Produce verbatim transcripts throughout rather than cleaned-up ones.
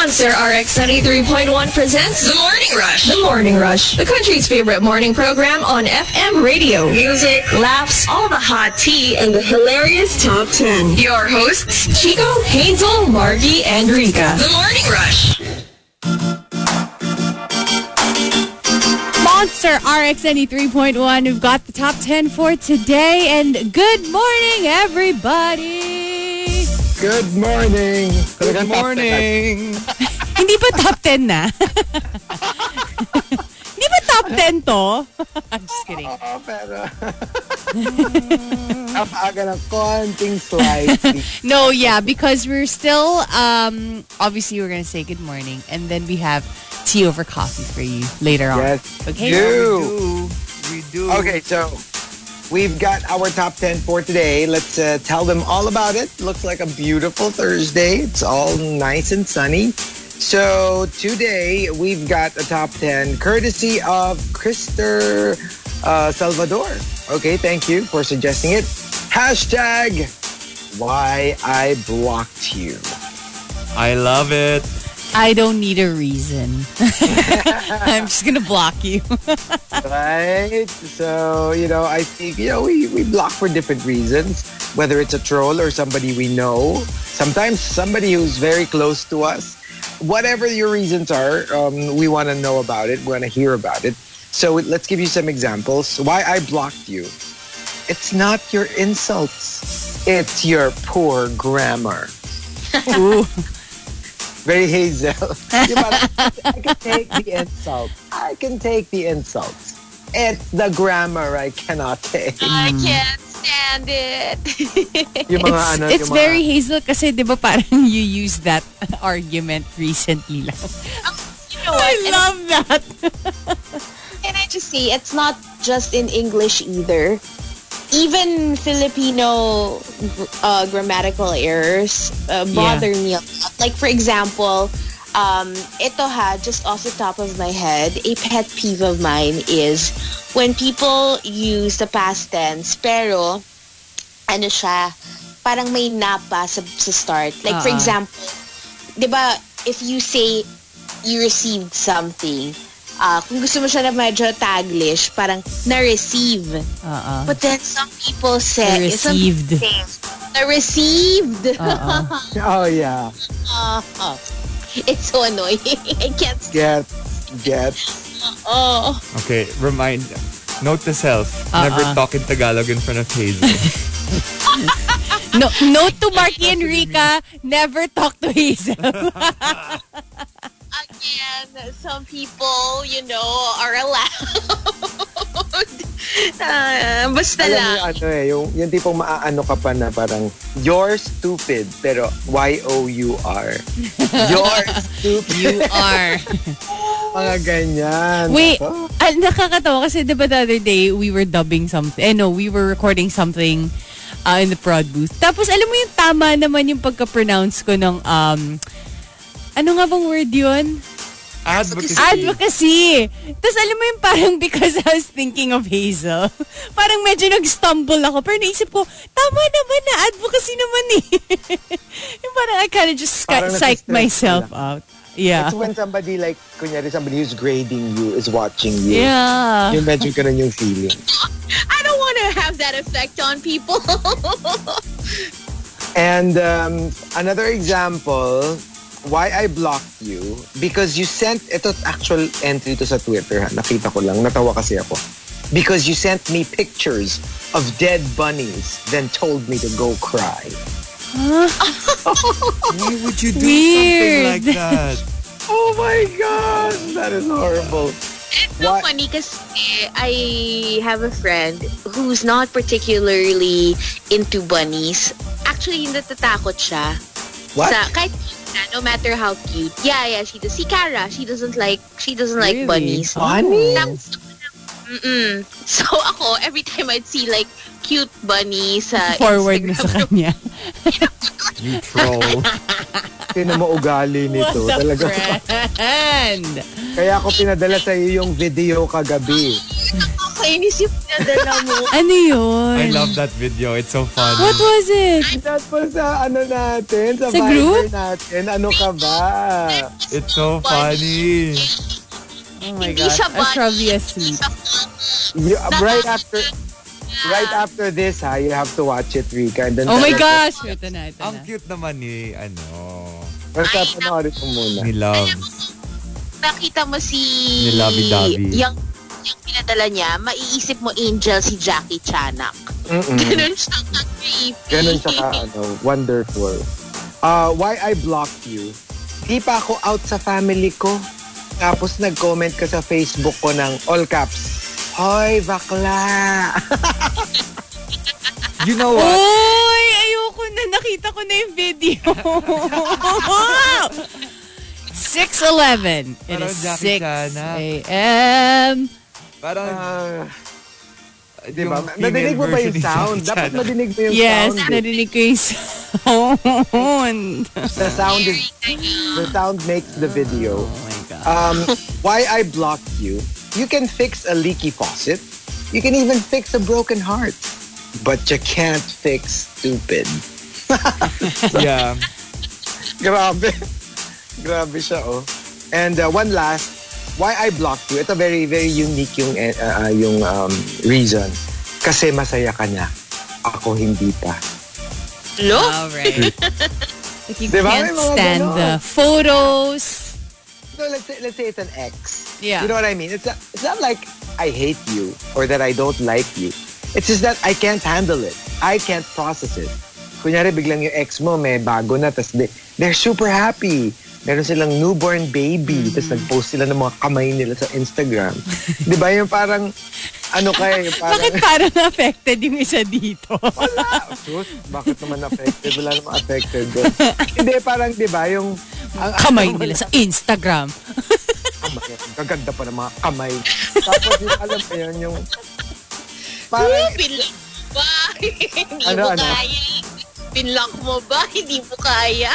Monster R X ninety-three point one presents The Morning Rush. The Morning Rush, the country's favorite morning program on F M radio. Music, laughs, all the hot tea, and the hilarious top ten. Your hosts, Chico, Hazel, Margie, and Rika. The Morning Rush. Monster R X ninety-three point one. We've got the top ten for today, and good morning, everybody. Good morning. Good morning. Hindi ba top ten na? Hindi ba top ten to? I'm just kidding. Oo, pero... Ang aga ng konting slightly. No, yeah, because we're still... Um, obviously, we're gonna say good morning, and then we have tea over coffee for you later on. Yes, okay. do. We do. We do. Okay, so... We've got our top ten for today. Let's uh, tell them all about it. Looks like a beautiful Thursday. It's all nice and sunny. So today, we've got a top ten courtesy of Christopher uh, Salvador. Okay, thank you for suggesting it. Hashtag, why I blocked you. I love it. I don't need a reason. I'm just going to block you. Right? So, you know, I think, you know, we, we block for different reasons, whether it's a troll or somebody we know. Sometimes somebody who's very close to us. Whatever your reasons are, um, we want to know about it. We want to hear about it. So let's give you some examples. Why I blocked you. It's not your insults. It's your poor grammar. Ooh. Very Hazel. I can take the insults. I can take the insults. It's the grammar I cannot take. I can't stand it. Yung mga, it's ano, it's yung very mga... Hazel kasi di ba parang you used that argument recently lang. You know what? I and love I, that. Can I just say, it's not just in English either. Even Filipino uh, grammatical errors uh, bother yeah. me a lot. Like, for example, um, ito ha, just off the top of my head, a pet peeve of mine is when people use the past tense, pero, ano siya, parang may napa sa, sa start. Like, uh-huh. for example, di ba, if you say you received something, Uh, kung gusto mo siya na medyo taglish, parang na-receive. Uh-uh. But then some people say... Received. Na-received. Oh, yeah. Uh-huh. It's so annoying. I can't... Get. Get. Oh. Okay, remind... Note to self. Uh-uh. Never talk in Tagalog in front of Hazel. No, note to Marky and Rika. Never talk to Hazel. Again, some people, you know, are allowed. Uh, basta alam lang. Alam mo, ano eh, yung, yung tipong maaano ka pa na parang, you're stupid, pero Y O U R. You're stupid. You are. Mga ganyan. Wait, ah, nakakatawa kasi diba the other day, we were dubbing something, eh no, we were recording something uh, in the prod booth. Tapos, alam mo yung tama naman yung pagka-pronounce ko ng, um, ano nga bang word yun? Advocacy. Advocacy. Tapos alam mo yung parang because I was thinking of Hazel, parang medyo nag-stumble ako. Pero naisip ko, tama naman na, advocacy naman eh. Yung parang I kind of just parang psyched myself out. Yeah. It's when somebody like, kunyari somebody who's grading you is watching you. Yeah. Yung medyo ganun yung feeling. I don't want to have that effect on people. And um, another example... Why I blocked you, because you sent, ito actual entry to sa Twitter ha, nakita ko lang, natawa kasi ako. Because you sent me pictures of dead bunnies, then told me to go cry. Huh? Why would you do Weird. Something like that? Oh my God, that is horrible. It's so what? Funny because I have a friend who's not particularly into bunnies. Actually, natatakot siya. What? Sa, kahit, no matter how cute. Yeah, yeah, she does. Si Kara, she doesn't like, she doesn't really? Like bunnies. Bunnies? Mm-mm. So ako, every time I'd see like cute bunnies sa Forward Instagram. Forward na sa kanya. You troll. Pinamaugali nito. What's talaga. Friend? Kaya ako pinadala sa iyo yung video kagabi. nakakainis yung pinadala mo. Ano yun? I love that video. It's so funny. What was it? That was sa ano natin. Sa, sa group? Natin. Ano ka ba? It's so funny. Oh my God. That's probably asleep. Right after... Right after this, ha, you have to watch it, Rika. And then oh my gosh! Ito na, ito na. Ang cute naman ni, eh, ano... First up, panoorin ko muna. Ni Love. Nakita mo si... Ni Lovey Dovey. Yung, yung pinadala niya, maiisip mo angel si Jackie Chanak. Mm-mm. Ganun siya ka creepy. Ganun siya ka, ano, wonderful. Uh, why I blocked you? Di pa ako out sa family ko. Tapos nag-comment ka sa Facebook ko ng all caps. Hoy, bakla! You know what? Uy, ayoko na. Nakita ko na yung video. six eleven. It parang is six a.m. Parang... Uh, diba? Nadinig mo ba yung sound? Dapat nadinig mo yung yes, sound. Yes, nadinig ko yung sound. The sound is... The sound makes the video. Oh my God. Um, why I blocked you? You can fix a leaky faucet. You can even fix a broken heart. But you can't fix stupid. Yeah. Grabe. Grabe siya, oh. And uh, one last, why I blocked you. Ito very, very unique yung, uh, yung um, reason. Kasi masaya ka niya. Ako hindi pa. Hello? All right. Like you diba, can't stand the photos. So let's say, let's say it's an ex. Yeah. You know what I mean? It's not, it's not like I hate you or that I don't like you. It's just that I can't handle it. I can't process it. Kunyari, biglang yung ex mo may bago na, tas they, they're super happy. Meron silang newborn baby. Mm-hmm. Tas nag-post sila ng mga kamay nila sa Instagram. Di ba yung parang, ano kayo? Yung parang, bakit parang affected yung isa dito? Wala. Sus, bakit naman affected? Wala naman affected. Hindi, parang di ba yung ang kamay nila sa Instagram. Kamay. Gaganda pa ng mga kamay. Tapos yung alam mo yun, yung... Parang... Hindi ano, mo ano? Kaya. Binlock mo ba? Hindi mo kaya.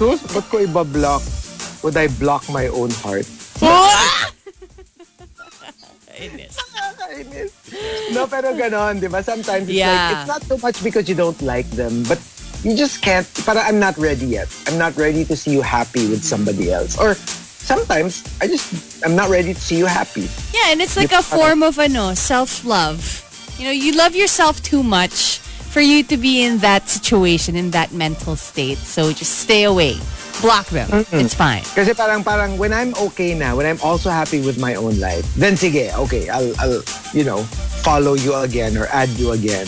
Sus, ba't ko iba-block? Would I block my own heart? Inis. Inis. No, pero ganon, di ba? Sometimes it's yeah. like, it's not so much because you don't like them, but you just can't, para I'm not ready yet. I'm not ready to see you happy with somebody else. Or sometimes, I just, I'm not ready to see you happy. Yeah, and it's like you, a form of ano, self-love. You know, you love yourself too much for you to be in that situation, in that mental state. So just stay away. Block them. Mm-mm. It's fine. Kasi parang, parang, when I'm okay na, when I'm also happy with my own life, then sige, okay, I'll, I'll, you know, follow you again or add you again.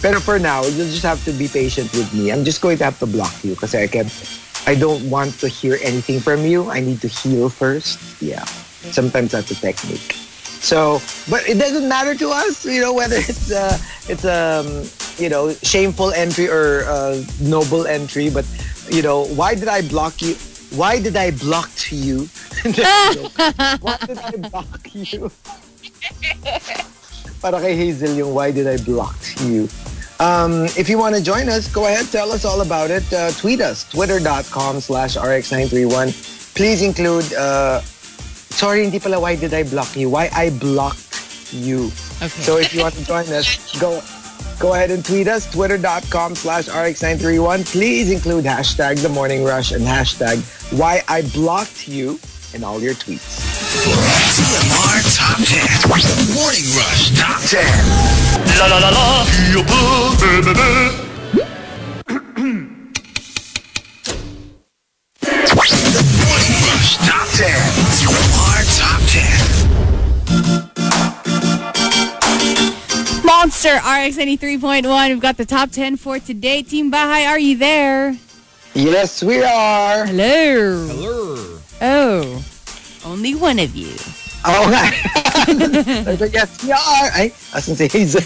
Pero for now, you'll just have to be patient with me. I'm just going to have to block you because I can't, I don't want to hear anything from you. I need to heal first. Yeah. Sometimes that's a technique. So, but it doesn't matter to us, you know, whether it's uh, it's a, um, you know, shameful entry or uh, noble entry. But, you know, why did I block you? Why did I block you? Why did I block you? Para kay Hazel yung why did I block you. Um, if you want to join us, go ahead, tell us all about it. Uh, tweet us, twitter dot com slash R X nine three one. Please include, uh, sorry, hindi pala why did I block you, why I blocked you. Okay. So if you want to join us, go go ahead and tweet us, twitter dot com slash R X nine three one. Please include hashtag The Morning Rush and hashtag why I blocked you in all your tweets. T M R Top ten. Morning Rush Top ten. La la la la. The Morning Rush Top ten. T M R Top ten. Monster R X ninety-three point one. We've got the top ten for today. Team Bahay, are you there? Yes, we are. Hello. Hello. Oh. Only one of you. Oh, okay. Like, yes, we are. I was going to say Hazel.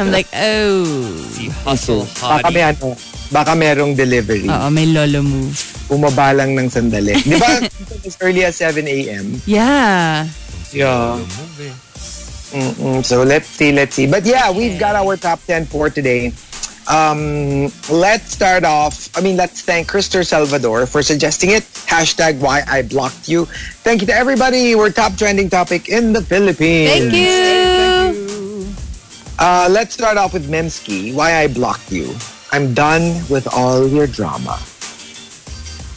I'm like, oh. Si Hustle Hottie. Baka may ano, baka merong delivery. Oo, may lolo move. Bumaba lang ng sandali. Di ba, as early as seven a.m.? Yeah. Yeah. Mm-mm. So, let's see, let's see. But yeah, we've got our top ten for today. Um, let's start off. I mean, let's thank Christopher Salvador for suggesting it. Hashtag why I blocked you. Thank you to everybody. We're top trending topic in the Philippines. Thank you. Thank you. Uh, let's start off with Memski. Why I blocked you. I'm done with all your drama.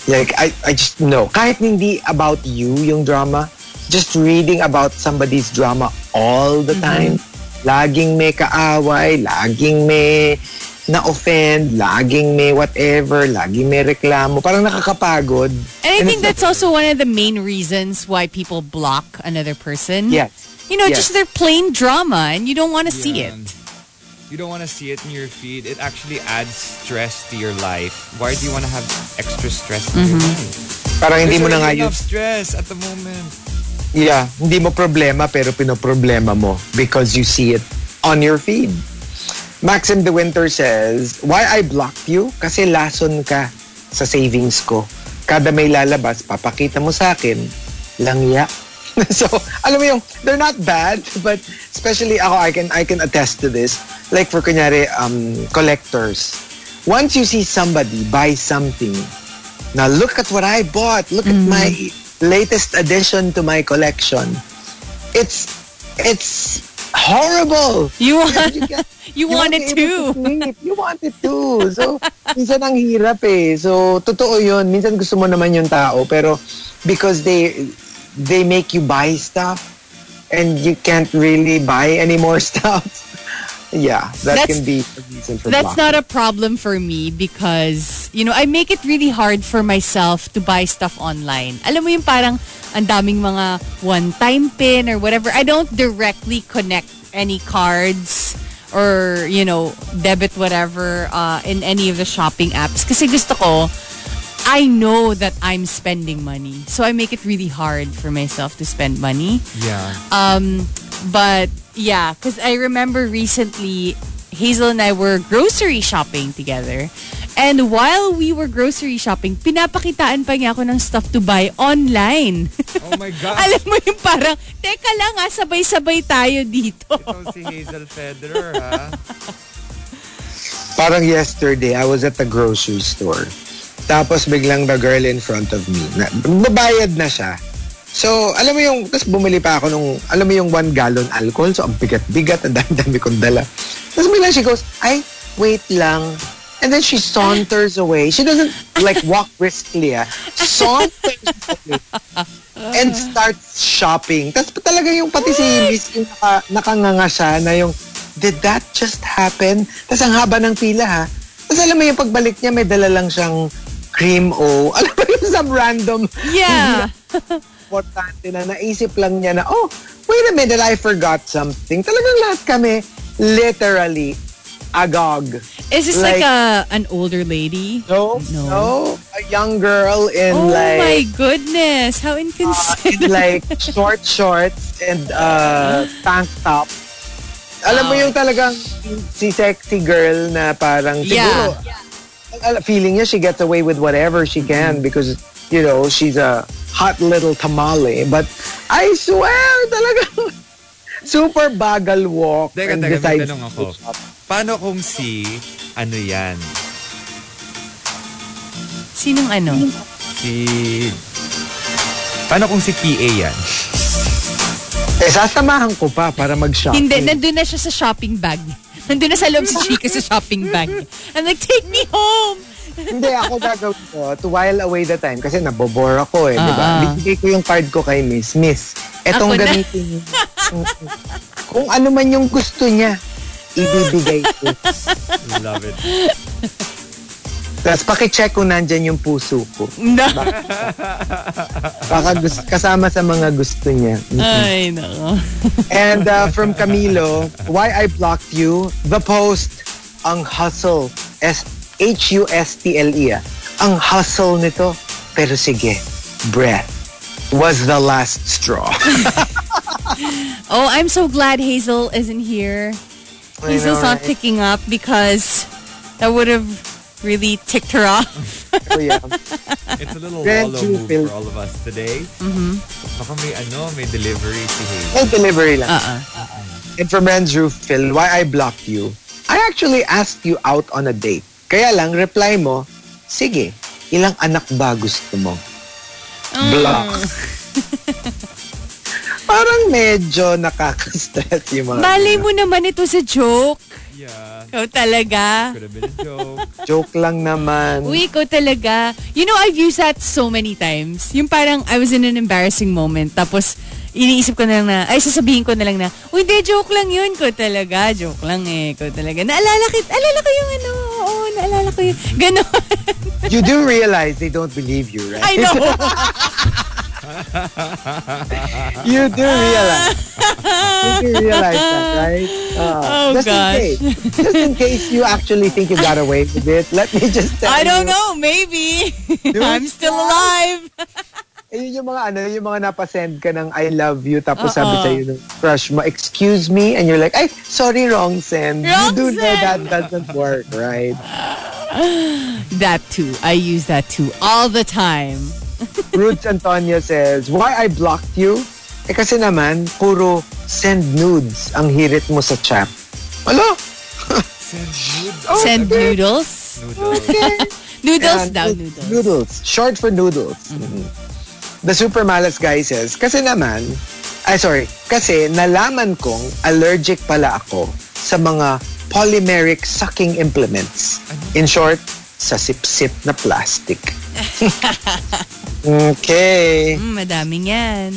Like, I, I just, no. Kahit hindi about you yung drama, just reading about somebody's drama all the mm-hmm. time. Laging may kaaway, laging may na-offend, laging may whatever, laging may reklamo. Parang nakakapagod. And I and think that's not- also one of the main reasons why people block another person. Yes. You know, yes. just their plain drama and you don't want to yeah. see it. You don't want to see it in your feed. It actually adds stress to your life. Why do you want to have extra stress in mm-hmm. your life? Parang hindi mo na nga yun. There's stress at the moment. Yeah, hindi mo problema pero pinoproblema mo because you see it on your feed. Maxim De Winter says, why I blocked you? Kasi lason ka sa savings ko. Kada may lalabas, papakita mo sa akin. Langya. So, alam mo yung, they're not bad, but especially ako, I can, I can attest to this. Like for, kunyari, um, collectors. Once you see somebody buy something, now look at what I bought. Look mm-hmm. at my latest addition to my collection. It's, it's horrible. You want, you, get, you, you want, want it too. To you want it too. So, minsan ang hirap eh. So, totoo yun. Minsan gusto mo naman yung tao, pero because they... they make you buy stuff and you can't really buy any more stuff. Yeah, that that's, can be a reason for that's blocking. Not a problem for me because, you know, I make it really hard for myself to buy stuff online. Alam mo yung parang ang daming mga one-time pin or whatever. I don't directly connect any cards or, you know, debit whatever uh, in any of the shopping apps. Kasi gusto ko, I know that I'm spending money. So I make it really hard for myself to spend money. Yeah. Um, but yeah, because I remember recently, Hazel and I were grocery shopping together. And while we were grocery shopping, pinapakitaan pa niya ako ng stuff to buy online. Oh my God. Alam mo yung parang, teka lang ha, sabay-sabay tayo dito. Ito si Hazel Federer ha. Parang yesterday, I was at the grocery store. Tapos biglang the girl in front of me. Na, babayad na siya. So, alam mo yung, tapos bumili pa ako nung, alam mo yung one gallon alcohol. So, ang bigat-bigat, ang dami-dami kong dala. Tapos biglang she goes, ay, wait lang. And then she saunters away. She doesn't, like, walk briskly, ah. Saunters away. And starts shopping. Tapos talaga yung pati si Miss, yung naka, nakanganga siya na yung, did that just happen? Tapos ang haba ng pila, ha? Tapos alam mo yung pagbalik niya, may dala lang siyang cream o, alam mo yung some random yeah importante na naisip lang niya na, oh, wait a minute, I forgot something. Talagang lahat kami, literally, agog. Is this like, like a, an older lady? No, no, no, a young girl in oh like... oh my goodness, how inconsiderate. Uh, like, short shorts and uh, tank top. Alam mo yung talagang si sexy girl na parang siguro yeah. feeling niya she gets away with whatever she can because, you know, she's a hot little tamale. But I swear talagang super bagal walk. Teka, and teka, may tanong ako. Paano kung si ano yan? Sinong ano? Si... paano kung si P A yan? Eh, sasamahan ko pa para mag-shopping. Hindi, nandun na siya sa shopping bag. Nandun na sa loob si Chico sa shopping bag. I'm like, take me home! Hindi, ako gagawin ko to while away the time kasi nabobore ako eh, uh-huh. diba? Bigay ko yung card ko kay Miss. Miss, etong gamitin niya. Kung ano man yung gusto niya, ibibigay ko. Love it. Tapos pakicheck kung nandyan yung puso ko. No. Baka, baka gusto, kasama sa mga gusto niya. Mm-hmm. Ay, no. And uh, from Camilo, why I blocked you, the post, ang hustle, S H U S T L E, ah. Ang hustle nito, pero sige, breath was the last straw. Oh, I'm so glad Hazel isn't here. I Hazel's know, not right? picking up because that would have... really ticked her off. Oh, yeah. It's a little wallow move feel- for all of us today. Mm-hmm. Baka may ano, may delivery si Hazel. May delivery lang. Uh-uh. Uh-uh. And from Andrew Phil, why I blocked you. I actually asked you out on a date. Kaya lang, reply mo, sige, ilang anak ba gusto mo? Mm. Block. Parang medyo nakaka-stress yung mga... Malay mo naman ito sa joke. Yeah. Ikaw talaga. Could have been a joke. Joke lang naman. Uy, ikaw talaga. You know, I've used that so many times. Yung parang, I was in an embarrassing moment. Tapos, iniisip ko na lang na, ay, sasabihin ko na lang na, uy, de, joke lang yun. Ikaw talaga. Joke lang eh. Ikaw talaga. Naalala ko, alala ko yung ano. Oo, naalala ko yung... Ganon. You do realize they don't believe you, right? I know. You do realize. You do realize that, right? Uh, oh, just gosh. In case, just in case you actually think you got away with it, let me just tell you. I don't you, know. Maybe. I'm still alive. Ayun yung mga ano, yung mga napasend ka ng I love you, tapos Uh-oh. sabi sa'yo ng crush mo, excuse me, and you're like, ay, sorry, wrong send. Wrong you do send. Know that doesn't work, right? That too. I use that too all the time. Ruth Antonia says, why I blocked you? Eh kasi naman, puro send nudes ang hirit mo sa chat. Hello? Send nudes? Okay. Send noodles? Noodles. Okay. Noodles and, daw, noodles. Noodles. Short for noodles. Mm-hmm. The Super Malas guy says, kasi naman, ay sorry, kasi nalaman kong allergic pala ako sa mga polymeric sucking implements. In short, sa sip-sip na plastic. Okay. Mm, madaming yan.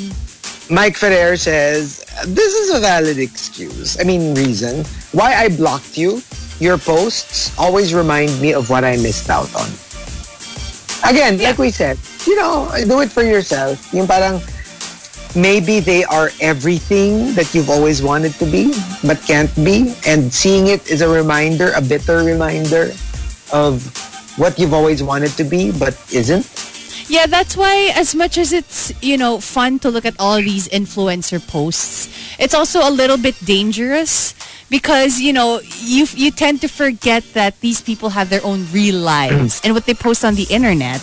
Mike Ferrer says, this is a valid excuse. I mean, reason. Why I blocked you, your posts always remind me of what I missed out on. Again, yeah. Like we said, you know, do it for yourself. Yung parang, maybe they are everything that you've always wanted to be, but can't be. And seeing it is a reminder, a bitter reminder of what you've always wanted to be, but isn't. Yeah, that's why as much as it's, you know, fun to look at all these influencer posts, it's also a little bit dangerous because, you know, you you tend to forget that these people have their own real lives and what they post on the internet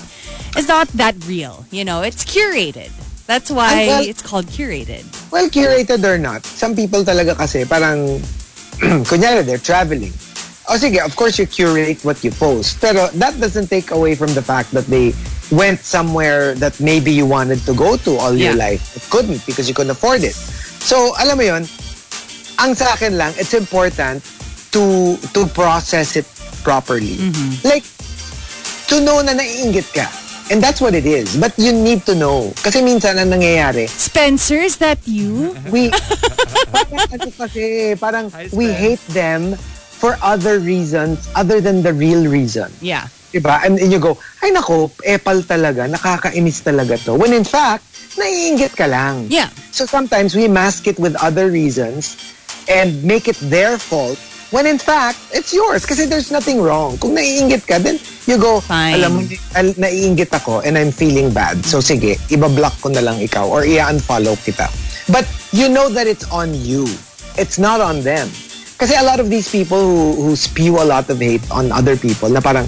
is not that real. You know, it's curated. That's why well, it's called curated. Well, curated or not, some people talaga kasi parang, kunyari, they're traveling. Oh, sige, of course you curate what you post. Pero that doesn't take away from the fact that they went somewhere that maybe you wanted to go to all yeah. your life. It couldn't because you couldn't afford it. So, alam mo yun, ang sa akin lang, it's important to to process it properly. Mm-hmm. Like, to know na naiinggit ka. And that's what it is. But you need to know. Kasi minsan ang nangyayari. Spencer, is that you? We, kasi, parang Hi, we hate them for other reasons other than the real reason. Yeah. Diba? And, and you go, ay nako, epal talaga, nakakainis talaga to. When in fact, naiinggit ka lang. Yeah. So sometimes we mask it with other reasons and make it their fault when in fact, it's yours. Kasi there's nothing wrong. Kung naiinggit ka, then you go, fine. Alam mo, naiinggit ako and I'm feeling bad. So sige, ibablock ko na lang ikaw or i-unfollow kita. But you know that it's on you. It's not on them. Kasi a lot of these people who, who spew a lot of hate on other people na parang,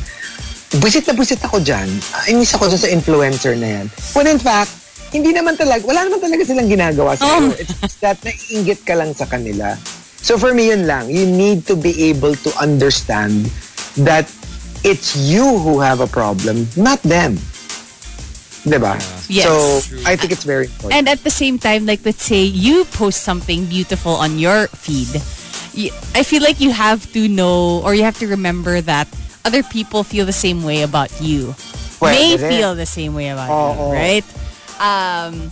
busit na busit ako dyan. Inis ako dyan sa influencer na yan. When in fact, hindi naman talaga, wala naman talaga silang ginagawa sa iyo. Oh. It's just that naiinggit ka lang sa kanila. So for me, yun lang. You need to be able to understand that it's you who have a problem, not them. Diba? Yes. So, I think it's very important. And at the same time, like let's say, you post something beautiful on your feed. I feel like you have to know or you have to remember that other people feel the same way about you. Well, May feel the same way about oh, you, right? Um,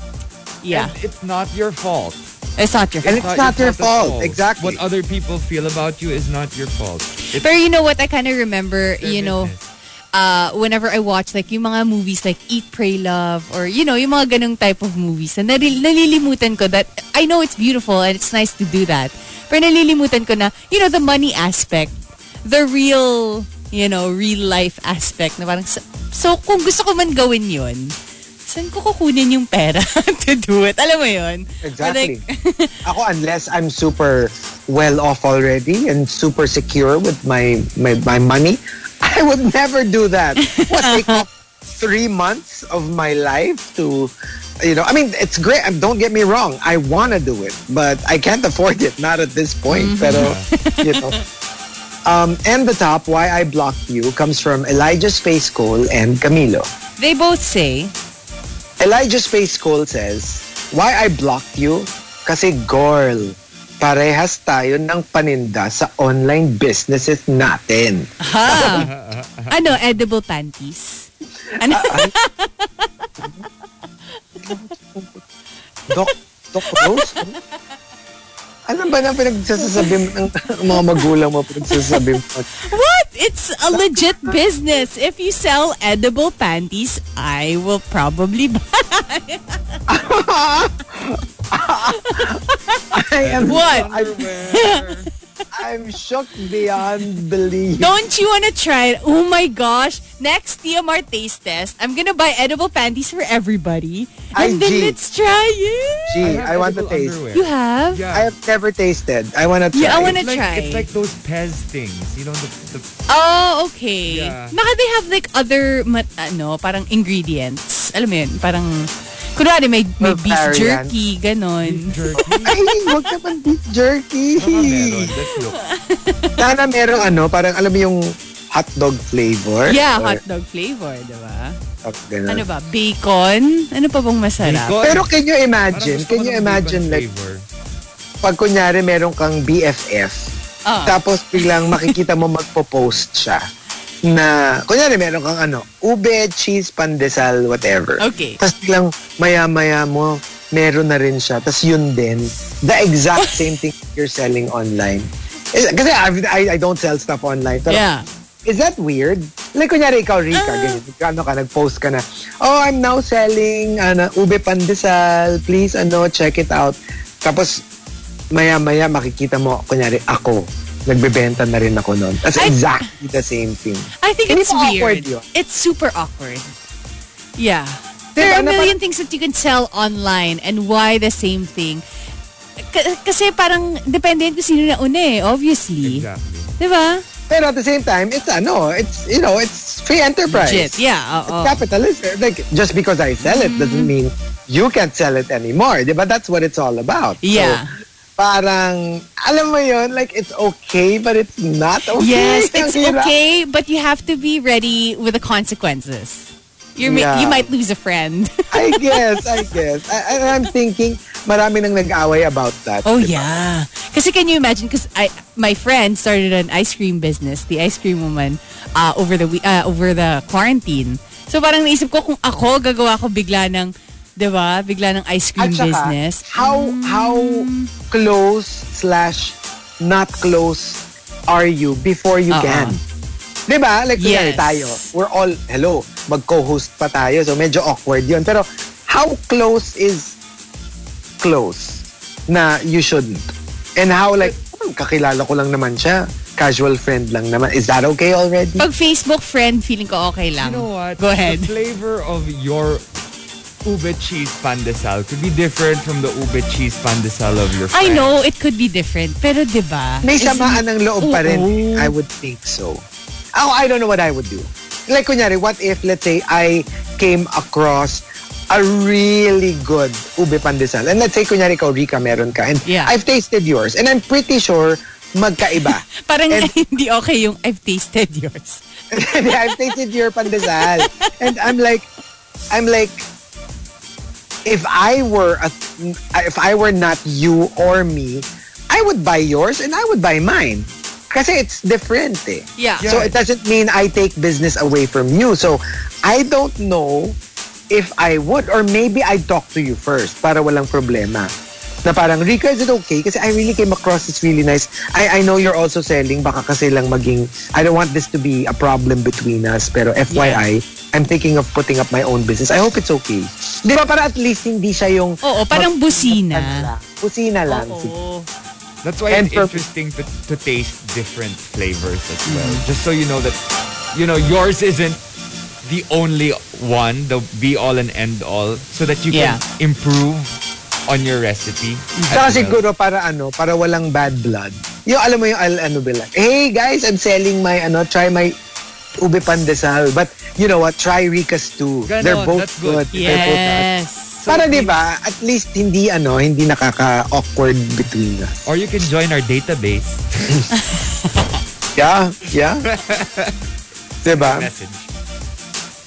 yeah. And it's not your fault. It's not your fault. And it's not, it's not your fault. fault. Exactly. What other people feel about you is not your fault. It's but you know what? I kind of remember, you know, uh, whenever I watch like yung mga movies like Eat, Pray, Love or, you know, yung mga ganung type of movies. And naril- nalilimutan ko that I know it's beautiful and it's nice to do that. Pero nalilimutan ko na, you know, the money aspect, the real, you know, real life aspect na parang, so kung gusto ko man gawin yun, saan ko kukunin yung pera to do it? Alam mo yun? Exactly. Like, ako, unless I'm super well off already and super secure with my my, my money, I would never do that. What, take off three months of my life to... You know, I mean, it's great. Don't get me wrong. I want to do it, but I can't afford it. Not at this point. Mm-hmm. Pero, you know, Um, and the top, Why I Blocked You, comes from Elijah Space Cole and Camilo. They both say... Elijah Space Cole says, why I blocked you? Kasi girl, parehas tayo ng paninda sa online businesses natin. Ha! Ano, edible panties? Ano? Uh, Doc, Doc Rose? Ano ba na pinagsasasabi ng mga magulang mo? Pinagsasabi mo? What? It's a legit business. If you sell edible panties, I will probably buy. I am what? Shocked. I'm shocked beyond belief. Don't you want to try it? Oh my gosh. Next T M R taste test, I'm gonna buy edible panties for everybody. And I, then G, let's try it. Gee, I, I want to taste. Underwear. You have? Yeah. I have never tasted. I want to try. Yeah, I want to like, try. It's like those Pez things. You know, the... the oh, okay. Yeah. Naka they have like other, ano, parang ingredients. Alam mo yun, parang... Kunwari, may, may beef jerky, ganon. Beef jerky? Ay, huwag naman beef jerky. Baka meron. Let's look. Sana merong ano, parang alam mo yung hotdog flavor. Yeah, or... hotdog flavor, diba? Okay, ano ba? Bacon? Ano pa bang masarap? Bacon. Pero can you imagine? Can you imagine like, flavor. Pag kunyari meron kang B F F, uh. tapos biglang makikita mo magpo-post siya. Na, kunyari, meron kang ano, ube, cheese, pandesal, whatever. Okay. Tapos biglang maya-maya mo, meron na rin siya. Tapos yun din, the exact same thing you're selling online. Is, kasi I, I don't sell stuff online. Pero, yeah. Is that weird? Like, kunyari, ikaw, Rika, uh, ganyan, ano ka, nag-post ka na, oh, I'm now selling ano, ube, pandesal, please, ano, check it out. Tapos, maya-maya, makikita mo, kunyari, ako. Nagbebenta na rin ako noon. That's I, exactly the same thing. I think it's, it's weird. Yun. It's super awkward. Yeah. There, there are a million things that you can sell online and why the same thing. K- kasi parang depende kung sino na una eh, obviously. Exactly. Diba? Pero at the same time, it's ano, it's, you know, it's free enterprise. Legit, yeah. Uh, it's capitalism. Like, just because I sell it mm-hmm. doesn't mean you can't sell it anymore. Diba? That's what it's all about. Yeah. So, parang, alam mo yun, like, it's okay, but it's not okay. Yes, it's okay, but you have to be ready with the consequences. You're, yeah. You might lose a friend. I guess, I guess. I, and I'm thinking, marami nang nag-away about that. Oh, diba? Yeah. Kasi can you imagine, because I my friend started an ice cream business, the ice cream woman, uh, over the uh, over the quarantine. So parang naisip ko, kung ako, gagawa ko bigla ng... Diba? Bigla ng ice cream saka, business. How how close slash not close are you before you uh-uh. can? Diba? Like, yes. Kaya tayo. We're all, hello, mag-co-host pa tayo. So, medyo awkward yun. Pero, how close is close na you shouldn't? And how like, oh, kakilala ko lang naman siya. Casual friend lang naman. Is that okay already? Pag Facebook friend, feeling ko okay lang. You know what? Go ahead. The flavor of your ube cheese pandesal could be different from the ube cheese pandesal of your friend. I know, it could be different. Pero diba? May samaan ng loob pa rin. Uh-oh. I would think so. Oh, I don't know what I would do. Like, kunyari, what if, let's say, I came across a really good ube pandesal. And let's say, kunyari, ikaw, Rika, meron ka. And yeah. I've tasted yours. And I'm pretty sure magkaiba. Parang and, hindi okay yung I've tasted yours. I've tasted your pandesal. And I'm like, I'm like, If I were a, if I were not you or me, I would buy yours and I would buy mine. Kasi it's different eh. Yeah. So it doesn't mean I take business away from you. So I don't know if I would or maybe I'd talk to you first para walang problema. Na parang, Rika, is it okay? Kasi I really came across this really nice. I I know you're also selling. Baka kasi lang maging, I don't want this to be a problem between us. Pero F Y I, yeah. I'm thinking of putting up my own business. I hope it's okay. Di ba? Para at least hindi siya yung... Oo, parang busina. Lang. Busina lang. Oo. That's why and it's for, interesting to, to taste different flavors as well. Mm-hmm. Just so you know that, you know, yours isn't the only one, the be-all and end-all, so that you yeah. can improve on your recipe. Saka well. Siguro para ano, para walang bad blood. Yung alam mo yung ano bilang, hey guys, I'm selling my, ano, try my ube pandesal. But, you know what? Try Rika's too. Ganon, they're both good. good. Yes. So para di ba, at least hindi ano, hindi nakaka-awkward between us. Or you can join our database. Yeah, yeah. Diba? Message.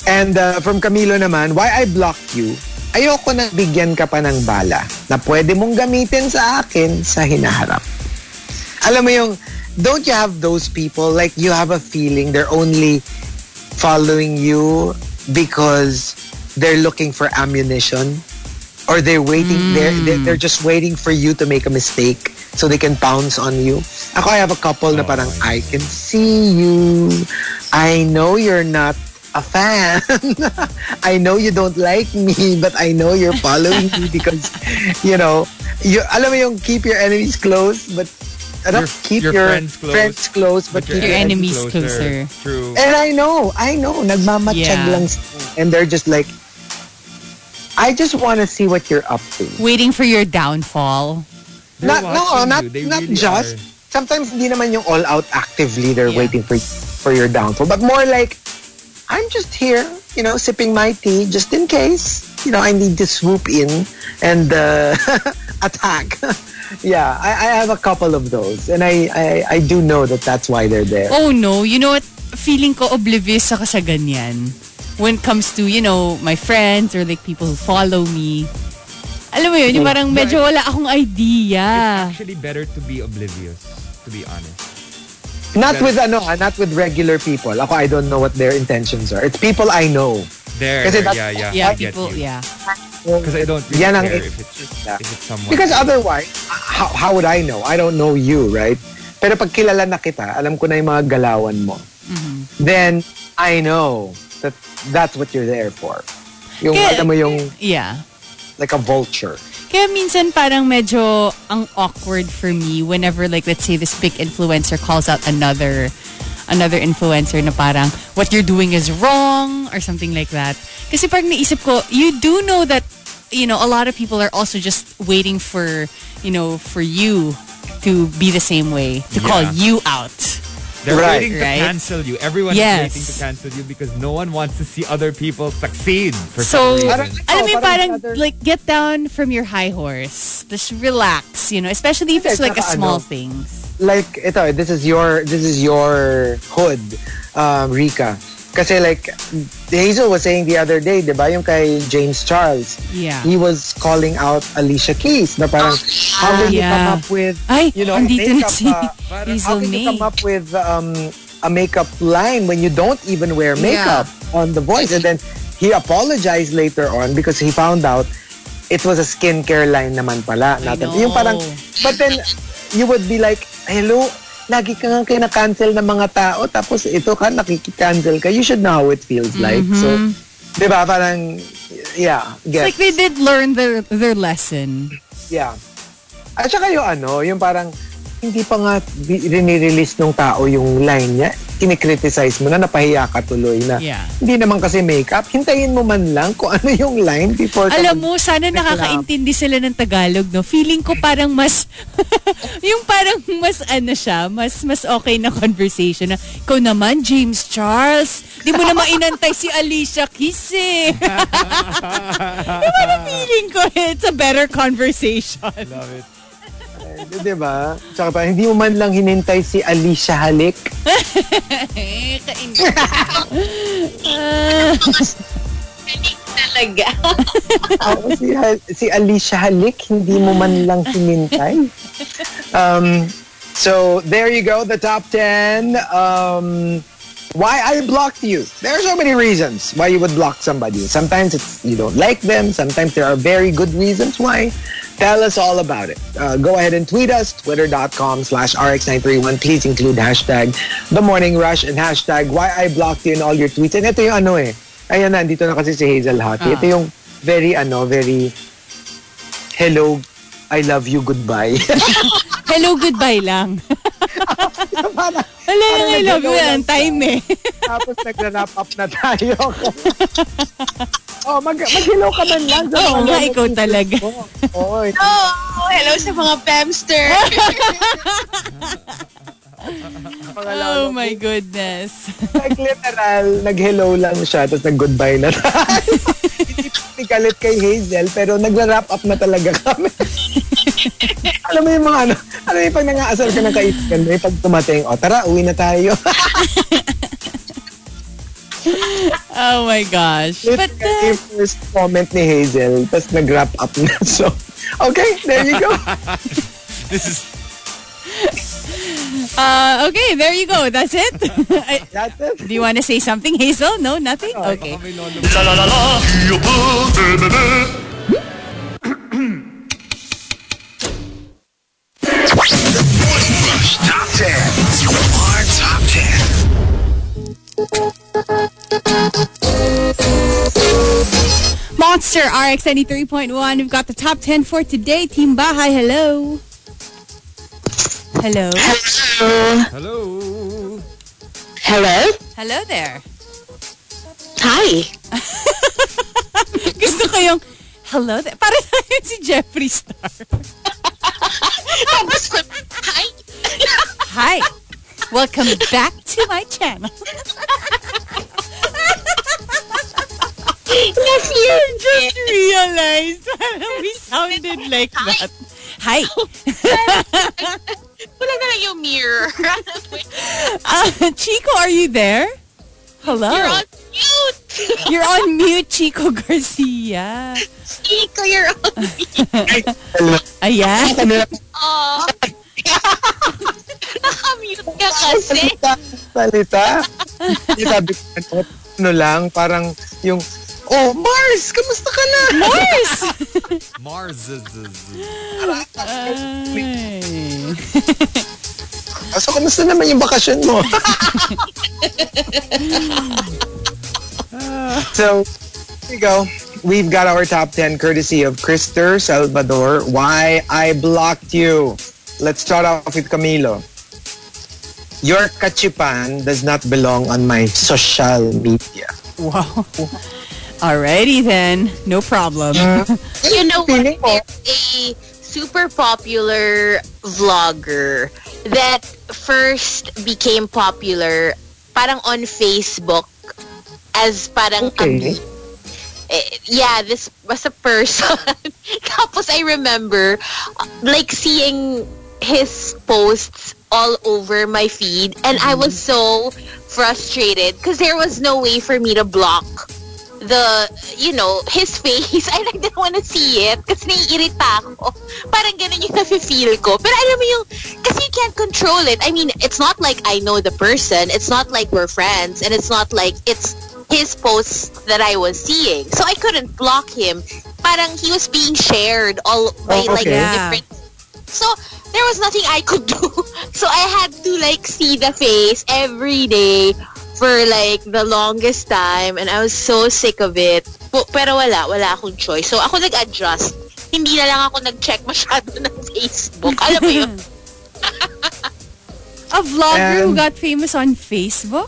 And uh, from Camilo naman, why I blocked you, ayoko na bigyan ka pa ng bala na pwede mong gamitin sa akin sa hinaharap. Alam mo yung, don't you have those people, like you have a feeling they're only following you because they're looking for ammunition? Or they're waiting, mm. they're, they're just waiting for you to make a mistake so they can pounce on you. Ako, I have a couple oh, na parang, I can see you. I know you're not a fan. I know you don't like me, but I know you're following me because, you know, you, alam mo yung keep your enemies close, but your, keep your, your friends, close, friends close, but, but keep your, your enemies closer. closer. True. And I know, I know, nagmamatsyag yeah. lang. And they're just like, I just want to see what you're up to. Waiting for your downfall. Not, no, not you. not really just. Are. Sometimes hindi naman yung all out actively they're yeah. waiting for for your downfall, but more like I'm just here, you know, sipping my tea just in case, you know, I need to swoop in and uh, attack. Yeah, I, I have a couple of those, and I, I I do know that that's why they're there. Oh no, you know what? Feeling ko oblivious ako sa ganyan. When it comes to, you know, my friends or like people who follow me. Alam mo yun, yung parang medyo wala akong idea. It's actually better to be oblivious, to be honest. Not with, ano, not with regular people. Ako, I don't know what their intentions are. It's people I know. There, yeah, yeah. Yeah, people, yeah. Because I don't really care if it's, if it's someone. Because otherwise, how, how would I know? I don't know you, right? Pero pag kilala na kita, alam ko na yung mga galawan mo. Mm-hmm. Then, I know that that's what you're there for. Yung, kaya, alam mo yung, yeah. like a vulture. Kaya minsan parang medyo ang awkward for me whenever, like, let's say this big influencer calls out another another influencer na parang, what you're doing is wrong, or something like that. Kasi parang naisip ko, you do know that, you know, a lot of people are also just waiting for, you know, for you to be the same way, to yeah. call you out. They're right, waiting to right? cancel you. Everyone yes. is waiting to cancel you because no one wants to see other people succeed for so, some reason. So, alam mo parang, like, get down from your high horse. Just relax, you know, especially if it's like a small thing. Like, ito, this is your, this is your hood, um, Rika. Kasi like, Hazel was saying the other day, di ba, yung kay James Charles. Yeah. He was calling out Alicia Keys. Na parang, ah, how will yeah. you come up with, Ay, you know, makeup, uh, how can you come up with um, a makeup line when you don't even wear makeup yeah. on The Voice? And then, he apologized later on because he found out it was a skincare line naman pala. I natin. Know. Yung parang, but then, you would be like, hello, lagi ka nga kinakancel ng mga tao tapos ito ka, nakikikancel ka. You should know how it feels like. Mm-hmm. So, di ba? Parang, yeah. It's like they did learn their their lesson. Yeah. At saka yung ano, yung parang, hindi pa nga rinirelease ng tao yung line niya. Kinikriticize mo na, napahiya ka tuloy na. Yeah. Hindi naman kasi makeup. Hintayin mo man lang kung ano yung line before. Alam mo, sana nakakaintindi sila ng Tagalog, no? Feeling ko parang mas, yung parang mas ano siya, mas mas okay na conversation na, ikaw naman, James Charles, di mo naman inantay si Alicia Keys eh. Yung feeling ko, it's a better conversation. I love it. Diba? Tsaka pa, hindi mo man lang hinintay si Alicia Halik. Eh, kainin. Halik talaga. Ako, si, si Alicia Halik, hindi mo man lang hinintay. Um, so, there you go, the top ten. Um, why I blocked you. There are so many reasons why you would block somebody. Sometimes it's you don't like them. Sometimes there are very good reasons why. Tell us all about it. Uh, go ahead and tweet us, twitter dot com slash R X nine three one. Please include hashtag The Morning Rush and hashtag Why I Blocked You in all your tweets. And ito yung ano eh. Ayan na, dito na kasi si Hazel Hati. Uh-huh. Ito yung very ano, very hello, I love you, goodbye. Hello, goodbye lang. Wala yung I love you lang, time eh. Tapos nag-wrap up na tayo. Oh, mag- mag-hello ka man lang. Oo, oh, nga, ikaw talaga. Oo, oh, oh, oh, hello sa mga Pemster. Oh my goodness. Like literal, nag-hello lang siya, tapos nag-goodbye na tayo. Hindi galit kay Hazel, pero nag-wrap up na talaga kami. Alam mo yung mga ano, alam mo yung pag nangaasal ka ng kaibigan, may pag tumating, o oh, tara, uwi na tayo. Oh my gosh. It's but the first comment ni Hazel, tapos nag-wrap up na. So, okay, there you go. This is... Uh, okay, there you go. That's it? That's it. Do you want to say something, Hazel? No, nothing? Okay. The Morning Rush Top ten. Our Top ten. Monster R X ninety-three point one. We've got the top ten for today. Team Bahay, hello. Hello. Hello. Hello. Hello. Hello there. Hi. Gusto ko yung hello there. Para tayo si Jeffree Star. Hi. Hi. Welcome back to my channel. Yes, you just realized we sounded like Hi. That. Hi. Wala na lang yung mirror. uh, Chico, are you there? Hello. You're on mute. You're on mute, Chico Garcia. Chico, you're on mute. Ayan. Oh. Nakamute ka kasi. Salita. Sabi ko, ano lang, parang yung... Oh, Mars! Kamusta ka na? Mars! Mars is... So, kamusta naman yung bakasyon mo? So, here we go. We've got our top ten courtesy of Christopher Salvador. Why I blocked you. Let's start off with Camilo. Your kachipan does not belong on my social media. Wow. Alrighty then, no problem. You know what? There's a super popular vlogger that first became popular parang on Facebook as parang okay. A, yeah, this was a person. Tapos I remember like seeing his posts all over my feed and I was so frustrated because there was no way for me to block the, you know, his face. I like didn't want to see it kasi naiirita ako. Parang ganun yung nafe-feel ko. Pero alam mo yung, kasi you can't control it. I mean, it's not like I know the person. It's not like we're friends. And it's not like it's his posts that I was seeing. So I couldn't block him. Parang he was being shared all by oh, okay. like yeah. different. So there was nothing I could do. So I had to like see the face every day for like the longest time and I was so sick of it. Pero wala, wala akong choice. So ako nag-adjust. Hindi na lang ako nag-check masyado ng Facebook. Alam mo yun? A vlogger um, who got famous on Facebook?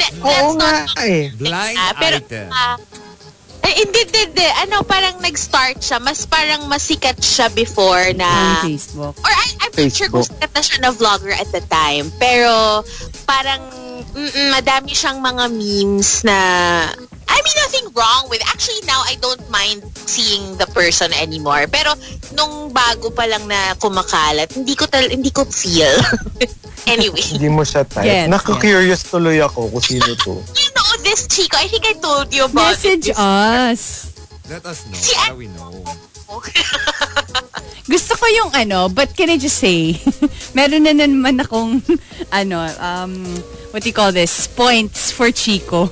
That, that's oh, not... Ay. Blind ah, pero, item. Uh, hindi, hindi, hindi. Ano, parang nag-start siya. Mas parang masikat siya before na... On Facebook. Or I, I'm not sure kung sikat na siya na vlogger at the time. Pero parang... Mm-mm, madami siyang mga memes na... I mean, nothing wrong with... Actually, now, I don't mind seeing the person anymore. Pero, nung bago pa lang na kumakalat, hindi ko tal- hindi ko feel. Anyway. Hindi mo siya type. Yes, Nakakurious yes. tuloy ako kung sino to. You know this, Chico. I think I told you about Message it. Us. Let us know. See, how we know. Gusto ko yung ano, but can I just say, meron na naman akong, ano, um... what do you call this? Points for Chico.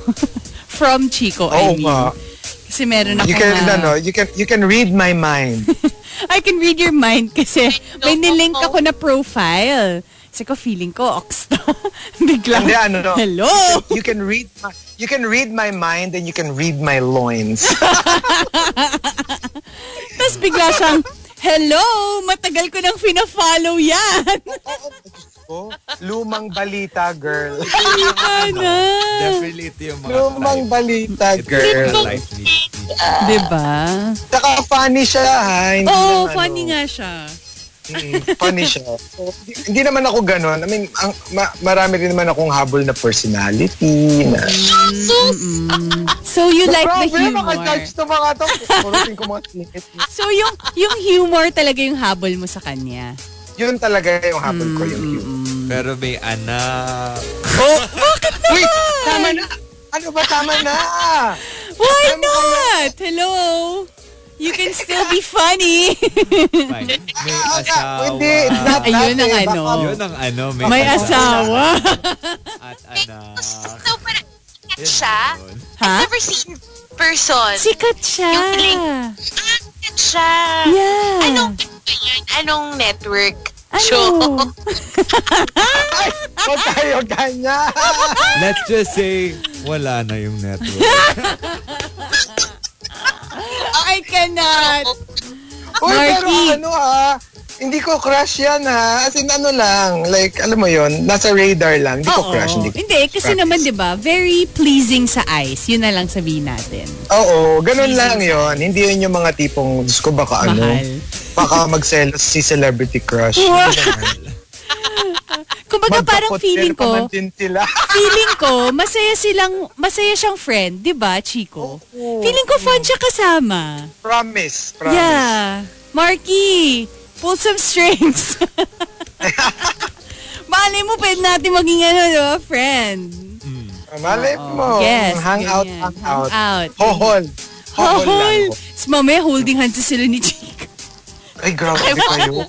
From Chico, I oh, mean. Uh, kasi meron ako you can, na... No, you can, you can read my mind. I can read your mind kasi may nilink ako na profile. Kasi ko, feeling ko, ox to. Biglang, yeah, no, no. Hello! You can, read my, you can read my mind and you can read my loins. Tapos bigla siyang, hello! Matagal ko nang fina-follow yan! Oh, lumang balita, girl. Ano? Definitely ito yung mga lumang life. Balita, girl. Diba? Saka funny siya, ha? Hindi oh, funny ano. Nga siya. Mm, funny siya. So, hindi naman ako ganun. I mean, ang, ma, marami rin naman akong habol na personality. Na, mm-hmm. So you so like the humor. So yung yung humor talaga yung habol mo sa kanya. Yun talaga yung habol mm-hmm. ko, yung humor. Pero may anak. Oh, bakit naman? Wait, tama na. Ano ba tama na? Why tama not? Na. Hello? You can still be funny. May asawa. Ayun ang ano. Ayun ang ano. May asawa. At anak. Sikat siya. Ha? I've never seen person. Sikat siya. Yung link. Sikat siya. Yeah. Anong, anong network? Ano? Ay, huwag tayo kanya. Let's just say, wala na yung network. I cannot. Uy, pero ano ha, hindi ko crush yan ha. As in, ano lang, like, alam mo yon, nasa radar lang. Hindi ko crush. Hindi, ko hindi crush. Kasi naman, di ba, very pleasing sa eyes. Yun na lang sabihin natin. Oo, ganun pleasing lang yon. Hindi yun yung mga tipong, Diyos ko, baka mahal. Ano, baka magselos si celebrity crush. Kumbaga parang feeling ko, feeling ko, masaya silang, masaya siyang friend, di ba, Chico? Oh, oh, feeling ko fun siya kasama. Promise, promise. Yeah. Marky, pull some strings. Malay mo, pwede natin maging ano, diba, friend. Mm. Malay mo. Yes. Hang out, yeah. hang out. Hang out. Hohol. Hohol. Hohol. So, mamaya holding hands sila ni Chico. Ay, grabe kayo.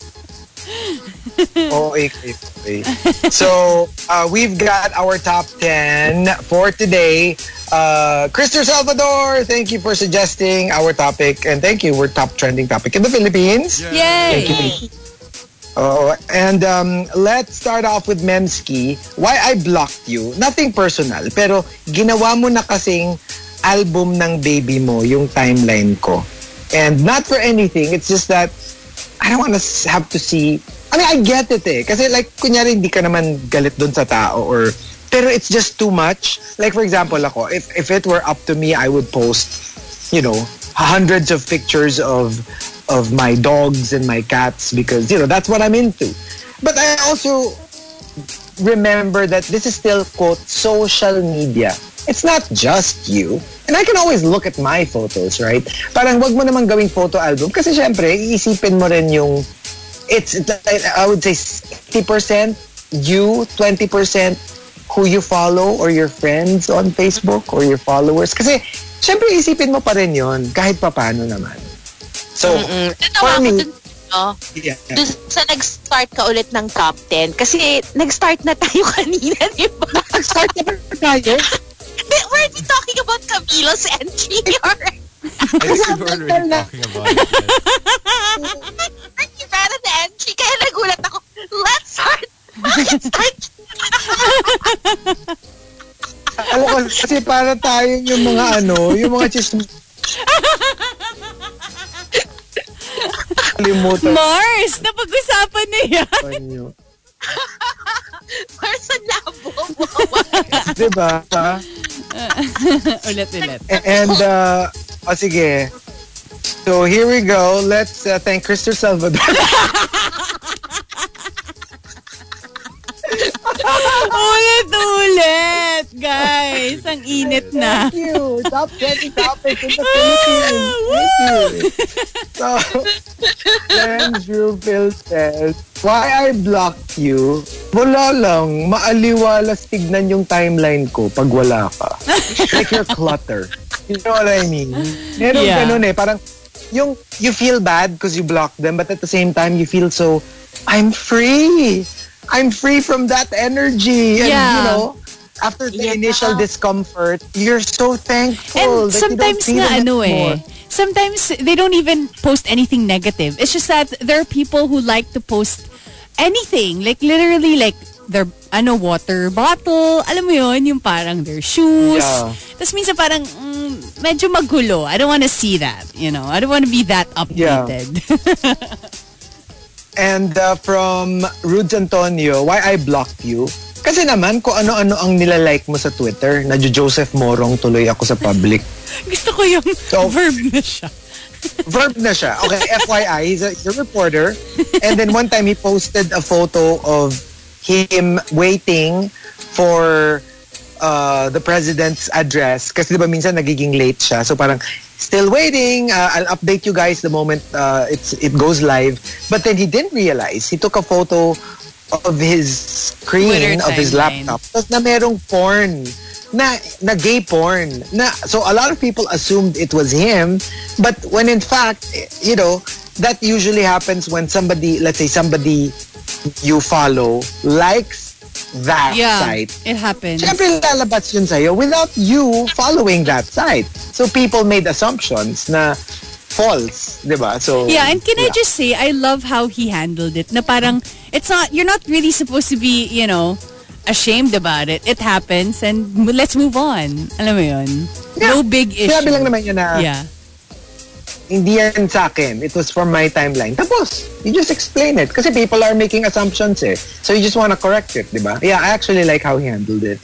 Oh, okay, okay. So, uh, we've got our top ten for today. Uh, Christopher Salvador, thank you for suggesting our topic. And thank you, we're top trending topic in the Philippines. Yay! Yay. Thank you. Oh, and um, let's start off with Memski. Why I blocked you? Nothing personal, pero ginawa mo na kasing album ng baby mo, yung timeline ko. And not for anything, it's just that I don't want to have to see. I mean, I get it eh. Kasi like, kunyari, hindi ka naman galit dun sa tao or, pero it's just too much. Like, for example, ako, if, if it were up to me, I would post, you know, hundreds of pictures of, of my dogs and my cats because, you know, that's what I'm into. But I also remember that this is still, quote, social media. It's not just you. And I can always look at my photos, right? Parang wag mo naman gawing photo album kasi syempre, iisipin mo rin yung It's, I would say, sixty percent you, twenty percent who you follow or your friends on Facebook or your followers. Kasi, syempre, isipin mo pa rin yun, kahit pa paano naman. So, mm-mm. for me, no? Yeah. Doon sa nag-start ka ulit ng top ten, kasi nag-start na tayo kanina, di ba? Nag-start na ba tayo? We're talking about Camilo's entry, alright? Yes, we're already talking about it. Margie ran at the entry, kaya nagulat ako, let's start! Bakit start? Alam ko, kasi para tayong yung mga ano, yung mga chism... Kalimutan. Mars, napag-usapan na yan. Mars, ang labo mo. Diba? Ulit-ulit. And, uh, oh, sige. So, here we go. Let's uh, thank Christopher Salvador. Ulit-ulit, guys. Ang init na. Thank you. Top ten topics in the Philippines. Thank you. So, Andrew Phil says, why I blocked you? Wala lang. Maaliwalas tignan yung timeline ko pag wala ka. Like your clutter. You know what I mean? Meron yeah. ganun eh. Parang, yung, you feel bad because you blocked them, but at the same time, you feel so, I'm free. I'm free from that energy. And, yeah. you know, after the yeah. initial discomfort, you're so thankful. And that sometimes you don't feel na, ano eh, sometimes they don't even post anything negative. It's just that there are people who like to post anything. Like, literally, like, their ano water bottle, alam mo yun, yung parang their shoes. Yeah. Tapos minsan parang mm, medyo magulo. I don't want to see that, you know. I don't want to be that updated. Yeah. And uh, from Rudes Antonio, why I blocked you? Kasi naman ko ano-ano ang nilalike mo sa Twitter. Nadyo Joseph Morong tuloy ako sa public. Gusto ko yung so, verb na siya. Verb na siya. Okay, F Y I, he's a, he's a reporter. And then one time he posted a photo of him waiting for uh, the president's address. Kasi diba minsan nagiging late siya. So parang, still waiting. Uh, I'll update you guys the moment uh, it's it goes live. But then he didn't realize. He took a photo of his screen, Twitter of his laptop. Tapos na merong porn. Na, na gay porn. Na, so a lot of people assumed it was him. But when in fact, you know, that usually happens when somebody, let's say somebody you follow likes that yeah, site. It happens. Siyempre lalabas yun sa'yo without you following that site. So people made assumptions na false, diba? So yeah, and can yeah. I just say, I love how he handled it. Na parang, it's not, you're not really supposed to be, you know, ashamed about it. It happens and let's move on. Alam mo yun? Yeah. No big issue. Sabi lang naman yun na, yeah. Hindi yan sa akin. It was from my timeline. Tapos, you just explain it. Kasi people are making assumptions eh. So you just want to correct it, diba? Yeah, I actually like how he handled it.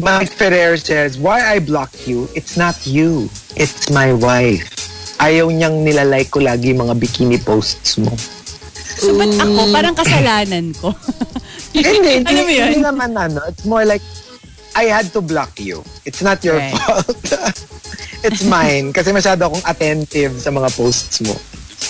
Mike Ferrer says, why I blocked you? It's not you. It's my wife. Ayaw niyang nilalike ko lagi mga bikini posts mo. So, ba't ako? Parang kasalanan ko. Hindi, hindi, hindi naman ano. It's more like, I had to block you. It's not your right. fault. It's mine. Kasi masyado akong attentive sa mga posts mo.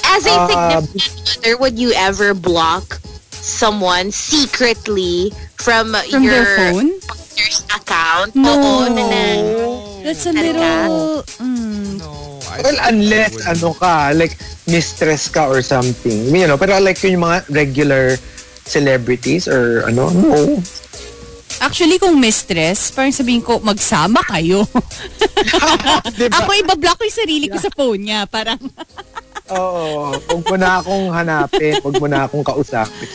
As a uh, significant, would you ever block someone secretly from, from your phone? Partner's account? No. Oo, no. That's a little... Mm. No. I well, unless ano ka, like, mistress ka or something. You know, pero like yung mga regular celebrities or ano, no. Actually, kung mistress, parang sabihin ko, magsama kayo. Diba? Ako, ibablock ko yung sarili yeah. ko sa phone niya. Parang... Oo. Huwag mo na akong hanapin. Huwag mo na akong kausapin.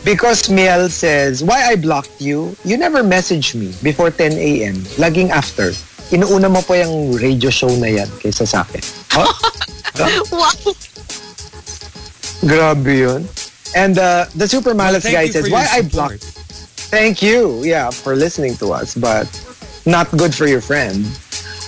Because Miel says, why I blocked you? You never message me before ten a.m. Laging after. Inuuna mo po yung radio show na yan kaysa sa akin. Huh? What? Grabe yun. And uh, the Super Malas well, guy says, why I blocked you? Thank you, yeah, for listening to us, but not good for your friend.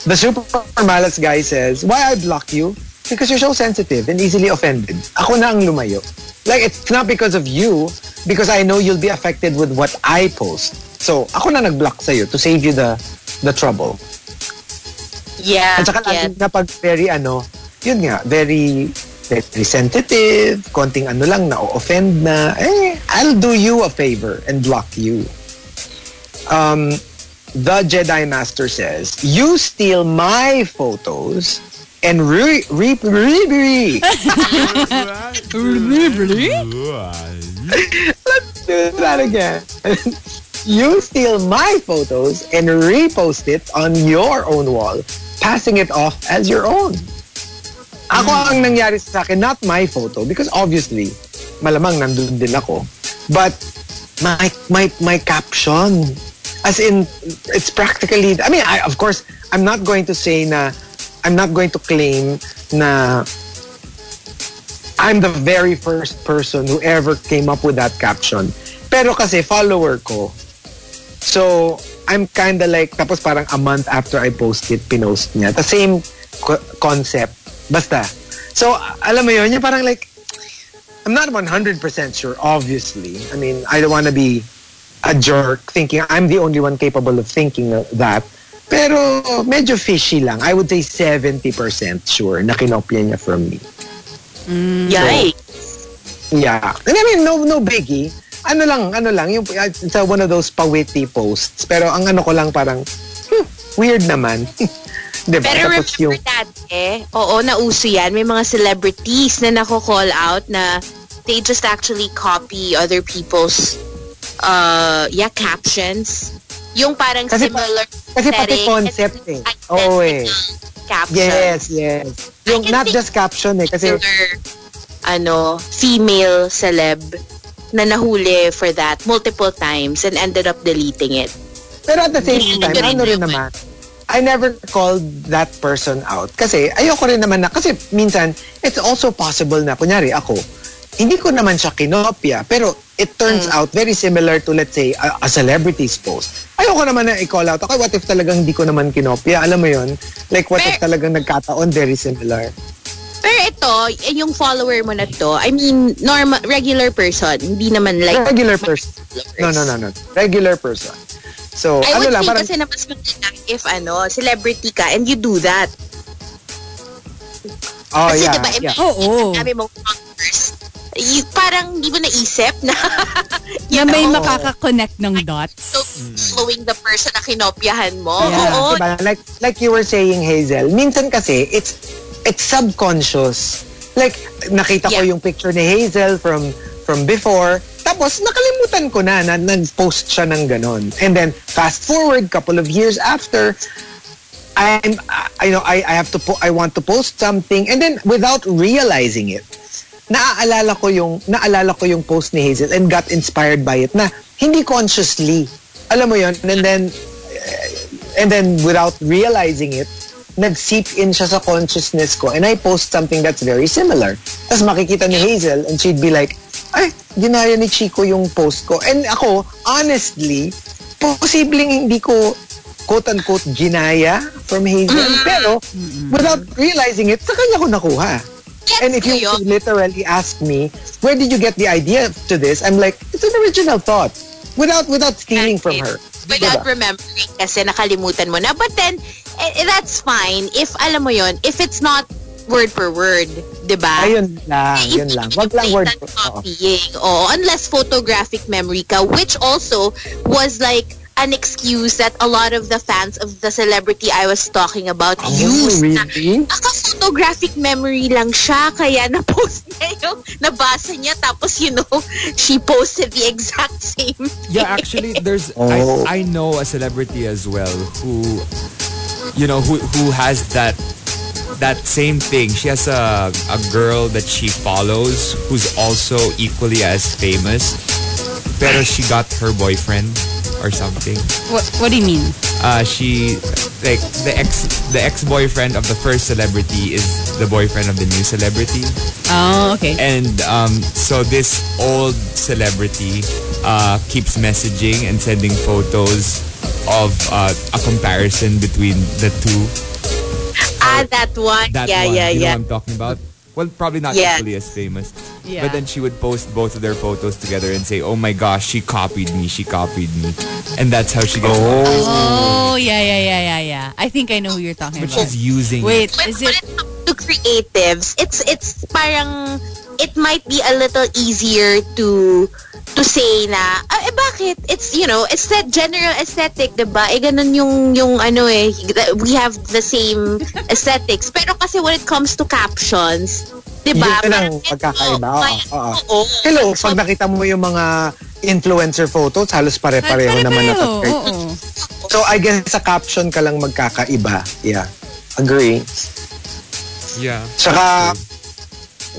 The Super Malas guy says, why I block you? Because you're so sensitive and easily offended. Ako na ang lumayo. Like, it's not because of you, because I know you'll be affected with what I post. So, ako na nag-block sa'yo to save you the the trouble. Yeah. At saka yeah. na pag very, ano, yun nga, very... representative, konting ano lang na offend na, eh, I'll do you a favor and block you. Um, the Jedi Master says, you steal my photos and re re re re. Let's do that again. You steal my photos and repost it on your own wall, passing it off as your own. Ako ang nangyari sa akin, not my photo, because obviously, malamang nandun din ako. But my my my caption, as in, it's practically. I mean, I, of course, I'm not going to say na, I'm not going to claim na I'm the very first person who ever came up with that caption. Pero kasi follower ko, so I'm kinda like, tapos parang a month after I post it, pinost niya. The same co- concept. Basta. So, alam mo yun, yung parang like, I'm not one hundred percent sure, obviously. I mean, I don't want to be a jerk thinking I'm the only one capable of thinking that. Pero, medyo fishy lang. I would say seventy percent sure na kinopya niya from me. Mm. So, yeah. And I mean, no no biggie. Ano lang, ano lang. Yung, it's one of those pawitty posts. Pero ang ano ko lang parang, hmm, weird naman. Diba? Pero tapos remember yung... dati, oo, nauso yan. May mga celebrities na nako-call out na they just actually copy other people's uh, yeah, captions. Yung parang kasi similar. Pa, kasi pati concept eh. Oo eh. Caption. Yes, yes. Yung not just caption eh. Kasi ano, female celeb na nahuli for that multiple times and ended up deleting it. Pero at the same time, ano rin naman. I never called that person out. Kasi, ayoko rin naman na. Kasi, minsan, it's also possible na, kunyari, ako, hindi ko naman siya kinopia, pero it turns mm. out very similar to, let's say, a, a celebrity's post. Ayoko naman na i-call out, okay, what if talagang hindi ko naman kinopia? Alam mo yun? Like, what pero, if talagang nagkataon, very similar. Pero ito, yung follower mo na to, I mean, normal, regular person, hindi naman like... Regular person. No, no, no, no. Regular person. So, I ano would lang, think parang, kasi na mas maganda if, ano, celebrity ka and you do that. Oh, kasi yeah. Diba, yeah. Oo. Kasi diba, first, you, parang hindi mo naisip na na may know, makaka-connect ng dots. So, following the person na kinopyahan mo. Yeah. Oo. Diba? Like, like you were saying, Hazel, minsan kasi, it's it's subconscious. Like, nakita yeah. ko yung picture ni Hazel from from before, tapos nakalimutan ko na, na nag-post siya ng ganon. And then, fast forward, couple of years after, I'm, I know, I, I have to, po- I want to post something, and then, without realizing it, naaalala ko yung naaalala ko yung post ni Hazel and got inspired by it na hindi consciously, alam mo yon, and then and then without realizing it, nag-seep in siya sa consciousness ko and I post something that's very similar. Tapos makikita ni Hazel and she'd be like, ay, ginaya ni Chico yung post ko. And ako, honestly, posibleng hindi ko quote-unquote ginaya from Hazel, mm-hmm. pero without realizing it, sa kanya ko nakuha. And if you literally ask me, where did you get the idea to this? I'm like, it's an original thought. Without without stealing from her. Without diba? Remembering kasi nakalimutan mo na. But then, eh, that's fine. If, alam mo yon, if it's not word per word, diba? Ayun lang, eh, yun lang. Wag lang word per copying. Oh, unless photographic memory ka, which also was like an excuse that a lot of the fans of the celebrity I was talking about oh, used. Really? Aka photographic memory lang siya, kaya na-post niya yung nabasa niya, tapos, you know, she posted the exact same thing. Yeah, actually, there's, oh. I, I know a celebrity as well who, you know, who who has that that same thing. She has a, a girl that she follows who's also equally as famous, pero she got her boyfriend or something. What, what do you mean? Uh, she, like, the ex, the ex-boyfriend of the first celebrity is the boyfriend of the new celebrity. Oh, okay. And um, so this old celebrity uh, keeps messaging and sending photos of uh, a comparison between the two. Ah, uh, that one. That yeah, one. yeah, you yeah. know what I'm talking about? Well, probably not yeah. equally as famous. Yeah. But then she would post both of their photos together and say, oh my gosh, she copied me, she copied me. And that's how she gets... Oh, oh yeah, yeah, yeah, yeah, yeah. I think I know who you're talking but about. But she's using Wait, it. Wait, is it... When it comes to creatives, it's, it's parang... It might be a little easier to... to say na, ah, eh bakit? It's, you know, it's that general aesthetic, diba? Eh ganun yung, yung ano eh, we have the same aesthetics. Pero kasi when it comes to captions, diba? Yun lang pagkakaiba. Oo, oo. Hello, pag nakita mo yung mga influencer photos, halos pare-pareho naman na pag-caption. So I guess sa caption ka lang magkakaiba. Yeah. Agree. Yeah. Saka,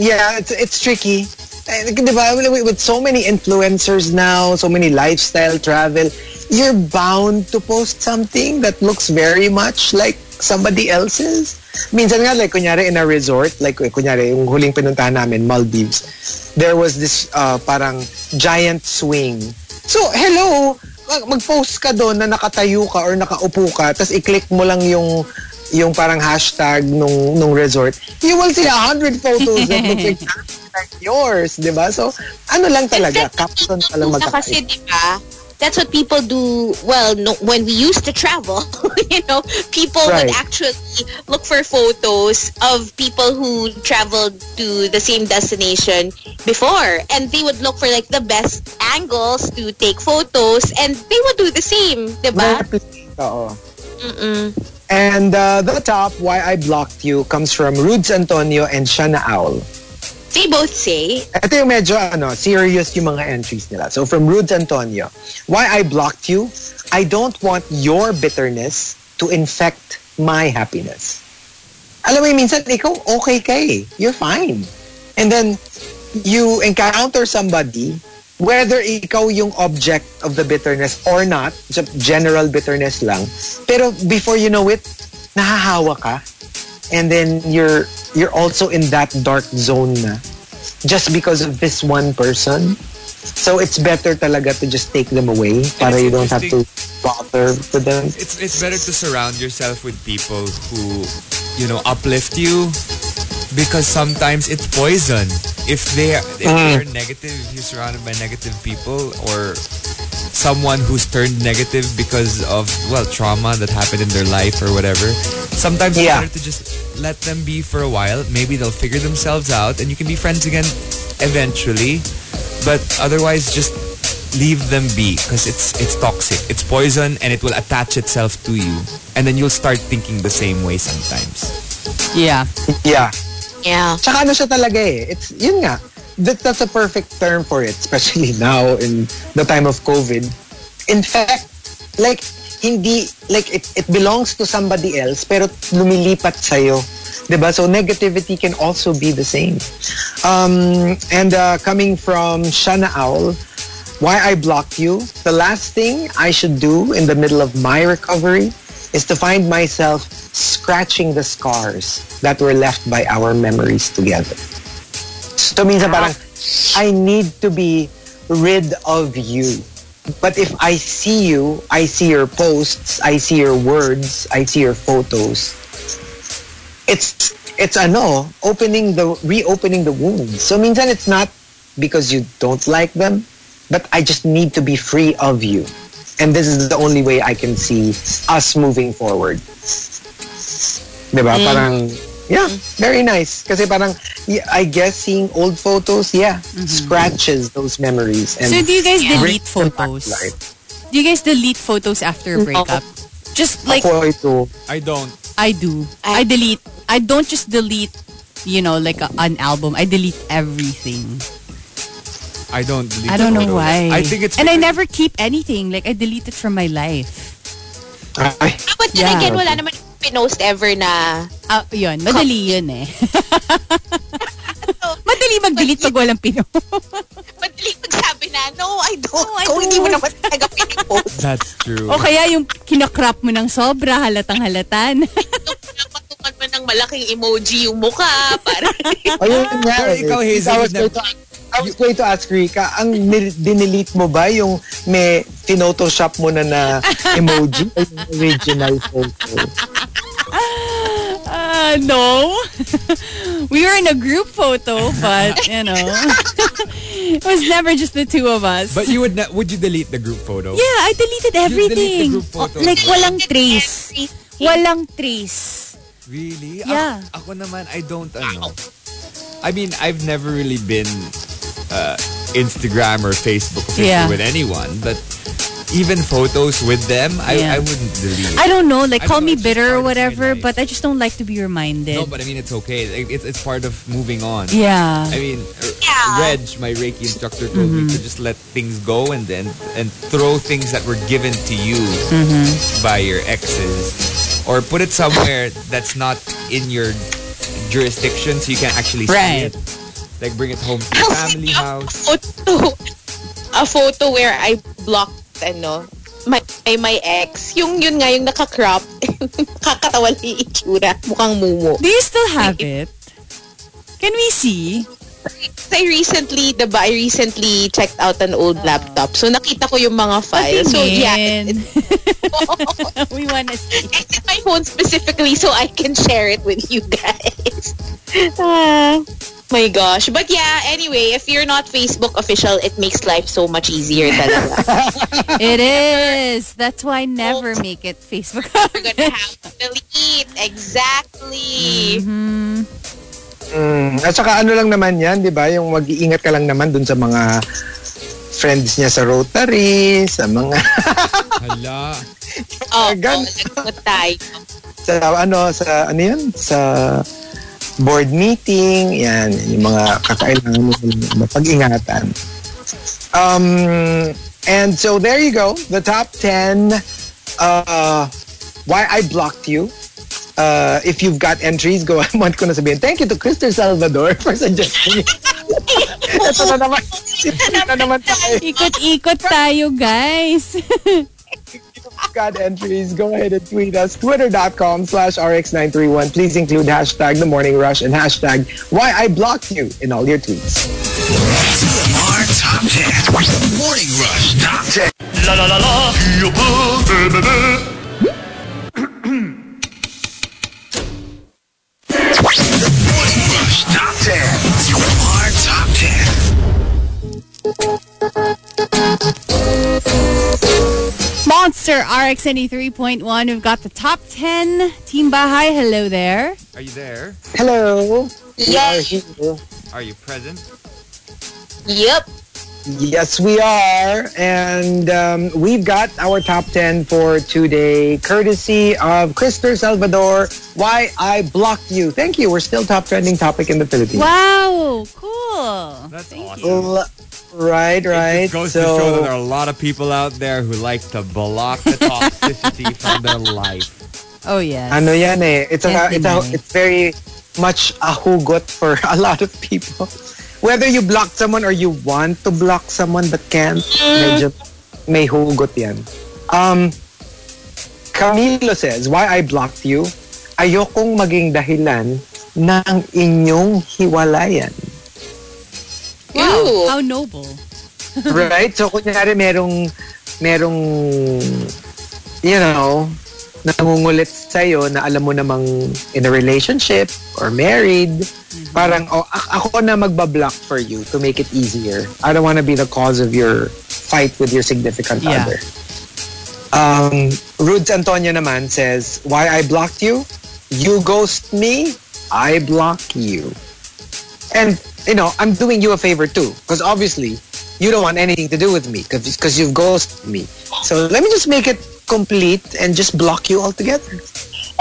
yeah, it's, it's tricky. With so many influencers now, so many lifestyle, travel, you're bound to post something that looks very much like somebody else's. Minsan nga, like, kunyari in a resort, like, kunyari, yung huling pinuntahan namin, Maldives, there was this uh, parang giant swing. So, hello, mag-post ka doon na nakatayo ka or nakaupo ka, tapos i-click mo lang yung yung parang hashtag nung, nung resort, you will see a hundred photos that look like yours, di ba? So, ano lang talaga, caption talaga magkakaiba. Kasi, di ba, that's what people do, well, no, when we used to travel, you know, people right. would actually look for photos of people who traveled to the same destination before. And they would look for, like, the best angles to take photos, and they would do the same, di ba? Oo. Mm-mm. And uh, the top, why I blocked you, comes from Rudes Antonio and Shana Owl. They both say. Ito yung medyo ano, serious yung mga entries nila. So from Rudes Antonio, why I blocked you, I don't want your bitterness to infect my happiness. Alam mo yung minsan, ikaw okay ka eh. You're fine. And then, you encounter somebody, whether ikaw yung object of the bitterness or not, general bitterness lang, pero before you know it, nahahawa ka. And then you're you're also in that dark zone na. just because of this one person. So it's better talaga to just take them away para you don't have to bother with them. It's it's better to surround yourself with people who, you know, uplift you, because sometimes it's poison. If they if they're mm. negative, if you're surrounded by negative people or someone who's turned negative because of, well, trauma that happened in their life or whatever, sometimes it's yeah. better to just let them be for a while. Maybe they'll figure themselves out and you can be friends again eventually. But otherwise, just leave them be, because it's it's toxic. It's poison, and it will attach itself to you. And then you'll start thinking the same way sometimes. Yeah. Yeah. Yeah. Tsaka ano siya talaga eh. It's, yun nga. That, that's a perfect term for it, especially now in the time of COVID. In fact, like, hindi, like, it, it belongs to somebody else, pero lumilipat sa'yo. Diba? So negativity can also be the same. Um, and uh, coming from Shana Owl, why I blocked you, the last thing I should do in the middle of my recovery is to find myself scratching the scars that were left by our memories together. So minsan parang, I need to be rid of you. But if I see you, I see your posts, I see your words, I see your photos, It's it's ano opening the reopening the wound. So minsan it's not because you don't like them, but I just need to be free of you, and this is the only way I can see us moving forward. Diba? Mm. Parang yeah, very nice. Kasi parang yeah, I guess seeing old photos, yeah, mm-hmm. scratches those memories. And so do you guys yeah. delete photos? Do you guys delete photos after a breakup? No. Just like ako ito. I don't. I do. I, I delete. I don't just delete, you know, like a, an album. I delete everything. I don't delete I don't photos. Know why. I think it's And I never keep anything. Like, I delete it from my life. I, but then yeah. again, wala naman pinost ever na... Ah, yun. Madali yun eh. Madali mag-delete pag walang pinost. Madali magsabi na, no, I don't. No, I don't. Hindi mo naman talaga pinipost. That's true. O kaya yung kinakrap mo ng sobra, halatang-halatan. Pagtukan mo ng malaking emoji yung mukha. Para... Ayun nga. Ikaw, Hazel, I was going to ask Rika, ang dinelete mo ba yung may photoshop mo na na emoji o yung original photo? Uh, no. We were in a group photo, but, you know, it was never just the two of us. But you would not, would you delete the group photo? Yeah, I deleted everything. You delete the group photo? Oh, like, walang trace. Walang trace. Really? Yeah. A- ako naman, I don't, ano. I mean, I've never really been... Uh, Instagram or Facebook yeah. with anyone, but even photos with them, I, yeah. I wouldn't delete. I don't know, like I call me bitter or whatever, but I just don't like to be reminded. No, but I mean it's okay. It's it's part of moving on. Yeah. I mean, yeah. Reg, my Reiki instructor, told mm-hmm. me to just let things go and then and throw things that were given to you mm-hmm. by your exes, or put it somewhere that's not in your jurisdiction, so you can actually right. see it. Like, bring it home to your family house. A photo, a photo where I blocked, ano, my, my ex. Yung, yun nga, yung naka-crop. Nakakatawa na yung itsura. Mukhang mumo. Do you still have it? Can we see? I recently, diba, I recently checked out an old oh. laptop. So, nakita ko yung mga files. So, yeah. It, it, we wanna see. I did my phone specifically so I can share it with you guys. Ah... Uh, my gosh. But yeah, anyway, if you're not Facebook official, it makes life so much easier. It is. That's why I never oh, make it Facebook official. We're gonna have to delete. Exactly. Mm-hmm. Mm. At saka ano lang naman yan, di ba? Yung mag-iingat ka lang naman dun sa mga friends niya sa Rotary, sa mga... Hala. Oh, oh, nagkot tayo. Sa ano, sa ano yan? Sa... board meeting, yan, yung mga kakailangan mo mapag-ingatan. Um, and so there you go, the top ten, uh, why I blocked you. Uh, if you've got entries, go, I want ko na sabihin, thank you to Christopher Salvador for suggesting it. Ito na naman, ito na naman tayo. Ikot-ikot tayo, guys. got entries, go ahead and tweet us. Twitter dot com slash R X nine three one. Please include hashtag The Morning Rush and hashtag Why I Blocked You in all your tweets. T M R Top ten. The Morning Rush Top ten. La la la la. Top ten. T M R Top ten. Monster R X ninety-three point one. We've got the top ten. Team Bahay, hello there. Are you there? Hello. Yes. Are you, are you present? Yep. Yes, we are. And um, we've got our top ten for today, courtesy of Christopher Salvador, Why I Blocked You. Thank you. We're still top trending topic in the Philippines. Wow, cool. That's Thank awesome. L- right, right. It goes so, to show that there are a lot of people out there who like to block the toxicity from their life. Oh, yeah. Ano yan eh. It's, a, it's, a, it's very much a hugot for a lot of people. Whether you block someone or you want to block someone but can't, medyo may hugot yan. Um, Camilo says, why I blocked you? Ayokong maging dahilan ng inyong hiwalayan. Wow, ew. How noble. Right? So, kunyari, merong, merong, you know, nangungulit sa'yo na alam mo namang in a relationship or married, mm-hmm. Parang, oh, ako na magbablock for you to make it easier. I don't want to be the cause of your fight with your significant yeah. other. Um, Rudes Antonio naman says, why I blocked you? You ghost me, I block you. And, you know, I'm doing you a favor too. Because obviously, you don't want anything to do with me because you've ghosted me. So let me just make it complete and just block you altogether.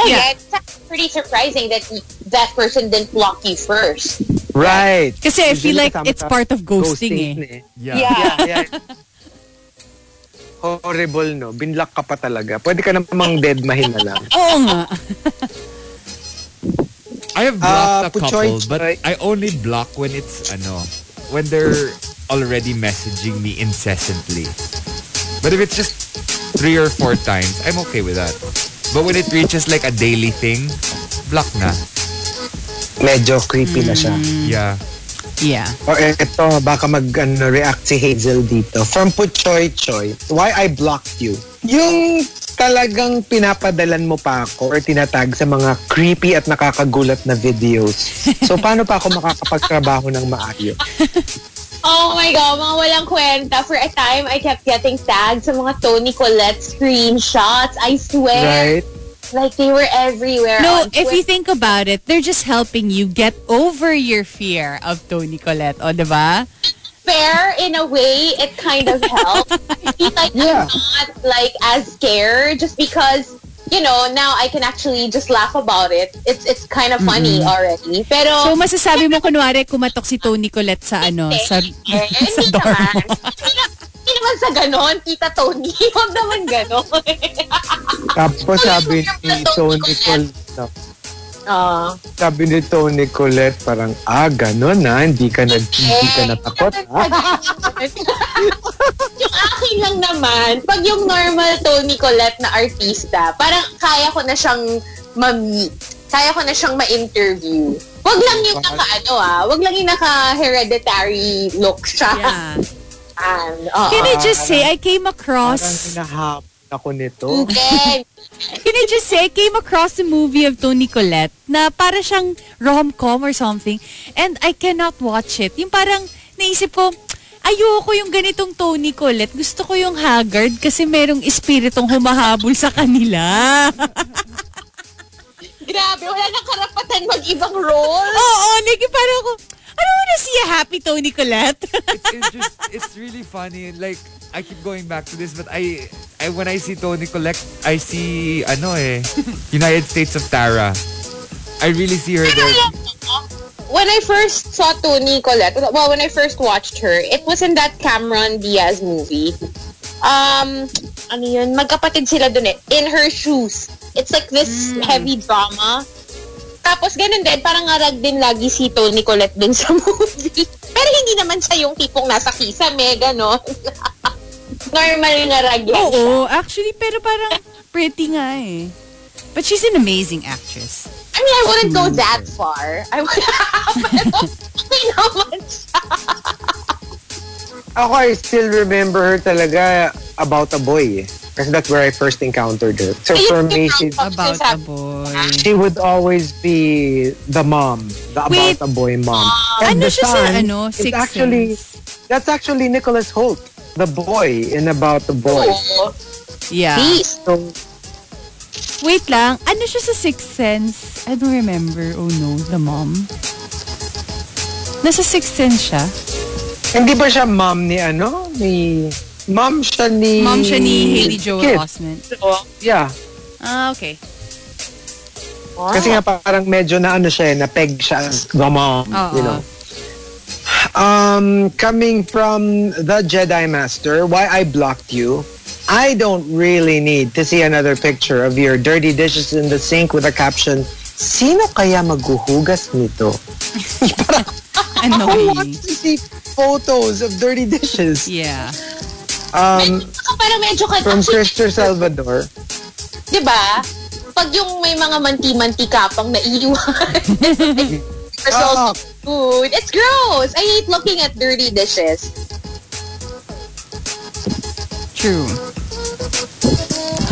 Oh yeah, yeah, it's pretty surprising that that person didn't block you first. Right. Because I feel like it's part of ghosting. ghosting eh. Yeah. Yeah. Yeah. Horrible, no? Binlock ka pa talaga. Pwede ka namang dead mahin na lang. Oo nga. I have blocked uh, a couple, puchoy, but I only block when it's, ano, when they're already messaging me incessantly. But if it's just three or four times, I'm okay with that. But when it reaches like a daily thing, block na. Medyo creepy na siya. Yeah. Yeah. O oh, eto, baka mag-react si Hazel dito. From Puchoy Choy, why I blocked you? Yung talagang pinapadalan mo pa ako or tinatag sa mga creepy at nakakagulat na videos. So paano pa ako makakapagtrabaho ng maayos? Oh my God, mga walang kwenta. For a time, I kept getting tagged sa mga Toni Collette screenshots. I swear. Right? Like, they were everywhere. No, if Twitter. You think about it, they're just helping you get over your fear of Toni Collette. O, diba? Fair, in a way, it kind of helps. Like, yeah. I'm not, like, as scared just because, you know, now I can actually just laugh about it. It's it's kind of funny mm-hmm. already. Pero so masasabi mo kunwari kumatok si Toni Collette sa ano sa sa dorm. Hindi naman sa ganon, Tita Toni. Huwag naman ganon. Tapos sabi ni Toni Collette. Ah. Sabi ni Toni Collette parang ah ganon na hindi ka na hindi ka natakot. Yung akin lang naman, pag yung normal Toni Collette na artista, parang kaya ko na siyang ma-meet. Kaya ko na siyang ma-interview. Wag lang yung naka-ano ah, wag lang yung naka-hereditary look siya. Yeah. And, uh, can I just say, I came across... Parang hinahap ako nito. Okay. Can I just say, I came across the movie of Toni Collette na para siyang rom-com or something, and I cannot watch it. Yung parang naisip ko, ayoko yung ganitong Toni Collette. Gusto ko yung haggard kasi merong espiritong humahabol sa kanila. Grabe, wala nang karapatan mag-ibang role. Oo, naging parang ako, I don't wanna see a happy Toni Collette. it's, it's, just, it's really funny. Like, I keep going back to this, but I, I when I see Toni Collette, I see, ano eh, United States of Tara. I really see her there. When I first saw Toni Collette, well, when I first watched her, it was in that Cameron Diaz movie. Um, ano yun? Magkapatid sila dun eh. In Her Shoes. It's like this mm. heavy drama. Tapos ganun din, parang ngarag din lagi si Toni Collette dun sa movie. Pero hindi naman siya yung tipong nasa kisame, gano'n. normal na ragyan siya. Oo, actually, pero parang pretty nga eh. But she's an amazing actress. I mean, I wouldn't go that far. I would Ako, I still remember her talaga About a Boy. Because that's where I first encountered her. So for me, she's About a Boy. She would always be the mom. The Wait, About a Boy mom. And ano the son, siya, ano, Sixth Sense. Actually, that's actually Nicholas Hoult. The boy in About a Boy. Oh. Yeah. So, wait lang. Ano siya sa Sixth Sense? I don't remember. Oh no, the mom. Nasa Sixth Sense siya. Hindi ba siya mom ni ano? Ni... Mom siya ni... Mom siya ni Haley Joel Kid. Osment. So, yeah. Ah, okay. Wow. Kasi nga parang medyo na ano siya, na peg siya as the mom, uh-huh. you know. Um, coming from The Jedi Master, Why I Blocked You, I don't really need to see another picture of your dirty dishes in the sink with a caption, Sino kaya maghuhugas nito? Parang, I want to see photos of dirty dishes. Yeah. Um, from Christopher Salvador. Diba? Pag yung may mga manti-manti kapang naiiwan. It's also food. It's gross. I hate looking at dirty dishes. True.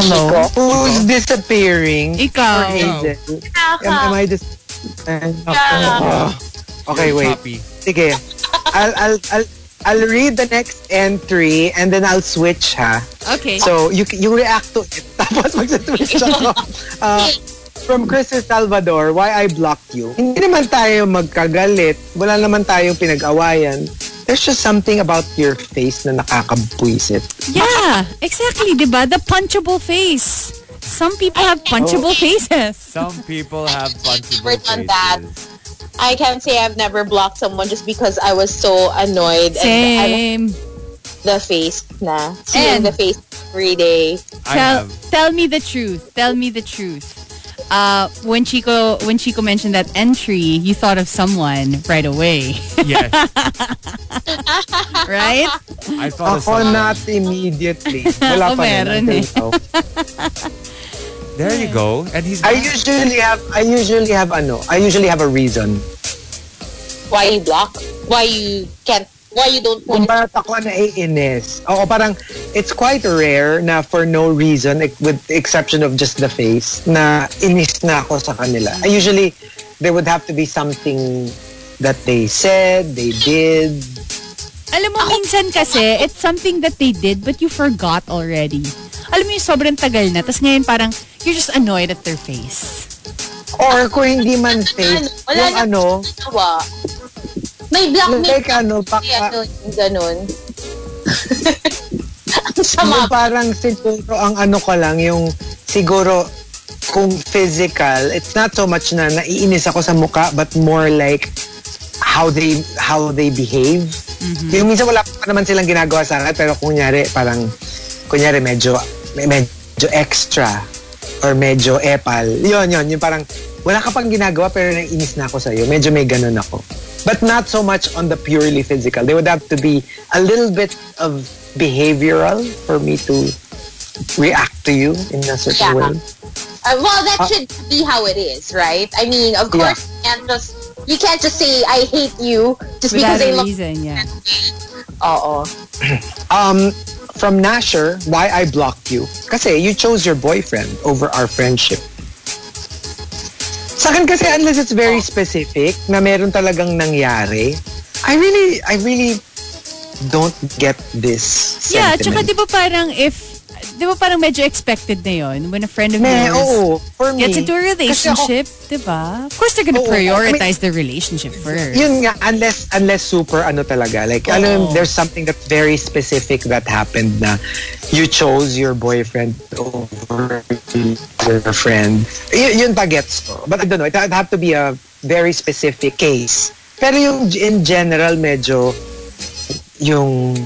Hello? Chico? Who's disappearing? Ikaw. Hazel? Am, am I just... Uh, okay, wait. Sige. I'll... I'll, I'll I'll read the next entry and then I'll switch, ha? Okay. So, you you react to it. Tapos mag-switch ako. Uh, from Chris Salvador, Why I Blocked You. Hindi naman tayo magkagalit. Wala naman tayong pinag-awayan. There's just something about your face na nakakabwisit. Yeah, exactly, diba? The punchable face. Some people have punchable oh, faces. Some people have punchable faces. That. I can't say I've never blocked someone just because I was so annoyed. Same. And I, the face na. Seeing the face every day. I tell, have. Tell me the truth. Tell me the truth. Uh, when Chico when Chico mentioned that entry, you thought of someone right away. Yes. Right? I thought of someone. Not immediately. Wala pa meron eh. There you go. And he's. I usually have. I usually have. I know. I usually have a reason. Why you block? Why you can't? Why you don't? Kung bakit ako naiinis. Oo, parang it's quite rare na for no reason, with the exception of just the face, na inis na ako sa kanila. I usually there would have to be something that they said, they did. Alam mo minsan kasi it's something that they did but you forgot already. Alam mo yung sobrang tagal na. Tapos ngayon parang you're just annoyed at their face. Or kung hindi man face, yung ano, may black like ano, baka, ganun. Yung parang siguro ang ano ko lang, yung siguro kung physical, it's not so much na naiinis ako sa mukha but more like how they how they behave. Mm-hmm. Yung minsan wala pa naman silang ginagawa sa akin pero kunyari parang kunyari medyo, medyo extra or medyo epal. Yun, yun. Yung parang, wala ka pang ginagawa pero nainis na ako sa'yo. Medyo may ganun ako. But not so much on the purely physical. They would have to be a little bit of behavioral for me to react to you in a certain yeah. way. Uh, well, that uh, should be how it is, right? I mean, of course, yeah. and just, you can't just say, I hate you just without because I love you. Without a reason, yeah. Uh-oh. um... From Nasher, Why I Blocked You. Kasi you chose your boyfriend over our friendship. Sa akin kasi, unless it's very specific, na meron talagang nangyari, I really, I really don't get this sentiment. Yeah, tsaka di ba parang if, di ba parang medyo expected na yon when a friend of yours oh, for me, gets into a relationship, di ba? Of course, they're gonna oh, prioritize I mean, the relationship first. Yun nga, unless, unless super ano talaga, like, oh. alam, there's something that's very specific that happened na you chose your boyfriend over your friend. Y- yun pa gets to. But I don't know, it'd have to be a very specific case. Pero yung in general, medyo, yung,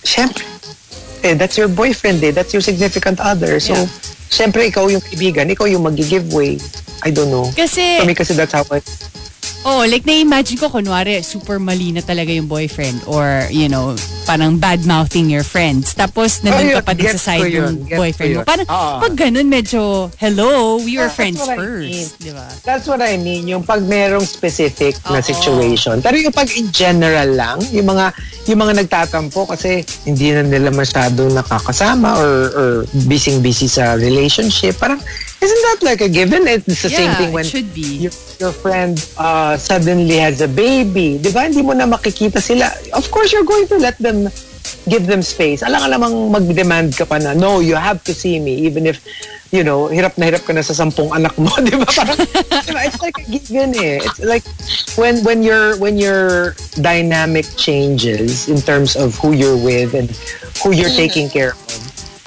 syempre, that's your boyfriend eh. That's your significant other. So, yeah. syempre, ikaw yung kaibigan. Ikaw yung mag-giveaway. I don't know. Kasi, for me, kasi that's how I... Oh, like na-imagine ko, kunwari, super mali na talaga yung boyfriend or, you know, parang bad-mouthing your friends. Tapos, nandun ka pa din sa side yung boyfriend mo. Parang, uh-huh. pag ganun, medyo, hello, we were ah, friends first. Di ba? That's what I mean. Yung pag merong specific uh-huh. na situation. Pero yung pag in general lang, yung mga yung mga nagtatampo kasi hindi na nila masyado nakakasama or, or busy-busy sa relationship. Parang, isn't that like a given? It's the yeah, same thing when your, your friend uh, suddenly has a baby. Di ba? Hindi mo na makikita sila. Of course, you're going to let them, give them space. Alang alamang mag-demand ka pa na, no, you have to see me. Even if, you know, hirap na hirap ka na sa sampung anak mo. Di ba? Parang, di ba? It's like a given eh. It's like when, when, your, when your dynamic changes in terms of who you're with and who you're mm-hmm. taking care of,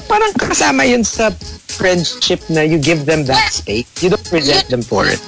parang kasama yun sa friendship na you give them that space. You don't resent them for it.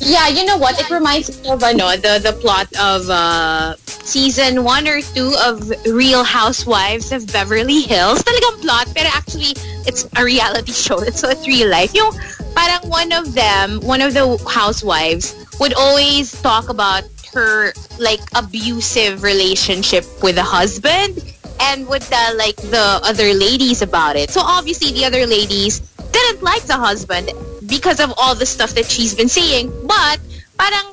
Yeah, you know what? It reminds me of ano, the, the plot of uh, season one or two of Real Housewives of Beverly Hills. Talagang plot, pero actually, it's a reality show. So it's real life. Yung parang one of them, one of the housewives, would always talk about her like abusive relationship with a husband and would tell like the other ladies about it. So obviously, the other ladies didn't like the husband because of all the stuff that she's been saying, but parang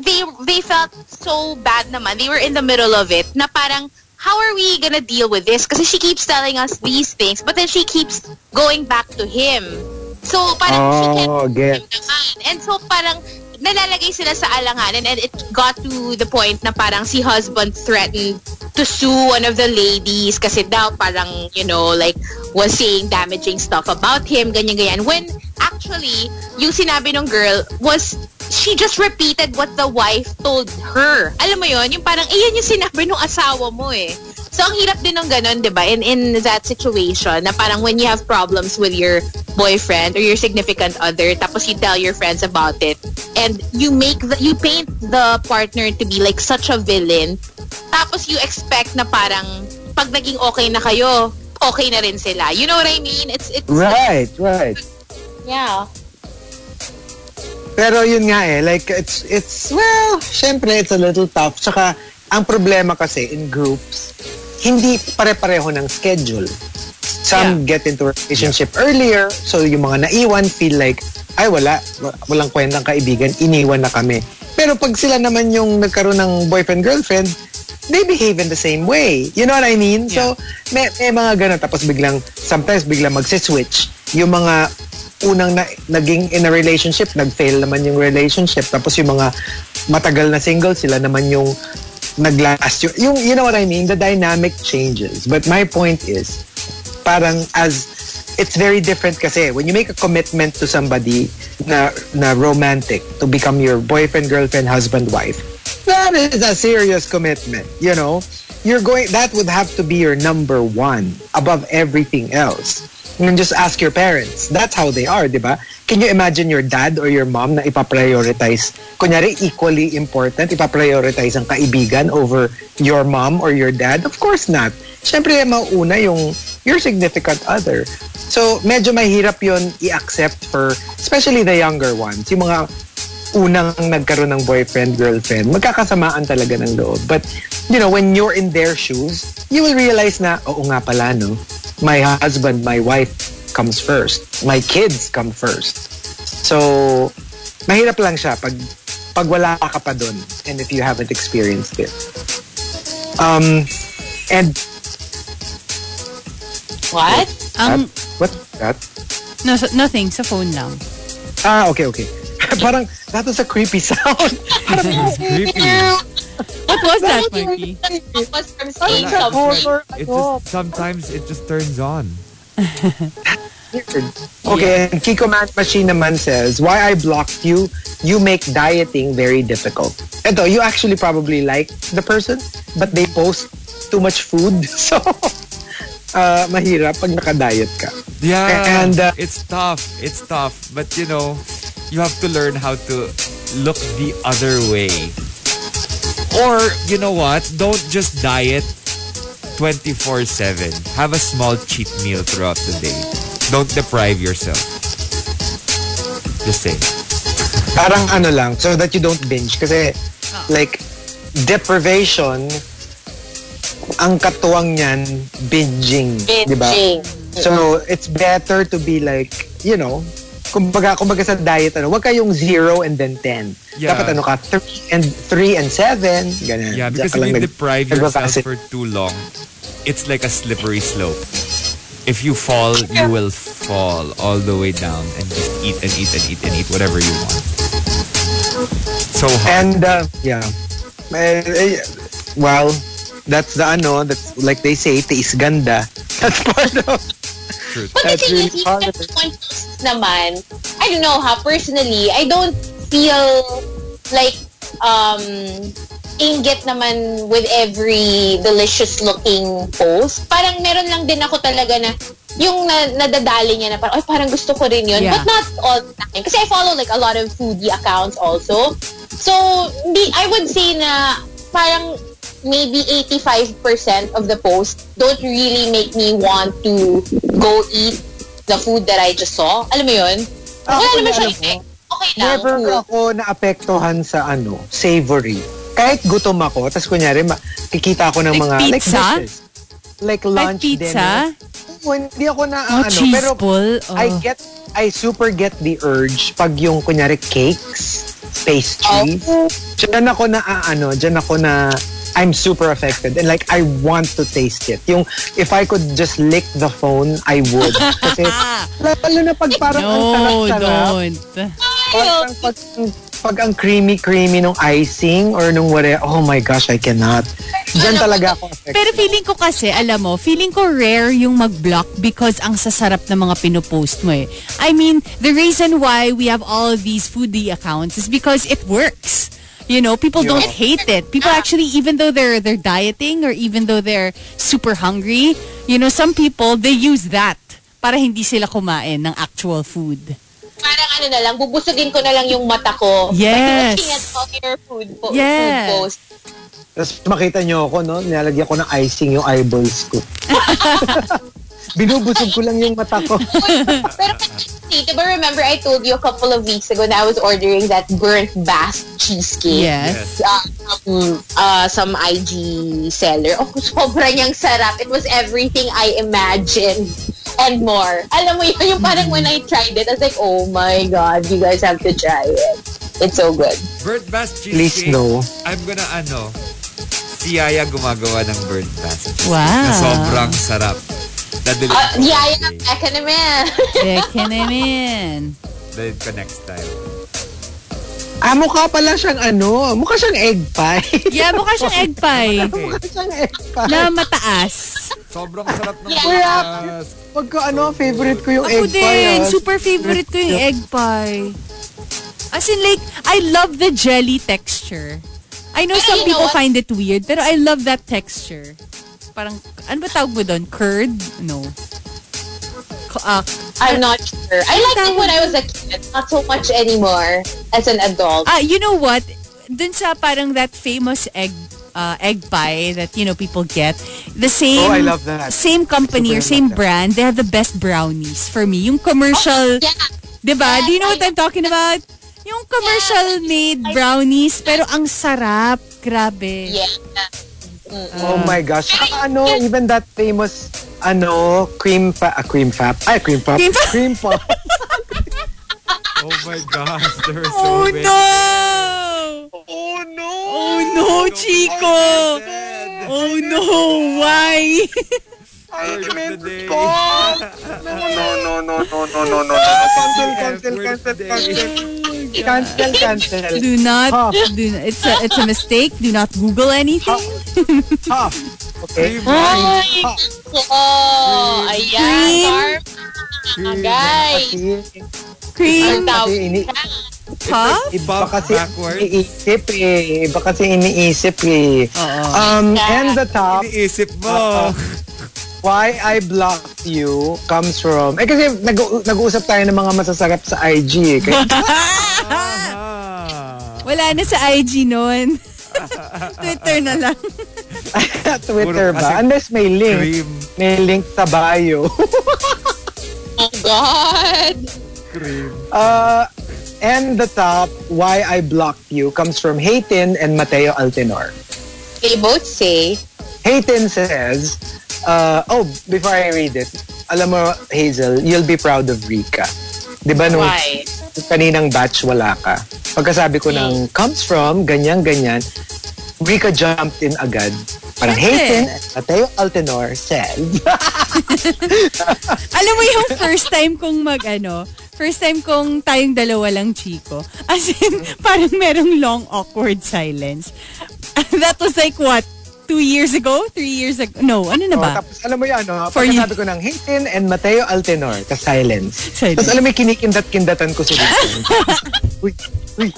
they they felt so bad naman. They were in the middle of it na parang, how are we gonna deal with this? Because she keeps telling us these things, but then she keeps going back to him. So parang oh, she can't get him naman. And so parang nalalagay sila sa alanganin, and it got to the point na parang si husband threatened to sue one of the ladies kasi daw parang, you know, like was saying damaging stuff about him, ganyan-ganyan. When actually, yung sinabi ng girl was, she just repeated what the wife told her. Alam mo yun? Yung parang, iyan yung sinabi ng asawa mo eh. So, ang hirap din ng ganun, diba? In, in that situation, na parang when you have problems with your boyfriend or your significant other, tapos you tell your friends about it, and you make the, you paint the partner to be like such a villain, tapos you expect na parang pag naging okay na kayo, okay na rin sila. You know what I mean? It's, it's right, like, right. Yeah. Pero yun nga eh, like it's, it's, well, syempre it's a little tough. Tsaka, ang problema kasi in groups, hindi pare-pareho ng schedule. Some yeah. get into relationship yeah. earlier, so yung mga naiwan feel like, ay wala, walang kwentang kaibigan, iniwan na kami. Pero pag sila naman yung nagkaroon ng boyfriend-girlfriend, they behave in the same way. You know what I mean? Yeah. So, may, may mga ganun. Tapos biglang, sometimes biglang magsiswitch. Yung mga unang na, naging in a relationship, nag-fail naman yung relationship. Tapos yung mga matagal na single, sila naman yung naglaas. Yung, you know what I mean? The dynamic changes. But my point is, parang as, it's very different kasi when you make a commitment to somebody na, na romantic to become your boyfriend, girlfriend, husband, wife, that is a serious commitment, you know? You're going, that would have to be your number one above everything else. And just ask your parents. That's how they are, di ba? Can you imagine your dad or your mom na ipaprioritize, kunyari equally important, ipaprioritize ang kaibigan over your mom or your dad? Of course not. Siyempre, mauna yung your significant other. So, medyo mahirap yun i-accept for, especially the younger ones, yung mga unang nagkaroon ng boyfriend, girlfriend, magkakasamaan talaga ng loob. But, you know, when you're in their shoes, you will realize na, oo nga pala, no? My husband, my wife comes first. My kids come first. So, mahirap lang siya pag, pag wala ka pa dun and if you haven't experienced it. Um, and... What? What? Um, what? That? No, so, nothing. Sa phone lang. Ah, okay, okay. Parang, that was a creepy sound. Parang, was creepy. What was that, Margie? That was from seeing something. Sometimes it just turns on. Weird. Okay, and Kiko Man Machine naman says, why I blocked you, you make dieting very difficult. Eto, you actually probably like the person, but they post too much food, so... Uh, mahirap pag nakadiet ka. Yeah, and uh, it's tough. It's tough. But you know, you have to learn how to look the other way. Or, you know what? Don't just diet twenty-four seven. Have a small cheat meal throughout the day. Don't deprive yourself. Just say. Parang ano lang, so that you don't binge. Kasi, oh. like, deprivation, ang katuwang niyan, binging. Binging. Diba? So, it's better to be like, you know, kumbaga, kumbaga sa diet, ano, wag kayong zero and then ten. Yeah. Dapat ano ka, three and three and seven. Ganun. Yeah, because if you nag- deprive yourself for too long, it's like a slippery slope. If you fall, you will fall all the way down and just eat and eat and eat and eat whatever you want. So hard. And, uh, yeah. Well, that's the, ano, that's, like they say, tiis ganda. That's part of Truth. But that's the thing really is, even if one naman, I don't know how, personally, I don't feel like um, inggit naman with every delicious-looking post. Parang meron lang din ako talaga na yung na, nadadali niya na parang, ay, parang gusto ko rin yun. Yeah. But not all the time. Kasi I follow like a lot of foodie accounts also. So, I would say na parang maybe eighty-five percent of the posts don't really make me want to go eat the food that I just saw. Alam mo yun? Wala oh, naman siya effect. Okay lang. Never food. Ako naapektuhan sa ano, savory. Kahit gutom ako, tas kunyari, kikita ako ng like mga... Like pizza? Like, like lunch, like pizza? Dinner. Oh, hindi ako na no, ano. Pero ball, oh. I get, I super get the urge pag yung kunyari cakes, pastries. Oh. Diyan ako na ano, diyan ako na... I'm super affected and like I want to taste it. Yung if I could just lick the phone, I would. Kasi lalo na pag parang no, ang sarap-sarap. Parang pag, pag ang creamy-creamy nung icing or nung whatever. Oh my gosh, I cannot. Diyan talaga ako affected. Pero feeling ko kasi, alam mo, feeling ko rare yung mag-block because ang sasarap na mga pinopost mo eh. I mean, the reason why we have all these foodie accounts is because it works. You know, people yeah. don't hate it. People actually, even though they're they're dieting or even though they're super hungry, you know, some people, they use that para hindi sila kumain ng actual food. Parang ano na lang, bubusugin ko na lang yung mata ko. Yes. By looking at popular food, po- yes. food posts. Tapos makita nyo ako, no? Nilalagyan ko ng icing yung eyeballs ko. Binubusog ko lang yung mata ko. Pero kasi, diba remember I told you a couple of weeks ago na I was ordering that Burnt Bass Cheesecake? Yes. Uh, um, uh, some I G seller. Oh, sobra niyang sarap. It was everything I imagined and more. Alam mo yun, yung parang when I tried it, I was like, oh my God, you guys have to try it. It's so good. Burnt Bass Cheesecake. Please no. I'm gonna, ano, si Yaya gumagawa ng Burnt Bass Cheesecake. Wow. Na sobrang sarap. Uh, yeah, yeah, packing him in. Packing him in. Did ka next time. Ah, mukha pala siyang ano, mukha siyang egg pie. Yeah, mukha siyang egg pie. Mukha siyang egg pie. Na mataas. Sobrang sarap ng yeah. Pag ko ano, favorite ko yung Ako egg din, pie. Ako din, super favorite ko yung egg pie. As in like, I love the jelly texture. I know some people find it weird, pero I love that texture. Parang, ano ba tawag mo doon? Curd? No. Uh, I'm not sure. I liked it when I was a kid. Not so much anymore as an adult. Ah, you know what? Dun sa parang that famous egg uh, egg pie that, you know, people get. The same oh, I love that. Same company or same brand, they have the best brownies for me. Yung commercial, oh, yeah. Diba? Yeah, do you know I what I'm talking about? Yung commercial yeah, made brownies, pero ang sarap. Grabe. Yeah. Mm-hmm. Oh my gosh. Ah, ano, even that famous, ano, cream pa, ah, cream pop. Ay, cream pop. Cream pop. Cream pop. Oh my gosh, there are so oh many. No. Oh no. Oh no, Chico. Oh no, why? I meant pop. No, no, no, no, no, no, no, no. Cancel, cancel, cancel, cancel. Cancel, cancel. Do not, huh. do not. It's a, it's a mistake. Do not Google anything. Huh. Huh. Okay. Hi. Huh. Oh, ayan. Cream. Guys. Cream. Puff? Iba kasi iniisip eh. Iba kasi iniisip eh. Um, and the top. Iniisip mo. Why I blocked you comes from... Eh kasi nag- nag-uusap tayo ng mga masasarap sa I G eh. Kaya... Wala na sa I G noon. Twitter na lang. Twitter ba? Unless may link. Cream. May link sa bio. Oh God! Cream. Uh, And the top, Why I Blocked You, comes from Haytin and Mateo Altenor. They both say... Haytin says... Uh, oh, before I read it, alam mo, Hazel, you'll be proud of Rika. Diba nung Why? Kaninang batch, wala ka. Pagkasabi ko ng comes from, ganyan-ganyan, Rika jumped in agad. Parang Haytin and Mateo Altenor said... Alam mo yung first time kong mag, ano... First time kong tayong dalawa lang, Chico. As in, parang merong long, awkward silence. That was like what? Two years ago? Three years ago? No, ano na ba? Oh, tapos alam mo yan, no? Pagkasabi ko ng Haytin and Mateo Altenor, tas silence. silence. Tapos alam mo, kinikindat-kindatan ko sa dito. Uy, uy,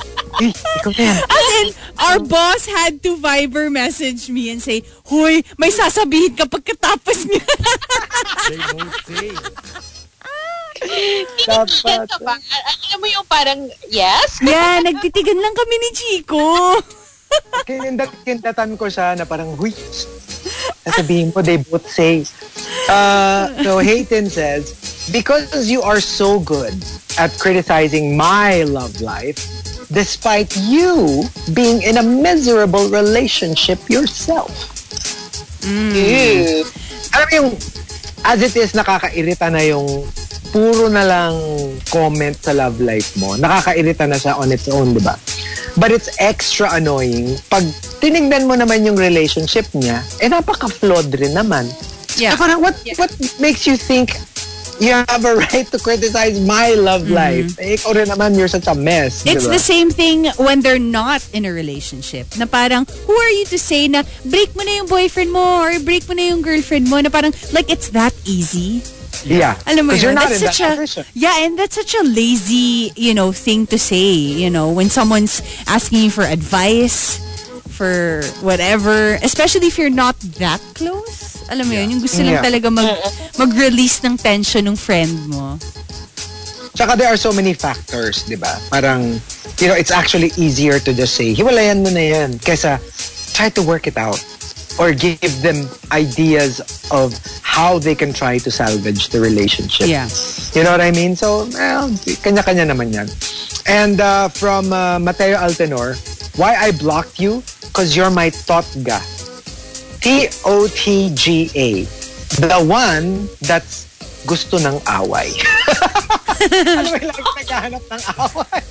uy, ikaw na yan. As in, our boss had to Viber message me and say, Hoy, may sasabihin ka pagkatapos niya. They won't say. Dapat. Alam mo yung parang, yes? Yeah, nagtitigan lang kami ni Chico. Kinindatan ko siya na parang, huy, nasabihin ko, they both say. Uh, so, Haytin says, because you are so good at criticizing my love life, despite you being in a miserable relationship yourself. Mm. Ew. Alam mo yung, as it is, nakakairita na yung puro na lang comment sa love life mo. Nakakairita na siya on its own, di ba? But it's extra annoying. Pag tinignan mo naman yung relationship niya, eh napaka-flawed rin naman. Yeah. Parang, what, yeah. what makes you think you have a right to criticize my love mm-hmm. life? Eh, ikaw rin naman, you're such a mess. It's diba? The same thing when they're not in a relationship. Na parang, who are you to say na, break mo na yung boyfriend mo or break mo na yung girlfriend mo? Na parang, like, it's that easy. Yeah. Alam mo yun, that's such a, yeah, and that's such a lazy, you know, thing to say, you know, when someone's asking you for advice, for whatever, especially if you're not that close. Alam mo yeah. yun, yung gusto lang yeah. talaga mag, mag-release ng tension ng friend mo. Tsaka there are so many factors, di ba? Parang, you know, it's actually easier to just say, hiwalayan mo na yan, kesa try to work it out. Or give them ideas of how they can try to salvage the relationship. Yeah. You know what I mean? So, well, kanya-kanya naman yan. And uh, from uh, Mateo Altenor, why I blocked you? Because you're my totga. T O T G A. The one that's gusto ng away. Ano may lagi naghahanap ng away?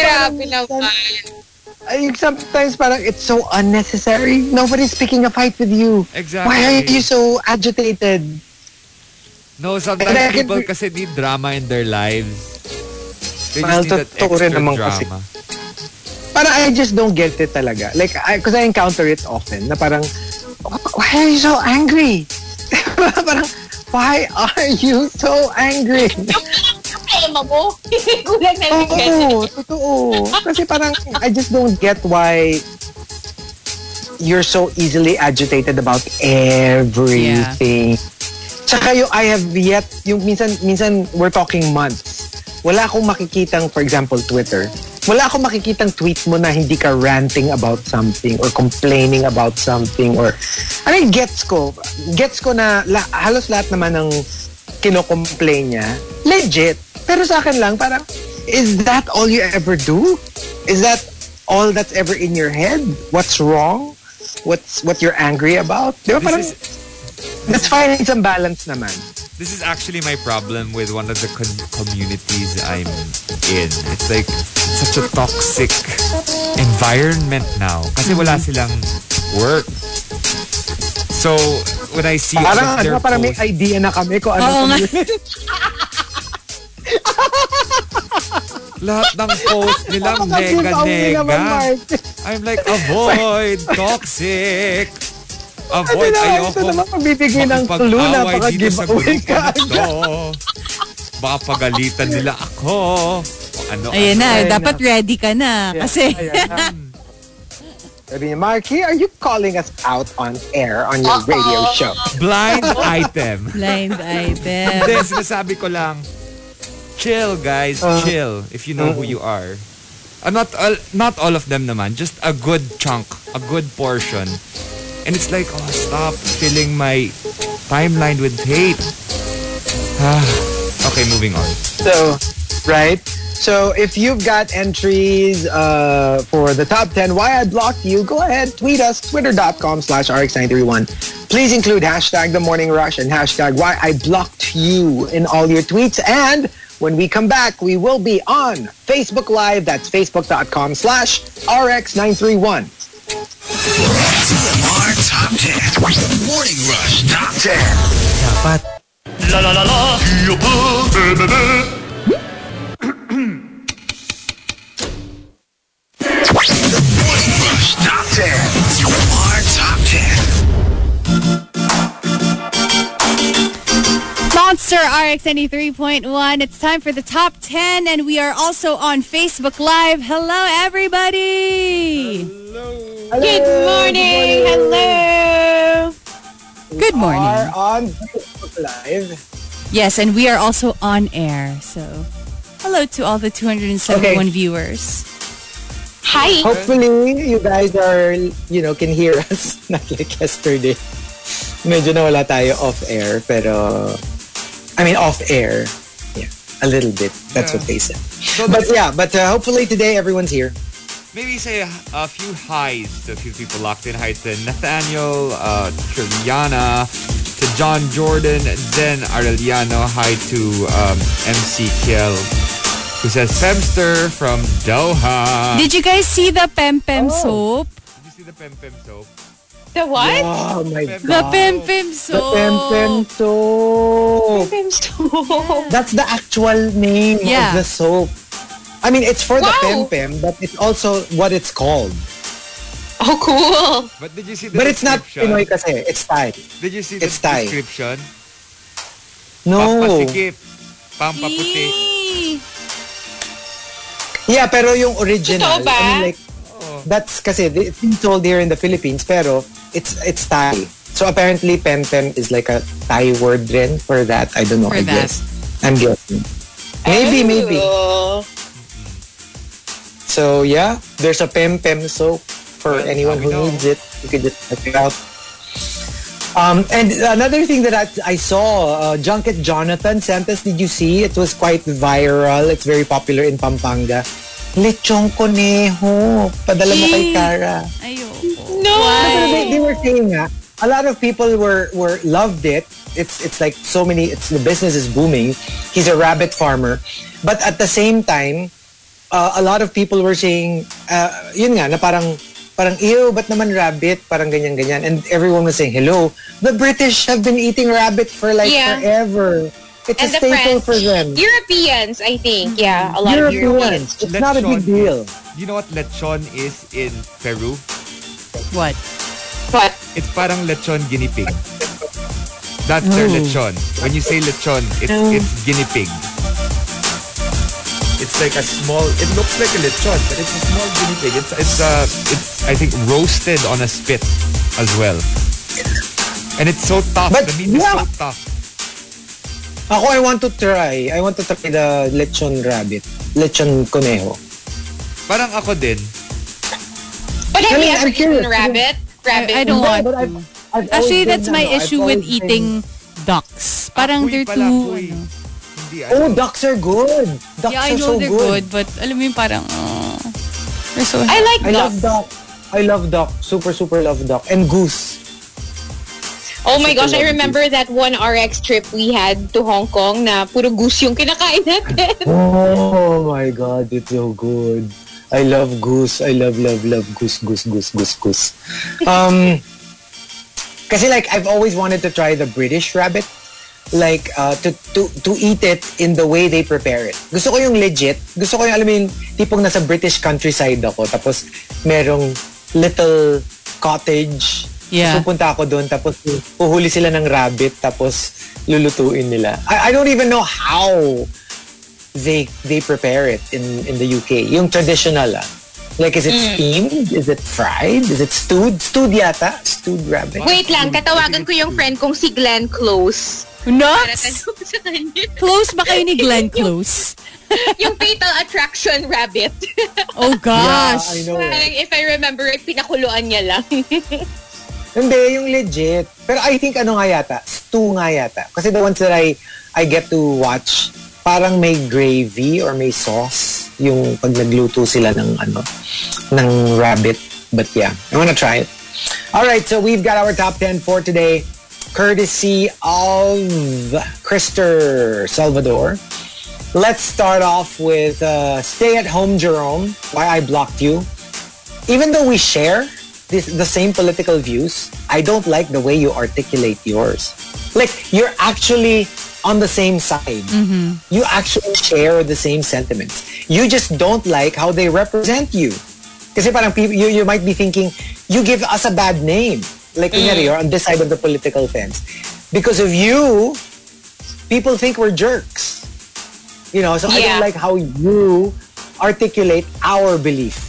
Grabe naman. I, sometimes parang it's so unnecessary. Nobody's picking a fight with you. Exactly. Why are you so agitated? No, sometimes people can... kasi need drama in their lives. They just need that extra drama. Kasi. Parang I just don't get it talaga. Like, because I, I encounter it often. Na parang, why are you so angry? Parang, why are you so angry? Mo. Oo, totoo. Kasi parang, I just don't get why you're so easily agitated about everything. Yeah. Tsaka yung I have yet, yung minsan, minsan we're talking months. Wala akong makikitang, for example, Twitter. Wala akong makikitang tweet mo na hindi ka ranting about something or complaining about something or, I mean, gets ko. Gets ko na la, halos lahat naman ng kinocomplain niya. Legit. Pero sa akin lang, parang, is that all you ever do? Is that all that's ever in your head? What's wrong? What's what you're angry about? Diba parang, is, that's fine. It's a balance naman. This is actually my problem with one of the con- communities I'm in. It's like, such a toxic environment now. Kasi wala silang work. So, when I see... Parang, ano, parang may idea na kami kung ano community. Lahat ng post nilang nega-nega. I'm like, avoid toxic. Avoid, ayoko. Makipag-away dito sa grupo nito. Baka pagalitan nila ako. Ano, ayan na, ayan dapat na. Ready ka na. Yeah, kasi... Markki, are you calling us out on air on your Uh-oh. radio show? Blind item. Blind item. Hindi, sinasabi ko lang, chill, guys. Uh, chill. If you know uh, who you are. Uh, not, all, not all of them naman. Just a good chunk. A good portion. And it's like, oh, stop filling my timeline with hate. Okay, moving on. So, right? So if you've got entries uh, for the top ten why I blocked you, go ahead, tweet us, twitter dot com slash R X nine three one. Please include hashtag The Morning Rush and hashtag why I blocked you in all your tweets. And when we come back, we will be on Facebook Live. That's facebook dot com slash R X nine three one. T M R Top ten. Morning Rush Top ten. Dapat. La la la la. Yo po. The Morning Rush Top ten. T M R Top ten. Monster R X ninety-three point one. It's time for the Top ten, and we are also on Facebook Live. Hello, everybody. Hello. Hello, good morning. Good morning. Hello. Good morning. We are on Facebook Live. Yes, and we are also on air. So, hello to all the two hundred seventy-one okay. viewers. Hi. Hopefully, you guys are, you know, can hear us. Not like yesterday. Medyo nawala tayo off air, pero I mean off air. Yeah, a little bit. That's yeah. what they said. So, but yeah, but uh, hopefully today everyone's here. Maybe say a, a few highs to a few people locked in. Hi to Nathaniel, uh, Triviana, to John Jordan, then Areliano. Hi to um, M C Kiel, who says Pemster from Doha. Did you guys see the Pem Pem oh. soap? Did you see the Pem Pem soap? The what? Oh my god. The Pem Pem soap. The Pem Pem soap. Pem Pem soap. That's the actual name yeah. of the soap. I mean, it's for wow. the Pem Pem, but it's also what it's called. Oh, cool! But did you see the? But it's not Pinoy kasi. It's Thai. Did you see the it's description? Thai. No. Pampasikip, pampaputi. Yeah, pero yung original. Totoo ba? I mean, like, oh. that's kasi it's been sold here in the Philippines, pero it's it's Thai. So apparently, Pem Pem is like a Thai word rin for that. I don't know. For I that. guess. I'm guessing. Maybe, maybe. So yeah, there's a Pem Pem soap for well, anyone who know. needs it. You can just check it out. Um, and another thing that I, I saw, uh, Junket Jonathan sent us. Did you see? It was quite viral. It's very popular in Pampanga. Lechong conejo. Padala mo kay Cara. Ayoko. No. They, they were saying that a lot of people were were loved it. It's it's like so many. It's the business is booming. He's a rabbit farmer, but at the same time. Uh, a lot of people were saying, uh, yun nga, na parang, parang, ew, ba't naman rabbit? Parang ganyan-ganyan. And everyone was saying, hello, the British have been eating rabbit for like yeah. forever. It's and a staple the for them. Europeans, I think. Yeah, a lot Europeans. of Europeans. It's lechon, not a big deal. You know what lechon is in Peru? What? What? It's parang lechon guinea pig. That's their mm. lechon. When you say lechon, it's, mm. it's guinea pig. It's like a small. It looks like a lechon, but it's a small guinea pig. It's it's uh it's I think roasted on a spit as well, and it's so tough. But the meat yeah. is so tough. Ako, I want to try. I want to try the lechon rabbit, lechon conejo. Parang ako din. But have I mean, you ever I'm eaten rabbit? Rabbit. I, I don't want. I've, I've Actually, that's my no, issue I've with eating been... ducks. Parang ah, they're too. Oh, ducks are good. Ducks yeah, I know are so they're good. good, but alam mo parang uh, they're so. I like I ducks. love duck. I love duck. Super, super love duck and goose. Oh my super gosh! I remember goose. that one R X trip we had to Hong Kong. Na puro goose yung kinakain natin. Oh my god, it's so good. I love goose. I love, love, love goose, goose, goose, goose, goose. Um, kasi like I've always wanted to try the British rabbit. Like uh, to to to eat it in the way they prepare it. Gusto ko yung legit. Gusto ko yung alam mo yung tipong nasa British countryside ako. Tapos merong little cottage. Yeah. So punta ako doon. Tapos puhuli sila ng rabbit. Tapos lulutuin nila. I, I don't even know how they they prepare it in in the U K. Yung traditional ah. Like, is it steamed? Is it fried? Is it stewed? Stewed yata? Stewed rabbit. Wait lang, katawagan ko yung friend kong si Glenn Close. Nuts! Close ba kayo ni Glenn Close? Yung Fatal Attraction rabbit. Oh gosh! Yeah, I know. Parang if I remember, pinakuluan niya lang. Hindi, yung legit. Pero I think ano nga yata, stew nga yata. Kasi the ones that I I get to watch parang may gravy or may sauce yung pag nagluto sila ng ano ng rabbit. But yeah, I want to try it. Alright, so we've got our top ten for today, courtesy of Christopher Salvador. Let's start off with uh, Stay at Home Jerome, Why I Blocked You. Even though we share this, the same political views, I don't like the way you articulate yours. Like, you're actually on the same side. Mm-hmm. You actually share the same sentiments. You just don't like how they represent you. Kasi parang people, you, you might be thinking, you give us a bad name. Like, mm. you're on this side of the political fence. Because of you, people think we're jerks. You know, so yeah. I don't like how you articulate our belief.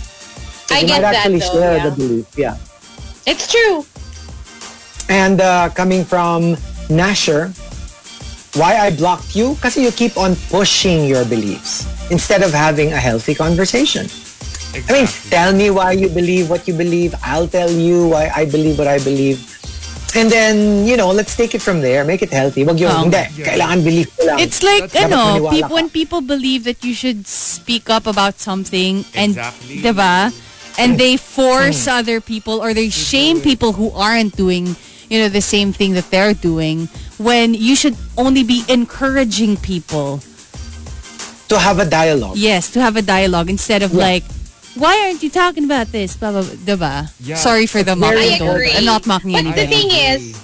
I you get might actually that though, share yeah. the belief, yeah. It's true. And uh, coming from Nasher, Why I Blocked You? Kasi you keep on pushing your beliefs instead of having a healthy conversation. Exactly. I mean, tell me why you believe what you believe. I'll tell you why I believe what I believe. And then, you know, let's take it from there. Make it healthy. Wag yun, um, hindi. Yeah. Kailangan believe ko lang. It's like, you know, pe- when people believe that you should speak up about something, and, exactly. diba? And they force mm. other people, or they shame people who aren't doing, you know, the same thing that they're doing, when you should only be encouraging people. To have a dialogue. Yes, to have a dialogue instead of yeah. like, why aren't you talking about this? Blah, blah, blah. Diba? Yeah. Sorry for the mocking. I agree. I'm not mocking but anybody. But the thing is,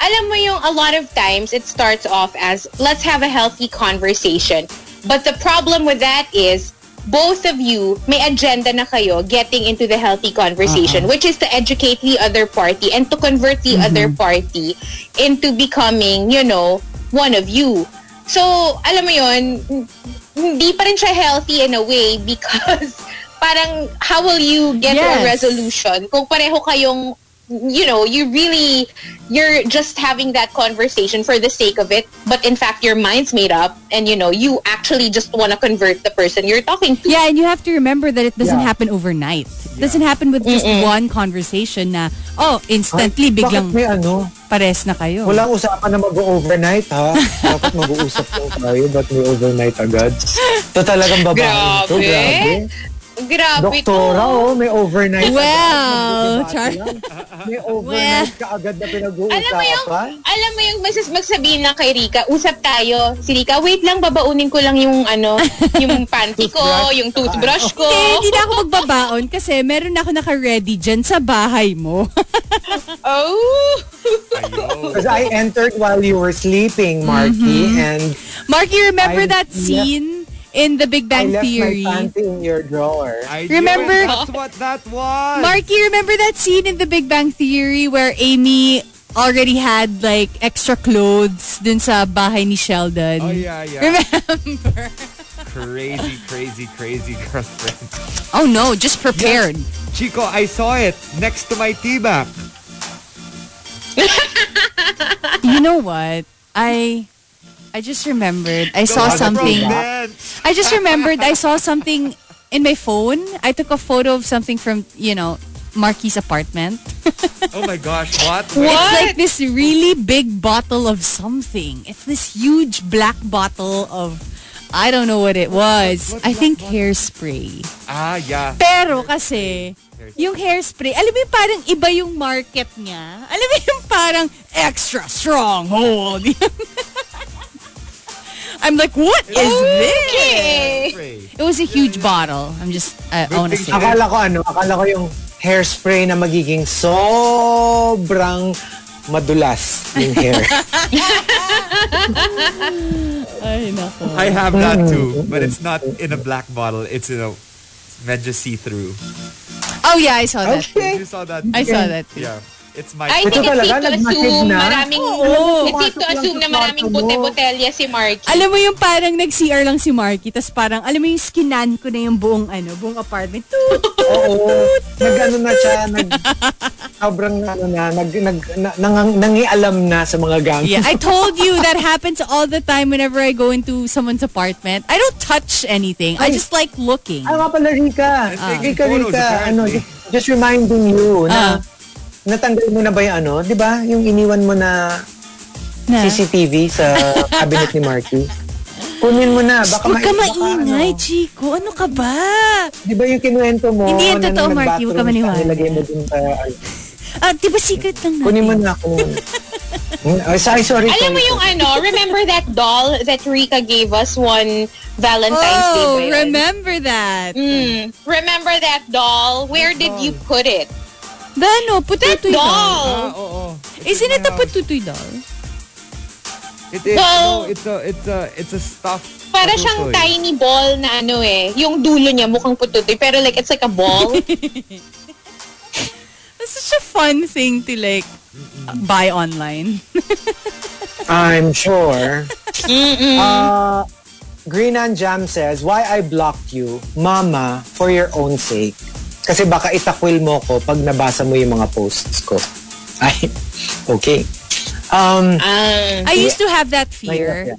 alam mo yung a lot of times it starts off as, let's have a healthy conversation. But the problem with that is, both of you may agenda na kayo getting into the healthy conversation, uh-huh. which is to educate the other party and to convert the mm-hmm. other party into becoming, you know, one of you. So, alam mo yun, hindi pa rin siya healthy in a way because... Parang, how will you get yes. a resolution? Kung pareho kayong, you know, you really, you're just having that conversation for the sake of it, but in fact, your mind's made up, and you know, you actually just want to convert the person you're talking to. Yeah, and you have to remember that it doesn't yeah. happen overnight. It yeah. doesn't happen with just Mm-mm. one conversation na, oh, instantly, Ay, biglang ano? Pares na kayo. Walang usapan na mag-overnight, ha? Dapat mag-uusap ko kayo, ba't may overnight agad? Ito talagang babae. Grabe. Grabe. Grabe Doktora, oh, may overnight. Well, Char. May overnight well, ka agad na pinag-uusapan. Alam mo yung, alam mo yung masis magsabihin na kay Rika, usap tayo. Si Rika, wait lang, babaunin ko lang yung ano, yung panty ko, yung toothbrush ko. Hindi na ako magbabaon kasi meron na ako naka-ready dyan sa bahay mo. Oh! Because I entered while you were sleeping, Marky. Mm-hmm. And Marky, remember I, that scene? Yeah. In The Big Bang Theory. I left Theory. My panty in your drawer. I remember, knew it. That's what that was. Marky, remember that scene in The Big Bang Theory where Amy already had like extra clothes dun sa bahay ni Sheldon? Oh yeah, yeah. Remember? Crazy, crazy, crazy girlfriend. Oh no, just prepared. Yes. Chico, I saw it next to my teabag. You know what? I... I just remembered. I saw something. I just remembered. I saw something in my phone. I took a photo of something from, you know, Marky's apartment. Oh my gosh, what? What? It's like this really big bottle of something. It's this huge black bottle of, I don't know what it was. I think hairspray. Ah, yeah. Pero kasi... Yung hairspray, alam mo yung parang iba yung market niya. Alam mo yung parang extra strong hold. I'm like, what is okay. this? It was a huge bottle. I'm just, uh, honestly. Akala ko ano, akala ko yung hairspray na magiging sobrang madulas yung hair. Ay, nako. I have that too, but it's not in a black bottle. It's in a medyo see-through. Oh yeah, I saw that. Okay. You saw that. I saw that too. Yeah. It's my I think it's safe to assume maraming oh, it's safe to assume na maraming bote-botelya si Marky. Alam mo yung parang nag-C R lang si Marky, tas parang alam mo yung skinan ko na yung buong ano, buong apartment. Oo. Nag-ano na siya, nag sobrang ano na, nag nangialam na sa mga gang. Yeah, I told you that happens all the time whenever I go into someone's apartment. I don't touch anything. I just like looking. Ay, nga pala Rika. Rika, Rika, ano, just reminding you na natanggal mo na ba yung ano? Di ba? Yung iniwan mo na, na C C T V sa cabinet ni Marky? Kunin mo na. Baka huwag ka maingay, ano. Chico. Ano ka ba? Di ba yung kinuwento mo? Hindi yan totoo, Marky. Huwag ka maniwala. Nilagay mo dun tayo. Ah, di ba secret lang natin? Kunin mo na ako. Oh, sorry, sorry. Alam mo yung ano, remember that doll that Rika gave us one Valentine's oh, Day? Oh, remember that. Mm, remember that doll? Where the did doll. You put it? The ano, pututoy doll. doll. Ah, oh, oh. Isn't it a pututoy doll? It is. So, no, it's a, it's a, it's a stuffed pututoy. Para siyang tiny ball na ano eh. Yung dulo niya mukhang pututoy. Pero like, it's like a ball. That's such a fun thing to like, Mm-mm. buy online. I'm sure. uh, Green and Jam says, why I blocked you, Mama, for your own sake. Kasi baka itakwil mo ko pag nabasa mo yung mga posts ko. Ay, okay. Um, uh, I used yeah. to have that fear.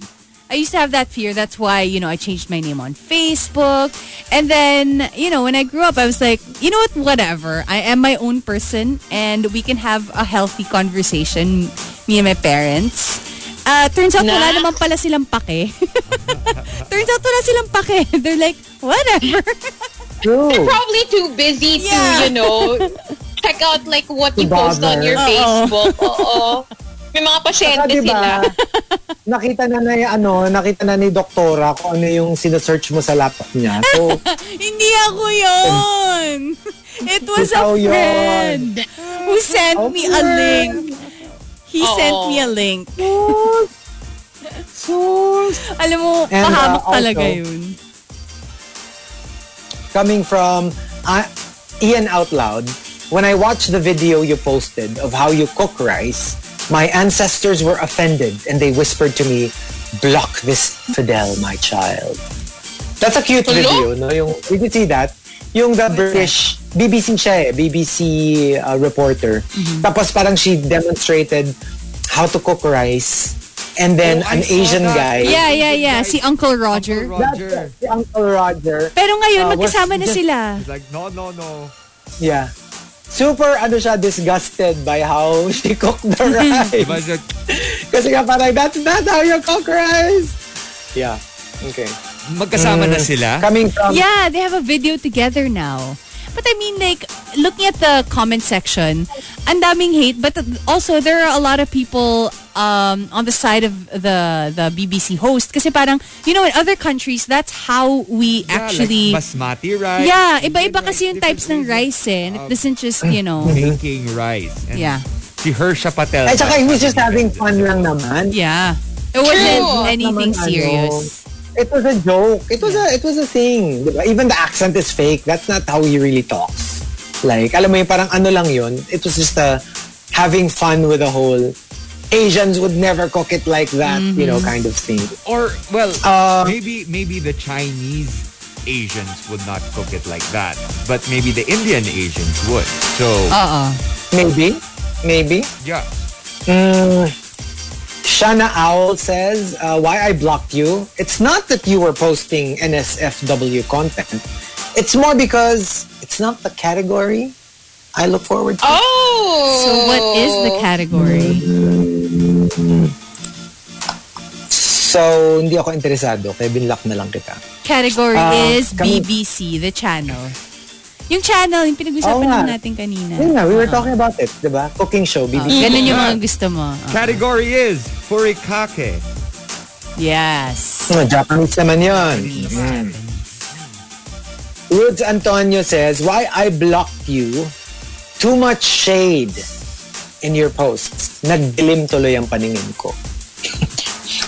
I used to have that fear. That's why, you know, I changed my name on Facebook. And then, you know, when I grew up, I was like, you know what, whatever. I am my own person and we can have a healthy conversation, me and my parents. Uh, turns out, nah. wala naman pala silang pake. Turns out, wala silang pake. They're like, whatever. They're probably too busy yeah. to, you know, check out like what you post on your Uh-oh. Facebook. Oo. May mga pasyente diba, sila. Nakita na na yung ano, nakita na ni Doktora kung ano yung sinasearch mo sa laptop niya. So, hindi ako yun! It was a friend yun. Who sent oh, me friend. a link. He oh. sent me a link. Sus! Alam mo, and, pahamak uh, talaga also, yun. Coming from uh, Ian Out Loud, when I watched the video you posted of how you cook rice, my ancestors were offended and they whispered to me, block this infidel, my child. That's a cute Hello? video, no? Yung, did you see that? Yung the British, B B C siya eh, B B C uh, reporter. Mm-hmm. Tapos parang she demonstrated how to cook rice. And then oh, an Asian that. guy. Yeah, yeah, yeah. Si Uncle Roger. Uncle Roger. That's, si Uncle Roger. Pero ngayon, uh, magkasama na sila. He's like, no, no, no. Yeah. Super, ano siya, disgusted by how she cooked the rice. Kasi nga parang, that's not how you cook rice. Yeah. Okay. Magkasama mm. na sila? Coming from... Yeah, they have a video together now. But I mean, like, looking at the comment section, ang daming hate, but also, there are a lot of people um, on the side of the the B B C host. Kasi parang, you know, in other countries, that's how we yeah, actually... Yeah, like basmati rice. Yeah, iba-iba kasi yung types ng rice eh. And it doesn't just, you know... Making rice. And yeah. Si Hersha Patel. At saka, he was just having fun lang naman. Yeah. It wasn't True. anything naman, serious. Ano. It was a joke. It was a it was a thing. Even the accent is fake. That's not how he really talks. Like, alam mo yung parang ano lang yun. It was just a having fun with the whole Asians would never cook it like that, mm-hmm. you know, kind of thing. Or well, uh, maybe maybe the Chinese Asians would not cook it like that, but maybe the Indian Asians would. So, uh-uh. maybe, maybe. Yeah. Mm. Shana Owl says, uh, why I blocked you? It's not that you were posting N S F W content. It's more because it's not the category I look forward to. Oh! So what is the category? So, hindi ako interesado. Kaya binlock na lang kita. Category uh, is B B C, the channel. Yung channel, yung pinag-usapan oh, na natin kanina. Yeah, na, we were talking about it, di ba? Cooking show, B B C. Oh, ganun yung mga gusto mo. Okay. Category is furikake. Yes. Oh, Japanese naman yun. Japanese. Mm. Woods Antonio says, why I blocked you? Too much shade in your posts. Nagdilim tuloy ang paningin ko.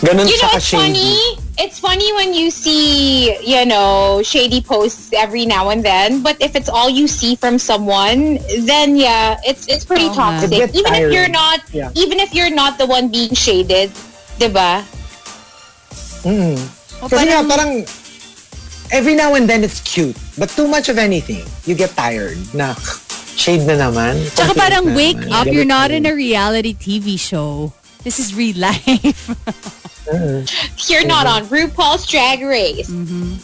Ganun you know, it's shady. funny. It's funny when you see, you know, shady posts every now and then. But if it's all you see from someone, then yeah, it's it's pretty oh, toxic. It's even tiring. if you're not, yeah. even if you're not the one being shaded, diba? Mm. Oh, Kasi parang, parang every now and then it's cute, but too much of anything, you get tired. Nah, shade na naman. Tsaka parang na wake naman. up. You're not in a reality T V show. This is real life. uh-huh. You're not on RuPaul's Drag Race. Mm-hmm.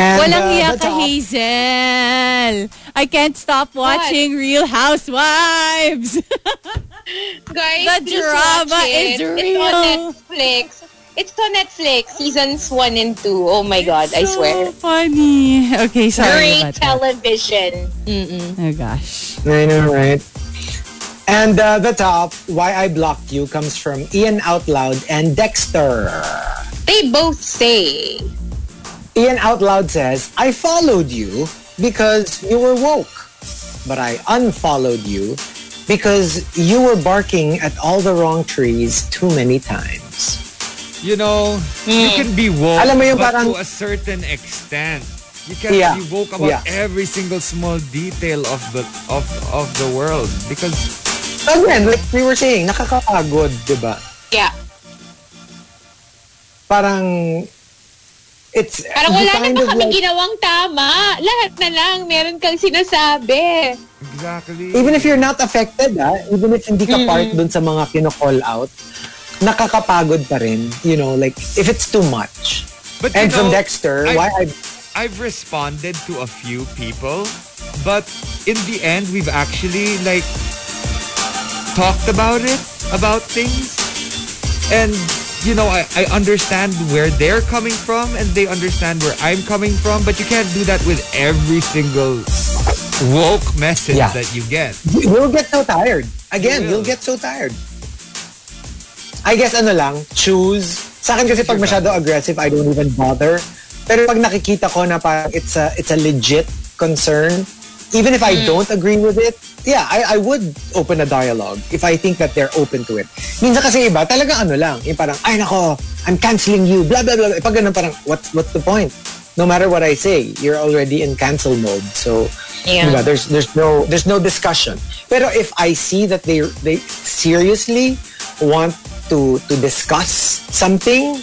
And, Walang uh, hiya ka, Hazel. I can't stop watching what? Real Housewives. Guys, the drama is real. It's on Netflix. It's on Netflix, seasons one and two. Oh my it's God, so I swear. So funny. Okay, sorry. Great television. Mm-mm. Oh gosh. I know, right? And uh, the top, Why I Blocked You, comes from Ian Outloud and Dexter. They both say. Ian Outloud says, I followed you because you were woke, but I unfollowed you because you were barking at all the wrong trees too many times. You know, you can be woke, alam mo yung but parang, to a certain extent. You can yeah, be woke about yeah. every single small detail of the of of the world because. Again, like we were saying, nakakapagod, diba? Yeah. Parang it's. Parang wala na ba kami like, ginawang tama? Lahat na lang meron kang sinasabi. Exactly. Even if you're not affected, ah, even if hindi ka mm-hmm. part dun sa mga kino-call out. Nakakapagod pa rin, you know, like if it's too much. But and know, from Dexter, I've, why I've, I've responded to a few people, but in the end, we've actually like talked about it, about things, and you know, I, I understand where they're coming from, and they understand where I'm coming from. But you can't do that with every single woke message yeah. that you get. You'll get so tired. Again, you you'll get so tired. I guess ano lang, choose. Sa akin kasi pag masyado aggressive, I don't even bother. Pero pag nakikita ko na parang it's a, it's a legit concern, even if I don't agree with it, yeah, I, I would open a dialogue if I think that they're open to it. Minsan kasi iba, talaga ano lang, yung parang, ay nako, I'm canceling you, blah, blah, blah. E pag ganun parang, what's, what's the point? No matter what I say, you're already in cancel mode. So, yeah. diba, there's, there's, no, there's no discussion. Pero if I see that they, they seriously want to to discuss something,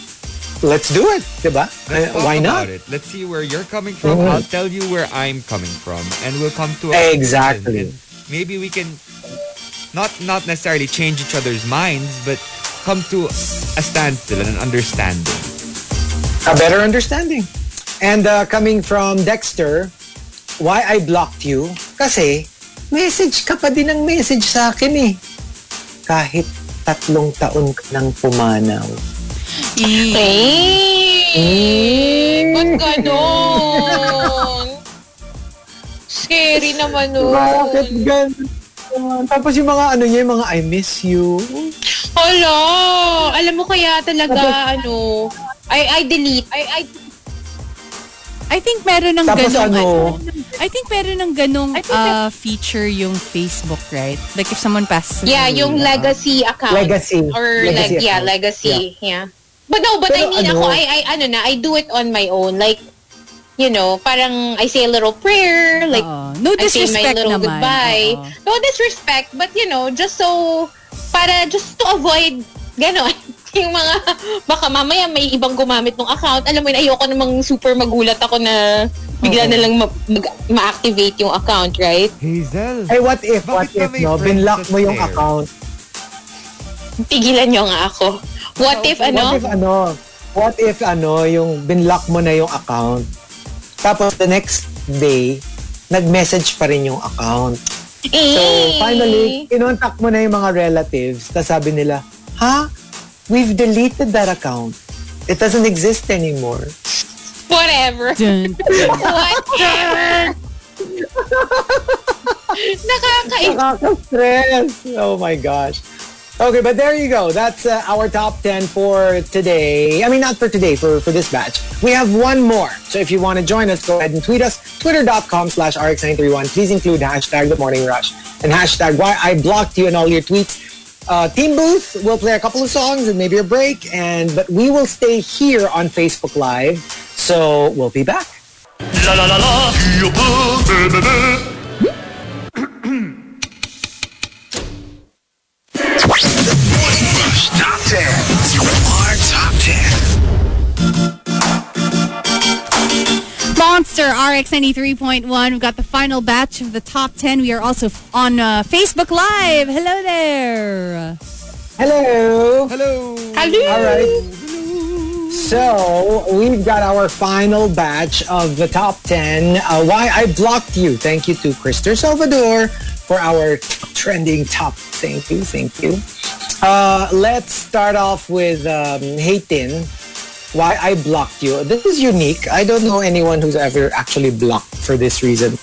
let's do it, diba? Let's talk Why about not? It. Let's see where you're coming from. Mm-hmm. I'll tell you where I'm coming from, and we'll come to a exactly. Maybe we can not not necessarily change each other's minds, but come to a standstill and an understanding, a better understanding. And uh, coming from Dexter, why I blocked you? Kasi message ka pa din ng message sa akin eh, kahit tatlong taon ka nang pumanaw. Eee! Eee! Ba't ganon? Scary naman nun. Bakit ganon? Tapos yung mga ano niya, yung mga I miss you. Hello! Alam mo kaya talaga, ano, I, I delete. I, I, I think meron ng tapos ganong, ano, I think meron ng ganong uh, feature yung Facebook, right? Like if someone passes yeah, away, yung uh, legacy account. Legacy. Or legacy like, yeah, legacy. Yeah. yeah. But no, but pero I mean ano, ako, I, I, ano na, I do it on my own. Like, you know, parang I say a little prayer. Like, uh, no disrespect I say my little naman. Goodbye. Uh, no disrespect, but you know, just so, para just to avoid, ganon. Yung mga, baka mamaya may ibang gumamit ng account. Alam mo yun, ayoko namang super magulat ako na bigla na lang ma- mag- ma-activate yung account, right? Hazel. Ay, what if, what if, no? Binlock mo yung account. Tigilan nyo nga ako. What if, ano? What if, ano? What if, ano, yung binlock mo na yung account. Tapos, the next day, nag-message pa rin yung account. So, finally, kinontak mo na yung mga relatives. Tapos sabi nila, ha? We've deleted that account. It doesn't exist anymore. Whatever. Whatever. Nakaka-stress. Oh my gosh. Okay, but there you go. That's uh, our top ten for today. I mean, not for today, for, for this batch. We have one more. So if you want to join us, go ahead and tweet us. Twitter.com slash RX931. Please include hashtag The Morning Rush and hashtag Why I Blocked You in all your tweets. Uh, Team Booth will play a couple of songs and maybe a break, and but we will stay here on Facebook Live, so we'll be back. La la la la. The Morning Rush Top ten. Our Top ten. Monster R X ninety-three point one. We've got the final batch of the Top ten. We are also on uh, Facebook Live. Hello there. Hello. Hello. Hello. All right. Hello. So, we've got our final batch of the top ten. Uh, why I blocked you. Thank you to Christopher Salvador for our trending top. Thank you. Thank you. Uh, let's start off with um, Haytin. Why I blocked you. This is unique. I don't know anyone who's ever actually blocked for this reason.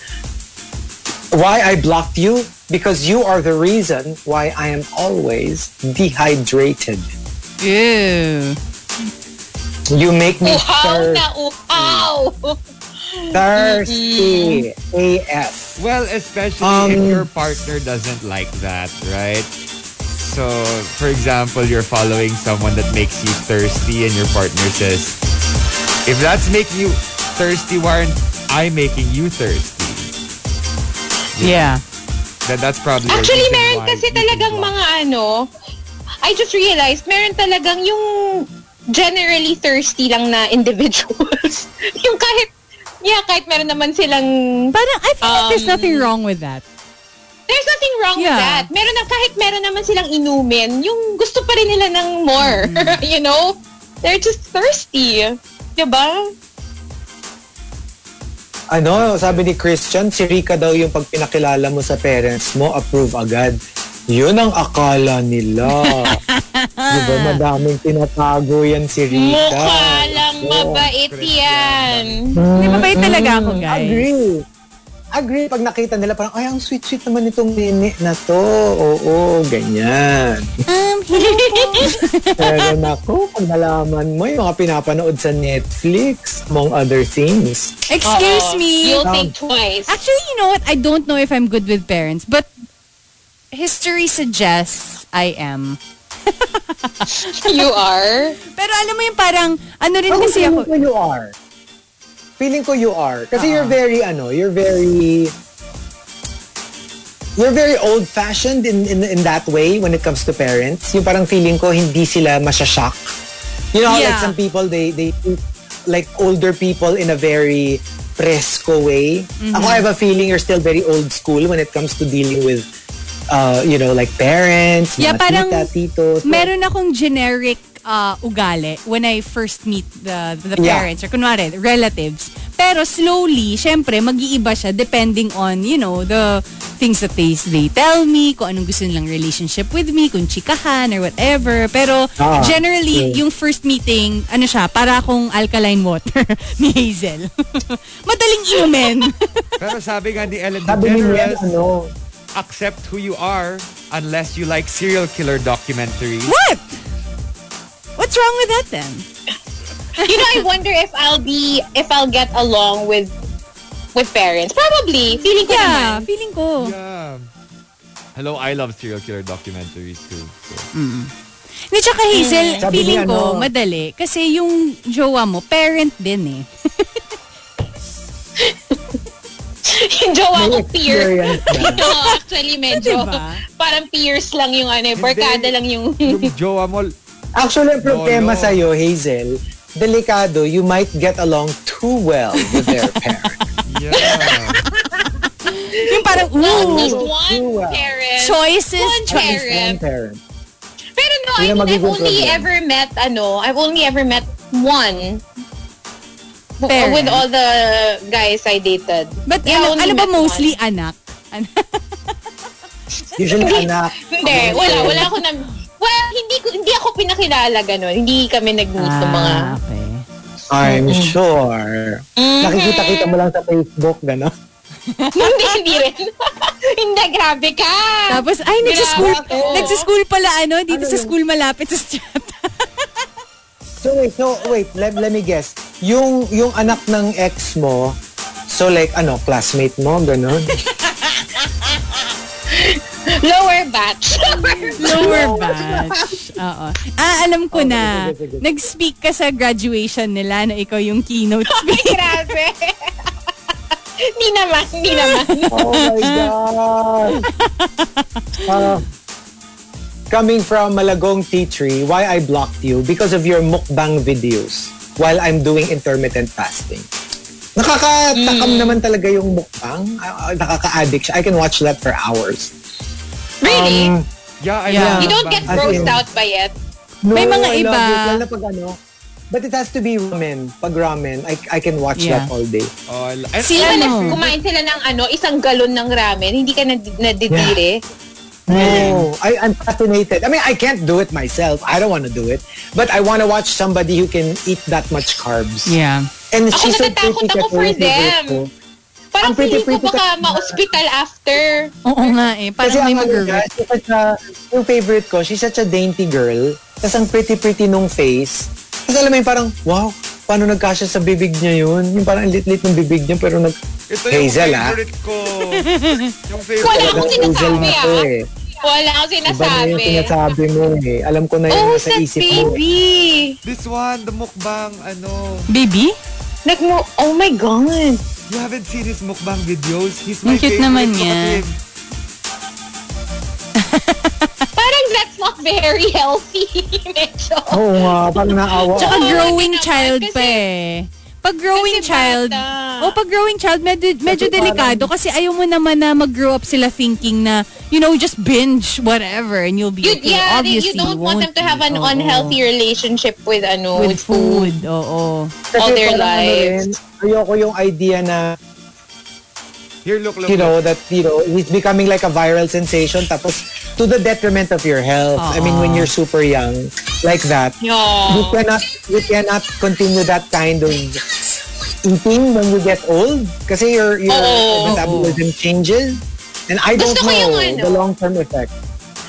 Why I blocked you? Because you are the reason why I am always dehydrated. Ew. You make me thirst. Wow. Thirsty A F. Well, especially um, if your partner doesn't like that, right? So, for example, you're following someone that makes you thirsty and your partner says, if that's making you thirsty, why aren't I making you thirsty? Yeah. yeah. That, that's probably Actually, meron kasi talagang mga ano, I just realized, meron talagang yung generally thirsty lang na individuals. yung kahit Yeah, kahit meron naman silang... Parang, I feel um, like there's nothing wrong with that. There's nothing wrong yeah. with that. Meron na, kahit meron naman silang inumin, yung gusto pa rin nila ng more. Mm. You know? They're just thirsty. Diba? Ano, sabi ni Christian, si Rika daw yung pag pinakilala mo sa parents mo, approve agad. Yun ang akala nila. Diba, madaming tinatago yan si Rita. Mukha lang mabait yan. Hindi mabait talaga ako, guys. Agree. Agree. Pag nakita nila, parang, ay, ang sweet-sweet naman itong nene na to. Oo, ganyan. Um, Pero naku, pag nalaman mo, yung mga pinapanood sa Netflix, among other things. Excuse Uh-oh. me. You'll think twice. Actually, you know what? I don't know if I'm good with parents, but history suggests I am. You are? Pero alam mo yung parang, ano rin oh, kasi ako. Feeling ko you are. Feeling ko you are. Kasi uh-huh. you're very, ano, you're very, you're very old-fashioned in, in in that way when it comes to parents. Yung parang feeling ko, hindi sila masyashock. You know, yeah. like some people, they, they, like older people in a very fresco way. Mm-hmm. Ako, I have a feeling you're still very old school when it comes to dealing with Uh, you know, like parents, yeah, parang tita, titos. Meron akong generic uh, ugali when I first meet the the parents yeah. or kunwari, relatives. Pero slowly, syempre, mag-iiba siya depending on, you know, the things that they, they tell me, kung anong gusto nilang relationship with me, kung chikahan or whatever. Pero ah, generally, yeah. yung first meeting, ano siya, para akong alkaline water ni Hazel. Madaling inumin. Pero sabi nga ni Ellen DeGeneres, ano, accept who you are unless you like serial killer documentaries. What? What's wrong with that then? You know, I wonder if I'll be, if I'll get along with with parents. Probably. Feeling ko yeah, naman. Feeling ko. Yeah. Hello, I love serial killer documentaries too. So. Mm-mm. Ni tsaka Hazel, mm. feeling ko, madali. Kasi yung jowa mo, parent din eh. Yung jowa ko peer. No, actually medyo diba? Parang peers lang yung ano, barkada lang yung yung jowa mo. Actually, ang problema no, no. sa'yo, Hazel, delikado, you might get along too well with their parents. Yeah. Yung parang, ooh, just one well. parent. Choices. One parent. One parent. Pero no, I mean, I've only problem. ever met, ano, I've only ever met one parent. With all the guys I dated. But yeah, ano, ano ba mostly one. anak? An- Usually anak. Hindi, wala. Wala ako na... Wala, hindi, hindi ako pinakilala gano'n. Hindi kami nag-meet ng ah, mga... Okay. I'm mm-hmm. sure. Mm-hmm. Nakikita-kita mo lang sa Facebook, gano'n? Hindi, hindi rin. Hindi, grabe ka. Tapos, ay, nagsaschool, nagsaschool pala, ano, dito ano sa school malapit sa strata. So wait, so wait, let, let me guess. Yung yung anak ng ex mo, so like ano, classmate mo, gano'n? Lower batch. Lower batch. Oo. Ah, alam ko okay, na. Good, good, good. Nag-speak ka sa graduation nila na ikaw yung keynote speaker. Ay, grabe. Di naman, di naman. Oh my God. Uh, Coming from Malagong Tea Tree, why I blocked you because of your mukbang videos while I'm doing intermittent fasting. Nakakatakam mm. naman talaga yung mukbang. Nakaka-addict siya. I can watch that for hours. Really? Um, yeah, I yeah. You don't get grossed out by it? No, May mga iba. I love it. Pag ano, but it has to be ramen. Pag ramen, I, I can watch yeah. that all day. Oh, sila, ano? Kumain sila ng ano, isang galon ng ramen, hindi ka nadidire. Yeah. Oh, I, I'm fascinated. I mean, I can't do it myself. I don't want to do it. But I want to watch somebody who can eat that much carbs. Yeah. And ako she's so pretty. Ako for them. Ko. Parang pretty, feeling pretty, ko baka pretty, ma-hospital after. Oo nga eh. Parang kasi may mag-hurt. Yung favorite ko, she's such a dainty girl. Tapos ang pretty-pretty nung face. Tapos alam mo yung parang, wow, paano nagkasya sa bibig niya yun? Yung parang lit-lit ng bibig niya pero nag... Ito yung Hazel, favorite ha? Ko. Yung favorite wala akong sinasabi ah. Eh. Wala akong sinasabi. Iba na yung sinasabi mo eh. Alam ko na yun oh, sa isip baby? Mo. Oh, baby? This one, the mukbang, ano... Baby? Nagmo... Oh my God. You haven't seen his mukbang videos? He's my cute favorite. Cute naman niya. Parang that's not very healthy. Medyo. Oo nga. Parang naawa. Tsaka growing child pa eh. Pag growing kasi child, o oh, pag growing child, medyo, medyo kasi delikado parang, kasi ayaw mo naman na mag-grow up sila thinking na, you know, just binge whatever and you'll be you, okay. Yeah, obviously, you don't want them to have an oh, unhealthy relationship with, ano, with, with food. food. Oo. All their lives. Ano rin, ayoko yung idea na, here, look, look, you know, that, you know, it's becoming like a viral sensation tapos to the detriment of your health. Uh-oh. I mean, when you're super young, like that, aww. you cannot you cannot continue that kind of eating when you get old kasi your your metabolism changes and I gusto don't know yung, ano, the long-term effect.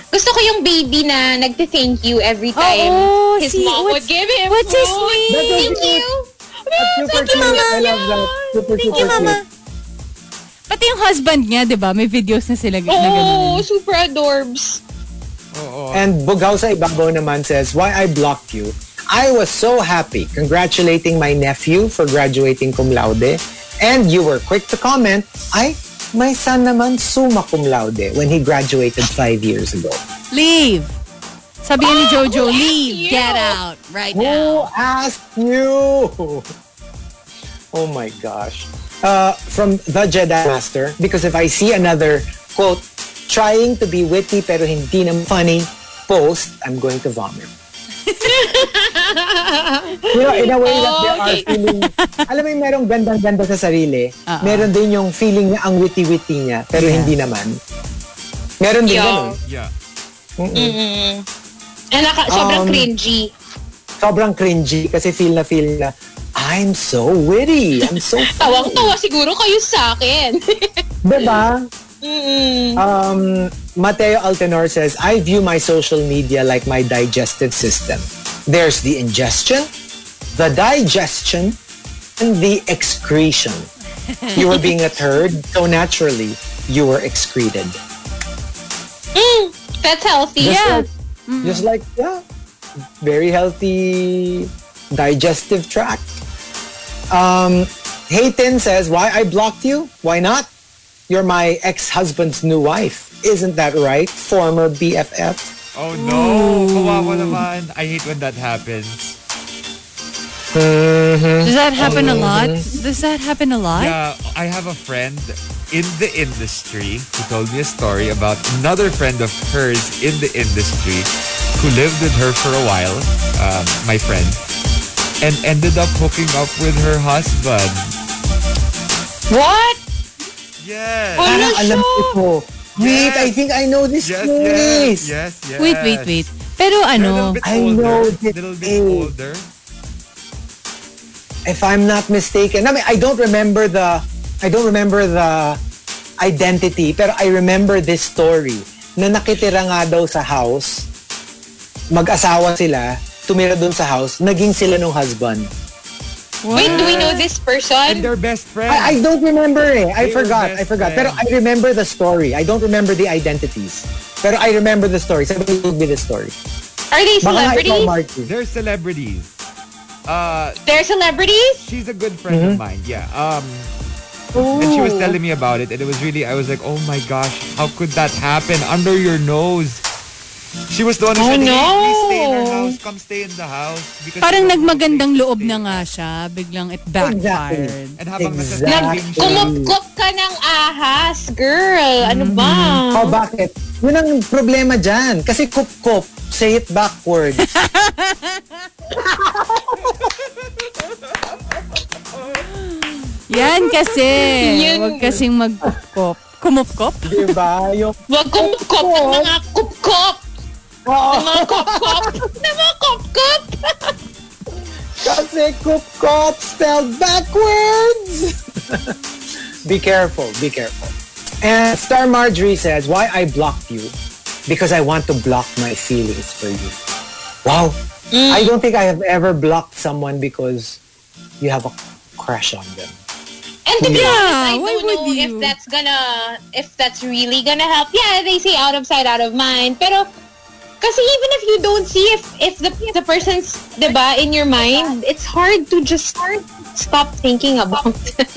Gusto ko yung baby na nagte-thank you every time oh, his see, mom would give him what's his name? Thank you. Thank you, Mama. I love that. Super, thank super you, Mama. Cute. Pati yung husband niya, di ba? May videos na sila. Oh, na super adorbs. Oh, oh. And Bugaw sa Ibabaw naman says, why I blocked you? I was so happy congratulating my nephew for graduating cum laude. And you were quick to comment, ay, my son naman summa cum laude when he graduated five years ago. Leave. Sabi oh, ni Jojo, leave. You? Get out right who now. Who asked you? Oh my gosh. Uh, from The Jedi Master, because if I see another, quote, trying to be witty pero hindi naman funny post, I'm going to vomit. You know, in a way oh, that there okay. are feeling, alam mo yung merong gandang-ganda sa sarili, uh-uh. meron din yung feeling na ang witty-witty niya, pero yeah. hindi naman. Meron din ganun. Yeah. Mm-mm. And naka, sobrang um, cringy. Sobrang cringy kasi feel na feel na, I'm so witty. I'm so funny. Tawang-tawa siguro kayo sa akin. Diba? Mm-mm. Um, Mateo Altenor says, I view my social media like my digestive system. There's the ingestion, the digestion, and the excretion. You were being a turd, so naturally, you were excreted. Mm, that's healthy. Just yeah. Like, mm-hmm. Just like, yeah. Very healthy digestive tract. Um, Hayden says, why I blocked you? Why not? You're my ex-husband's new wife. Isn't that right? Former B F F. Oh no. Kawawa naman. I hate when that happens. Mm-hmm. Does that happen mm-hmm. a lot? Does that happen a lot? Yeah. I have a friend in the industry who told me a story about another friend of hers in the industry who lived with her for a while. Um, my friend. And ended up hooking up with her husband. What? Yes. Oh, parang alam ko. Wait, I think I know this yes, case. Yes, yes, yes. Wait, wait, wait. Pero ano? I know this little bit older. If I'm not mistaken. I mean, I don't remember the, I don't remember the identity. Pero I remember this story. Na nakitira nga daw sa house. Mag-asawa sila. Tumira dun sa house, naging sila nung husband. What? Wait, do we know this person? And their best friend. I, I don't remember eh. I they forgot. I forgot. Friend. Pero I remember the story. I don't remember the identities. Pero I remember the story. Somebody told me the story. Are they celebrities? Baka they're celebrities. Uh, they're celebrities? She's a good friend mm-hmm. of mine. Yeah. Um, and she was telling me about it. And it was really, I was like, oh my gosh, how could that happen? Under your nose. She was the one who oh, said, hey, no. please stay in her house. Come stay in the house. Parang nagmagandang loob na nga siya. Biglang it backfired. Exactly. And habang exactly. nasa... Kumupkop ka ng ahas, girl. Ano mm-hmm. ba? Oh, bakit? Yun ang problema dyan. Kasi kup-kup. Say it backwards. Yan kasi. Huwag kasing magkup-kup. Kumupkop? Diba? Yung... Huwag kumupkop ng mga kupkop! Oo! Ng mga kupkop! Ng mga kupkop! Kasi kupkop spelled backwards! Be careful, be careful. And Star Marjorie says, why I blocked you? Because I want to block my feelings for you. Wow! Mm. I don't think I have ever blocked someone because you have a crush on them. And to be yeah, honest, I don't know you? if that's gonna, if that's really gonna help. Yeah, they say out of sight, out of mind. Pero, kasi even if you don't see if if the the person's, diba, in your mind, it's hard to just hard to stop thinking about them.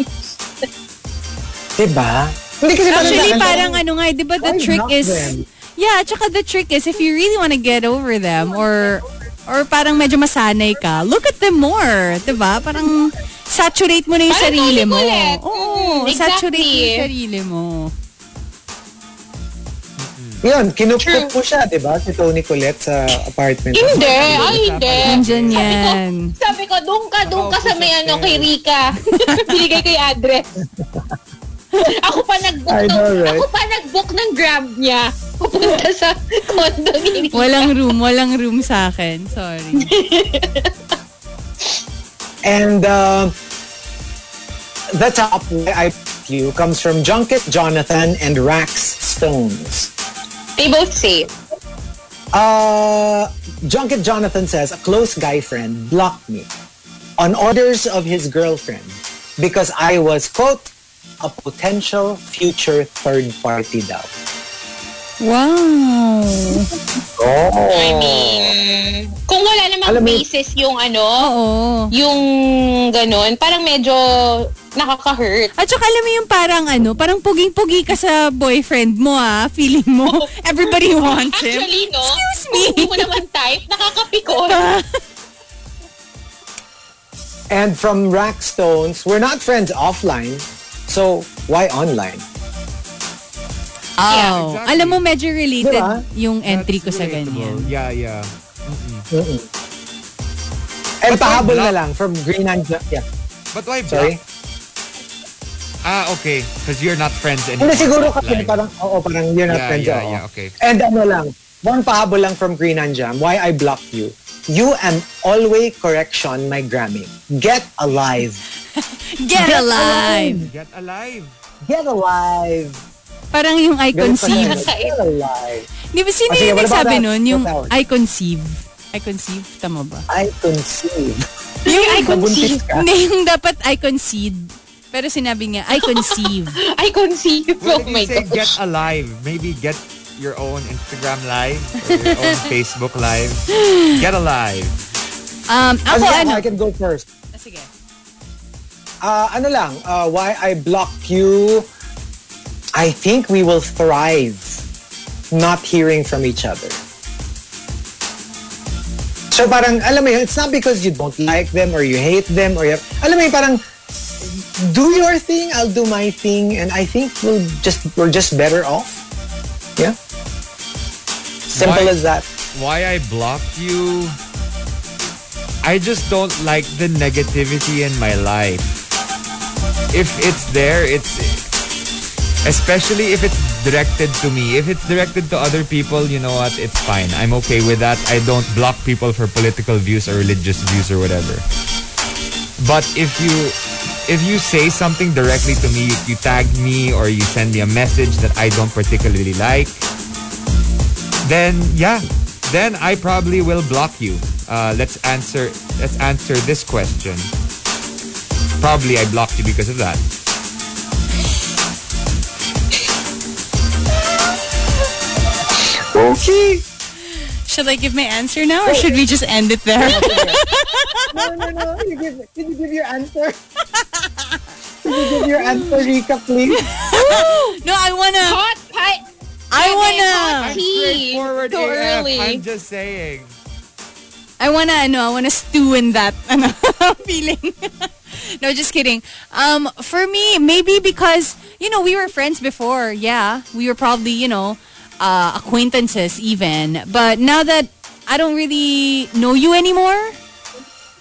Diba? Actually, parang ano nga, diba the trick is, them? yeah, tsaka the trick is, if you really want to get over them, or or parang medyo masanay ka, look at them more, diba? Parang, saturate mo na yung sarili mo. Oo, exactly. Saturate mo yung sarili mo. Yun, kinupkop mo siya, di ba? Si Toni Collette sa apartment. Hindi, ay hindi. Andyan yan. Sabi ko, doon ka, doon ka sa may ano, kay Rika. Binigay ko yung address. Ako pa nag-book ng, right? ako pa nag-book ng Grab niya. Pupunta sa condo ni Rika. Walang room, walang room sa akin. Sorry. And uh, the top I you comes from Junket Jonathan and Rax Stones. They both say. Uh, Junket Jonathan says, a close guy friend blocked me on orders of his girlfriend because I was, quote, a potential future third party daw. Wow. Oh. I mean, kung wala namang basis yung ano, oo. Yung ganun, parang medyo nakaka-hurt. At saka alam mo yung parang ano, parang puging-pugi ka sa boyfriend mo, ah, feeling mo. Oh. Everybody wants him. Actually, no. Excuse me. Kung hindi mo naman type, nakakapikon. And from Rackstones, we're not friends offline, so why online? Oh, yeah, exactly. Alam mo, medyo related diba? Yung entry That's ko sa ganyan. Yeah, yeah. Mm-mm. Mm-mm. And but pahabol na lang from Greenland. Yeah. But why block? Ah, okay. Because you're not friends anymore. Hindi, siguro kasi parang, oo, parang you're not yeah, friends. Yeah, yeah, okay. And ano lang, one pahabol lang from Greenland Jam, why I blocked you. You and always correction my Grammy. Get alive. Get, Get alive. alive. Get alive. Get alive. Parang yung I conceive. Di ba sino yung nagsabi nun? Yung I conceive. I conceive? Tama ba? I conceive. Yung I conceive. Hindi, yung dapat I concede. Pero sinabi niya, I conceive. I conceive. Well, oh my gosh. Well, did you say get alive? Maybe get your own Instagram live? Or your own Facebook live? Get alive. Um, ako As ano? I can go first. Ah, sige. Uh, ano lang? Uh, why I block you... I think we will thrive not hearing from each other. So parang, alam mo yun, it's not because you don't like them or you hate them or you have, alam mo yun, parang, do your thing, I'll do my thing, and I think we'll just, we're just better off. Yeah? Simple why, as that. Why I blocked you? I just don't like the negativity in my life. If it's there, it's... Especially if it's directed to me. If it's directed to other people, you know what? It's fine. I'm okay with that. I don't block people for political views or religious views or whatever. But if you if you say something directly to me, you tag me or you send me a message that I don't particularly like, then yeah, then I probably will block you. Uh, let's answer let's answer this question. Probably I blocked you because of that. Okay. Should I give my answer now or should we just end it there? No, no, no. You give, did you give your answer? Did you give your answer, Rika, please? No, I want to... Hot pie. I want to... straightforward A F. I'm just saying. I want to, no, I want to stew in that ano, feeling. No, just kidding. Um, for me, maybe because, you know, we were friends before. Yeah, we were probably, you know... Uh, acquaintances even, but now that I don't really know you anymore,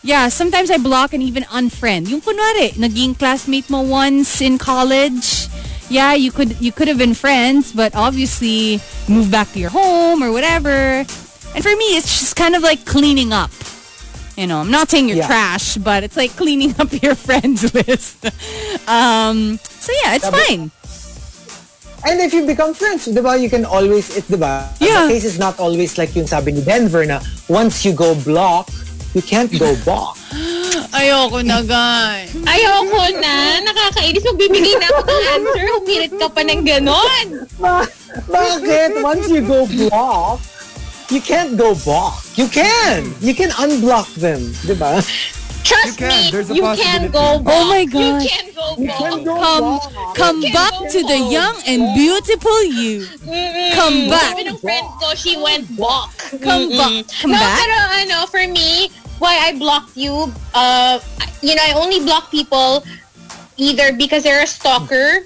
yeah, sometimes I block and even unfriend. Yung kunwari, naging classmate mo once in college, yeah, you could you could have been friends, but obviously move back to your home or whatever. And for me, it's just kind of like cleaning up. You know, I'm not saying you're yeah. trash, but it's like cleaning up your friends list. um, so yeah, it's fine. And if you become friends, diba, you can always, it's diba, yeah. the case is not always like yung sabi ni Denver na once you go block, you can't go balk. Ayoko na, guys. Ayoko na. Nakakainis. Magbibigay na ako ng answer. Humilit ka pa ng ganon. Ba- bakit? Once you go block, you can't go balk. You can. You can unblock them. Diba? Trust you me, can. You can go back. Oh my God. You can go back. Come, come back to the young and beautiful you. Mm-mm. Come back. Sabi ng friend ko, she went back. Come Mm-mm. back. Come no, back. Pero ano, for me, why I blocked you, uh, you know, I only block people either because they're a stalker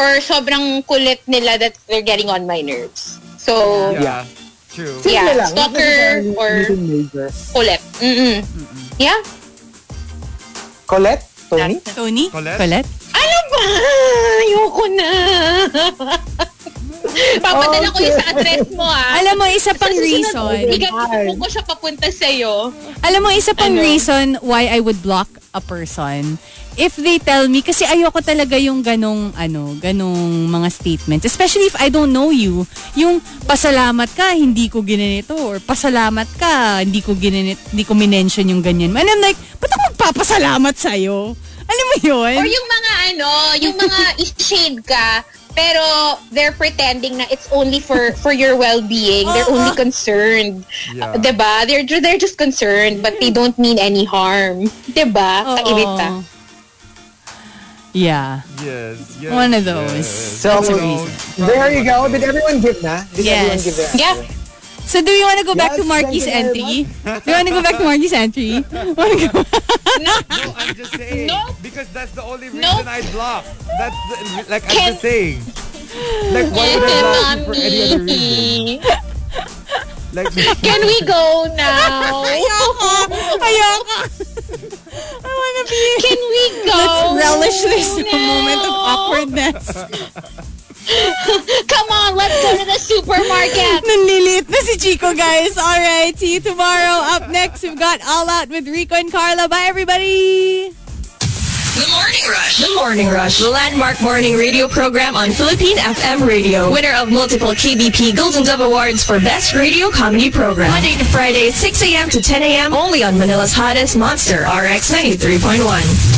or sobrang kulit nila that they're getting on my nerves. So, yeah. yeah. True. Yeah, stalker or kulit. Mm-mm. Mm-mm. Yeah. Collette? Toni? Toni? Collette? Collette? Ano ba? Ayoko na. Papadala okay. ko yung sa address mo, ah. Alam mo, isa pang reason. Igapupo ko siya papunta sa'yo. Alam mo, isa pang ano? reason why I would block a person. If they tell me, kasi ayoko talaga yung ganong, ano, ganong mga statements. Especially if I don't know you. Yung, pasalamat ka, hindi ko ginanito. Or, pasalamat ka, hindi ko ginanito, hindi ko minention yung ganyan. And I'm like, ba't ako magpapasalamat sa'yo? Alam mo yun? Or yung mga, ano, yung mga i-shade ka, pero they're pretending na it's only for, for your well-being. They're only concerned. Yeah. Uh, diba? They're, they're just concerned, but they don't mean any harm. Diba? Kaibit ka. Yeah. Yes, yes. One of those. Yes. So, so there you go. Did everyone give na? Did yes. Give that? Yeah. So do you want to go yes, back to Marky's entry? Do you want to go back to Marky's entry? Go- no. No, I'm just saying. No. Because that's the only reason no. I block. That's the, like Can- I'm just saying. Like why would I block you for any other reason? Like, can we go now? Ayoko! Ayoko! I wanna be... Can we go? Let's relish this now. Moment of awkwardness. Come on, let's go to the supermarket. Nanliliit na si Chico, guys. Alright, see you tomorrow. Up next, we've got All Out with Rico and Carla. Bye, everybody! The Morning Rush. The Morning Rush. The landmark morning radio program on Philippine F M Radio. Winner of multiple K B P Golden Dove Awards for Best Radio Comedy Program. Monday to Friday, six a.m. to ten a.m. only on Manila's hottest Monster R X ninety-three point one.